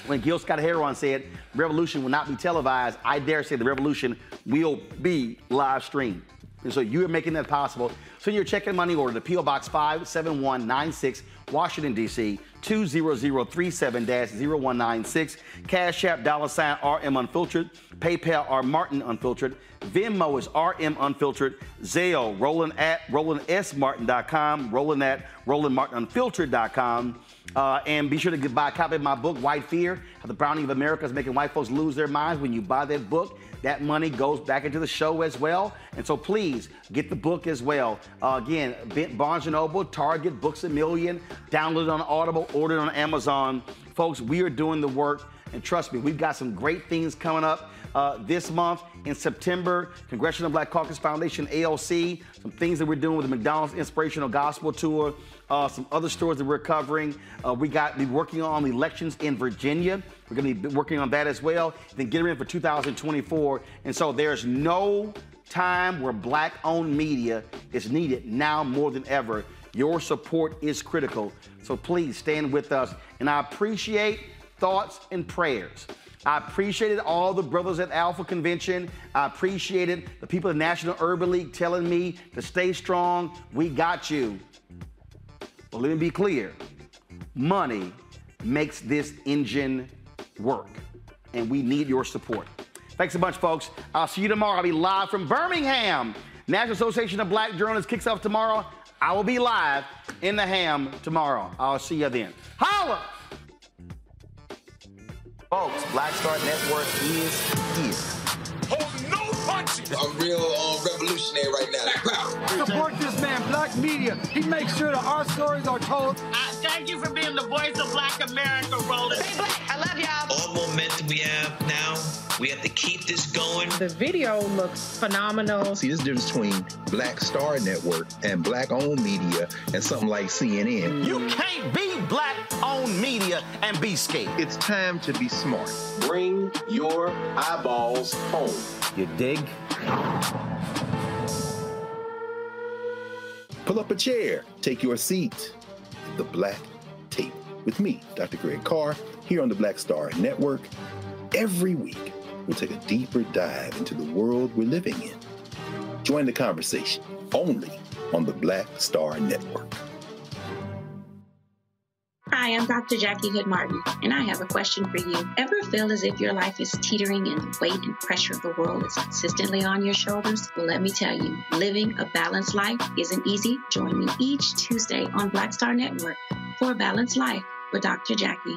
when Gil Scott-Heron said revolution will not be televised, I dare say the revolution will be live streamed. And so you are making that possible. Send your check and money order to P O Box five seven one nine six, Washington, D C two zero zero three seven dash zero one nine six. Cash App, dollar sign R M Unfiltered. PayPal, R Martin Unfiltered. Venmo is R M Unfiltered. Zelle, Roland at Roland S Martin dot com. Roland at Roland Martin Unfiltered dot com. Uh, and be sure to buy a copy of my book, White Fear, How the Browning of America is Making White Folks Lose Their Minds. When you buy that book, that money goes back into the show as well. And so please get the book as well. Uh, again, Barnes and Noble, Target, Books A Million, downloaded on Audible, ordered on Amazon. Folks, we are doing the work. And trust me, we've got some great things coming up uh, this month. In September, Congressional Black Caucus Foundation, A L C, some things that we're doing with the McDonald's Inspirational Gospel Tour, uh, some other stories that we're covering. Uh, we got be working on the elections in Virginia. We're going to be working on that as well. Then get ready for two thousand twenty-four. And so there's no time where Black-owned media is needed now more than ever. Your support is critical. So please stand with us. And I appreciate thoughts and prayers. I appreciated all the brothers at Alpha Convention. I appreciated the people at National Urban League telling me to stay strong. We got you. But let me be clear. Money makes this engine work. And we need your support. Thanks a bunch, folks. I'll see you tomorrow. I'll be live from Birmingham. National Association of Black Journalists kicks off tomorrow. I will be live in the ham tomorrow. I'll see you then. Holla! Folks, Black Star Network is here. Hold no punches! I'm real uh, revolutionary right now. Support this man, Black Media. He makes sure that our stories are told. Uh, thank you for being the voice of Black America, Roland. Stay black. I love y'all. All momentum we have now, we have to keep this going. The video looks phenomenal. See, this difference between Black Star Network and Black-owned media and something like C N N. You can't be Black-owned media and be scared. It's time to be smart. Bring your eyeballs home. You dig? Pull up a chair. Take your seat. The Black Tape with me, Doctor Greg Carr, here on the Black Star Network. Every week, we'll take a deeper dive into the world we're living in. Join the conversation only on the Black Star Network. Hi, I'm Doctor Jackie Hood-Martin, and I have a question for you. Ever feel as if your life is teetering and the weight and pressure of the world is consistently on your shoulders? Well, let me tell you, living a balanced life isn't easy. Join me each Tuesday on Black Star Network for A Balanced Life with Doctor Jackie.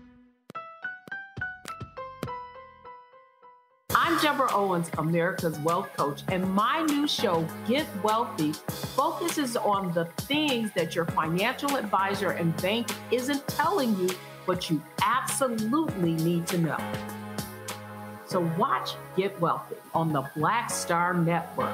I'm Deborah Owens, America's Wealth Coach, and my new show, Get Wealthy, focuses on the things that your financial advisor and bank isn't telling you, but you absolutely need to know. So watch Get Wealthy on the Black Star Network.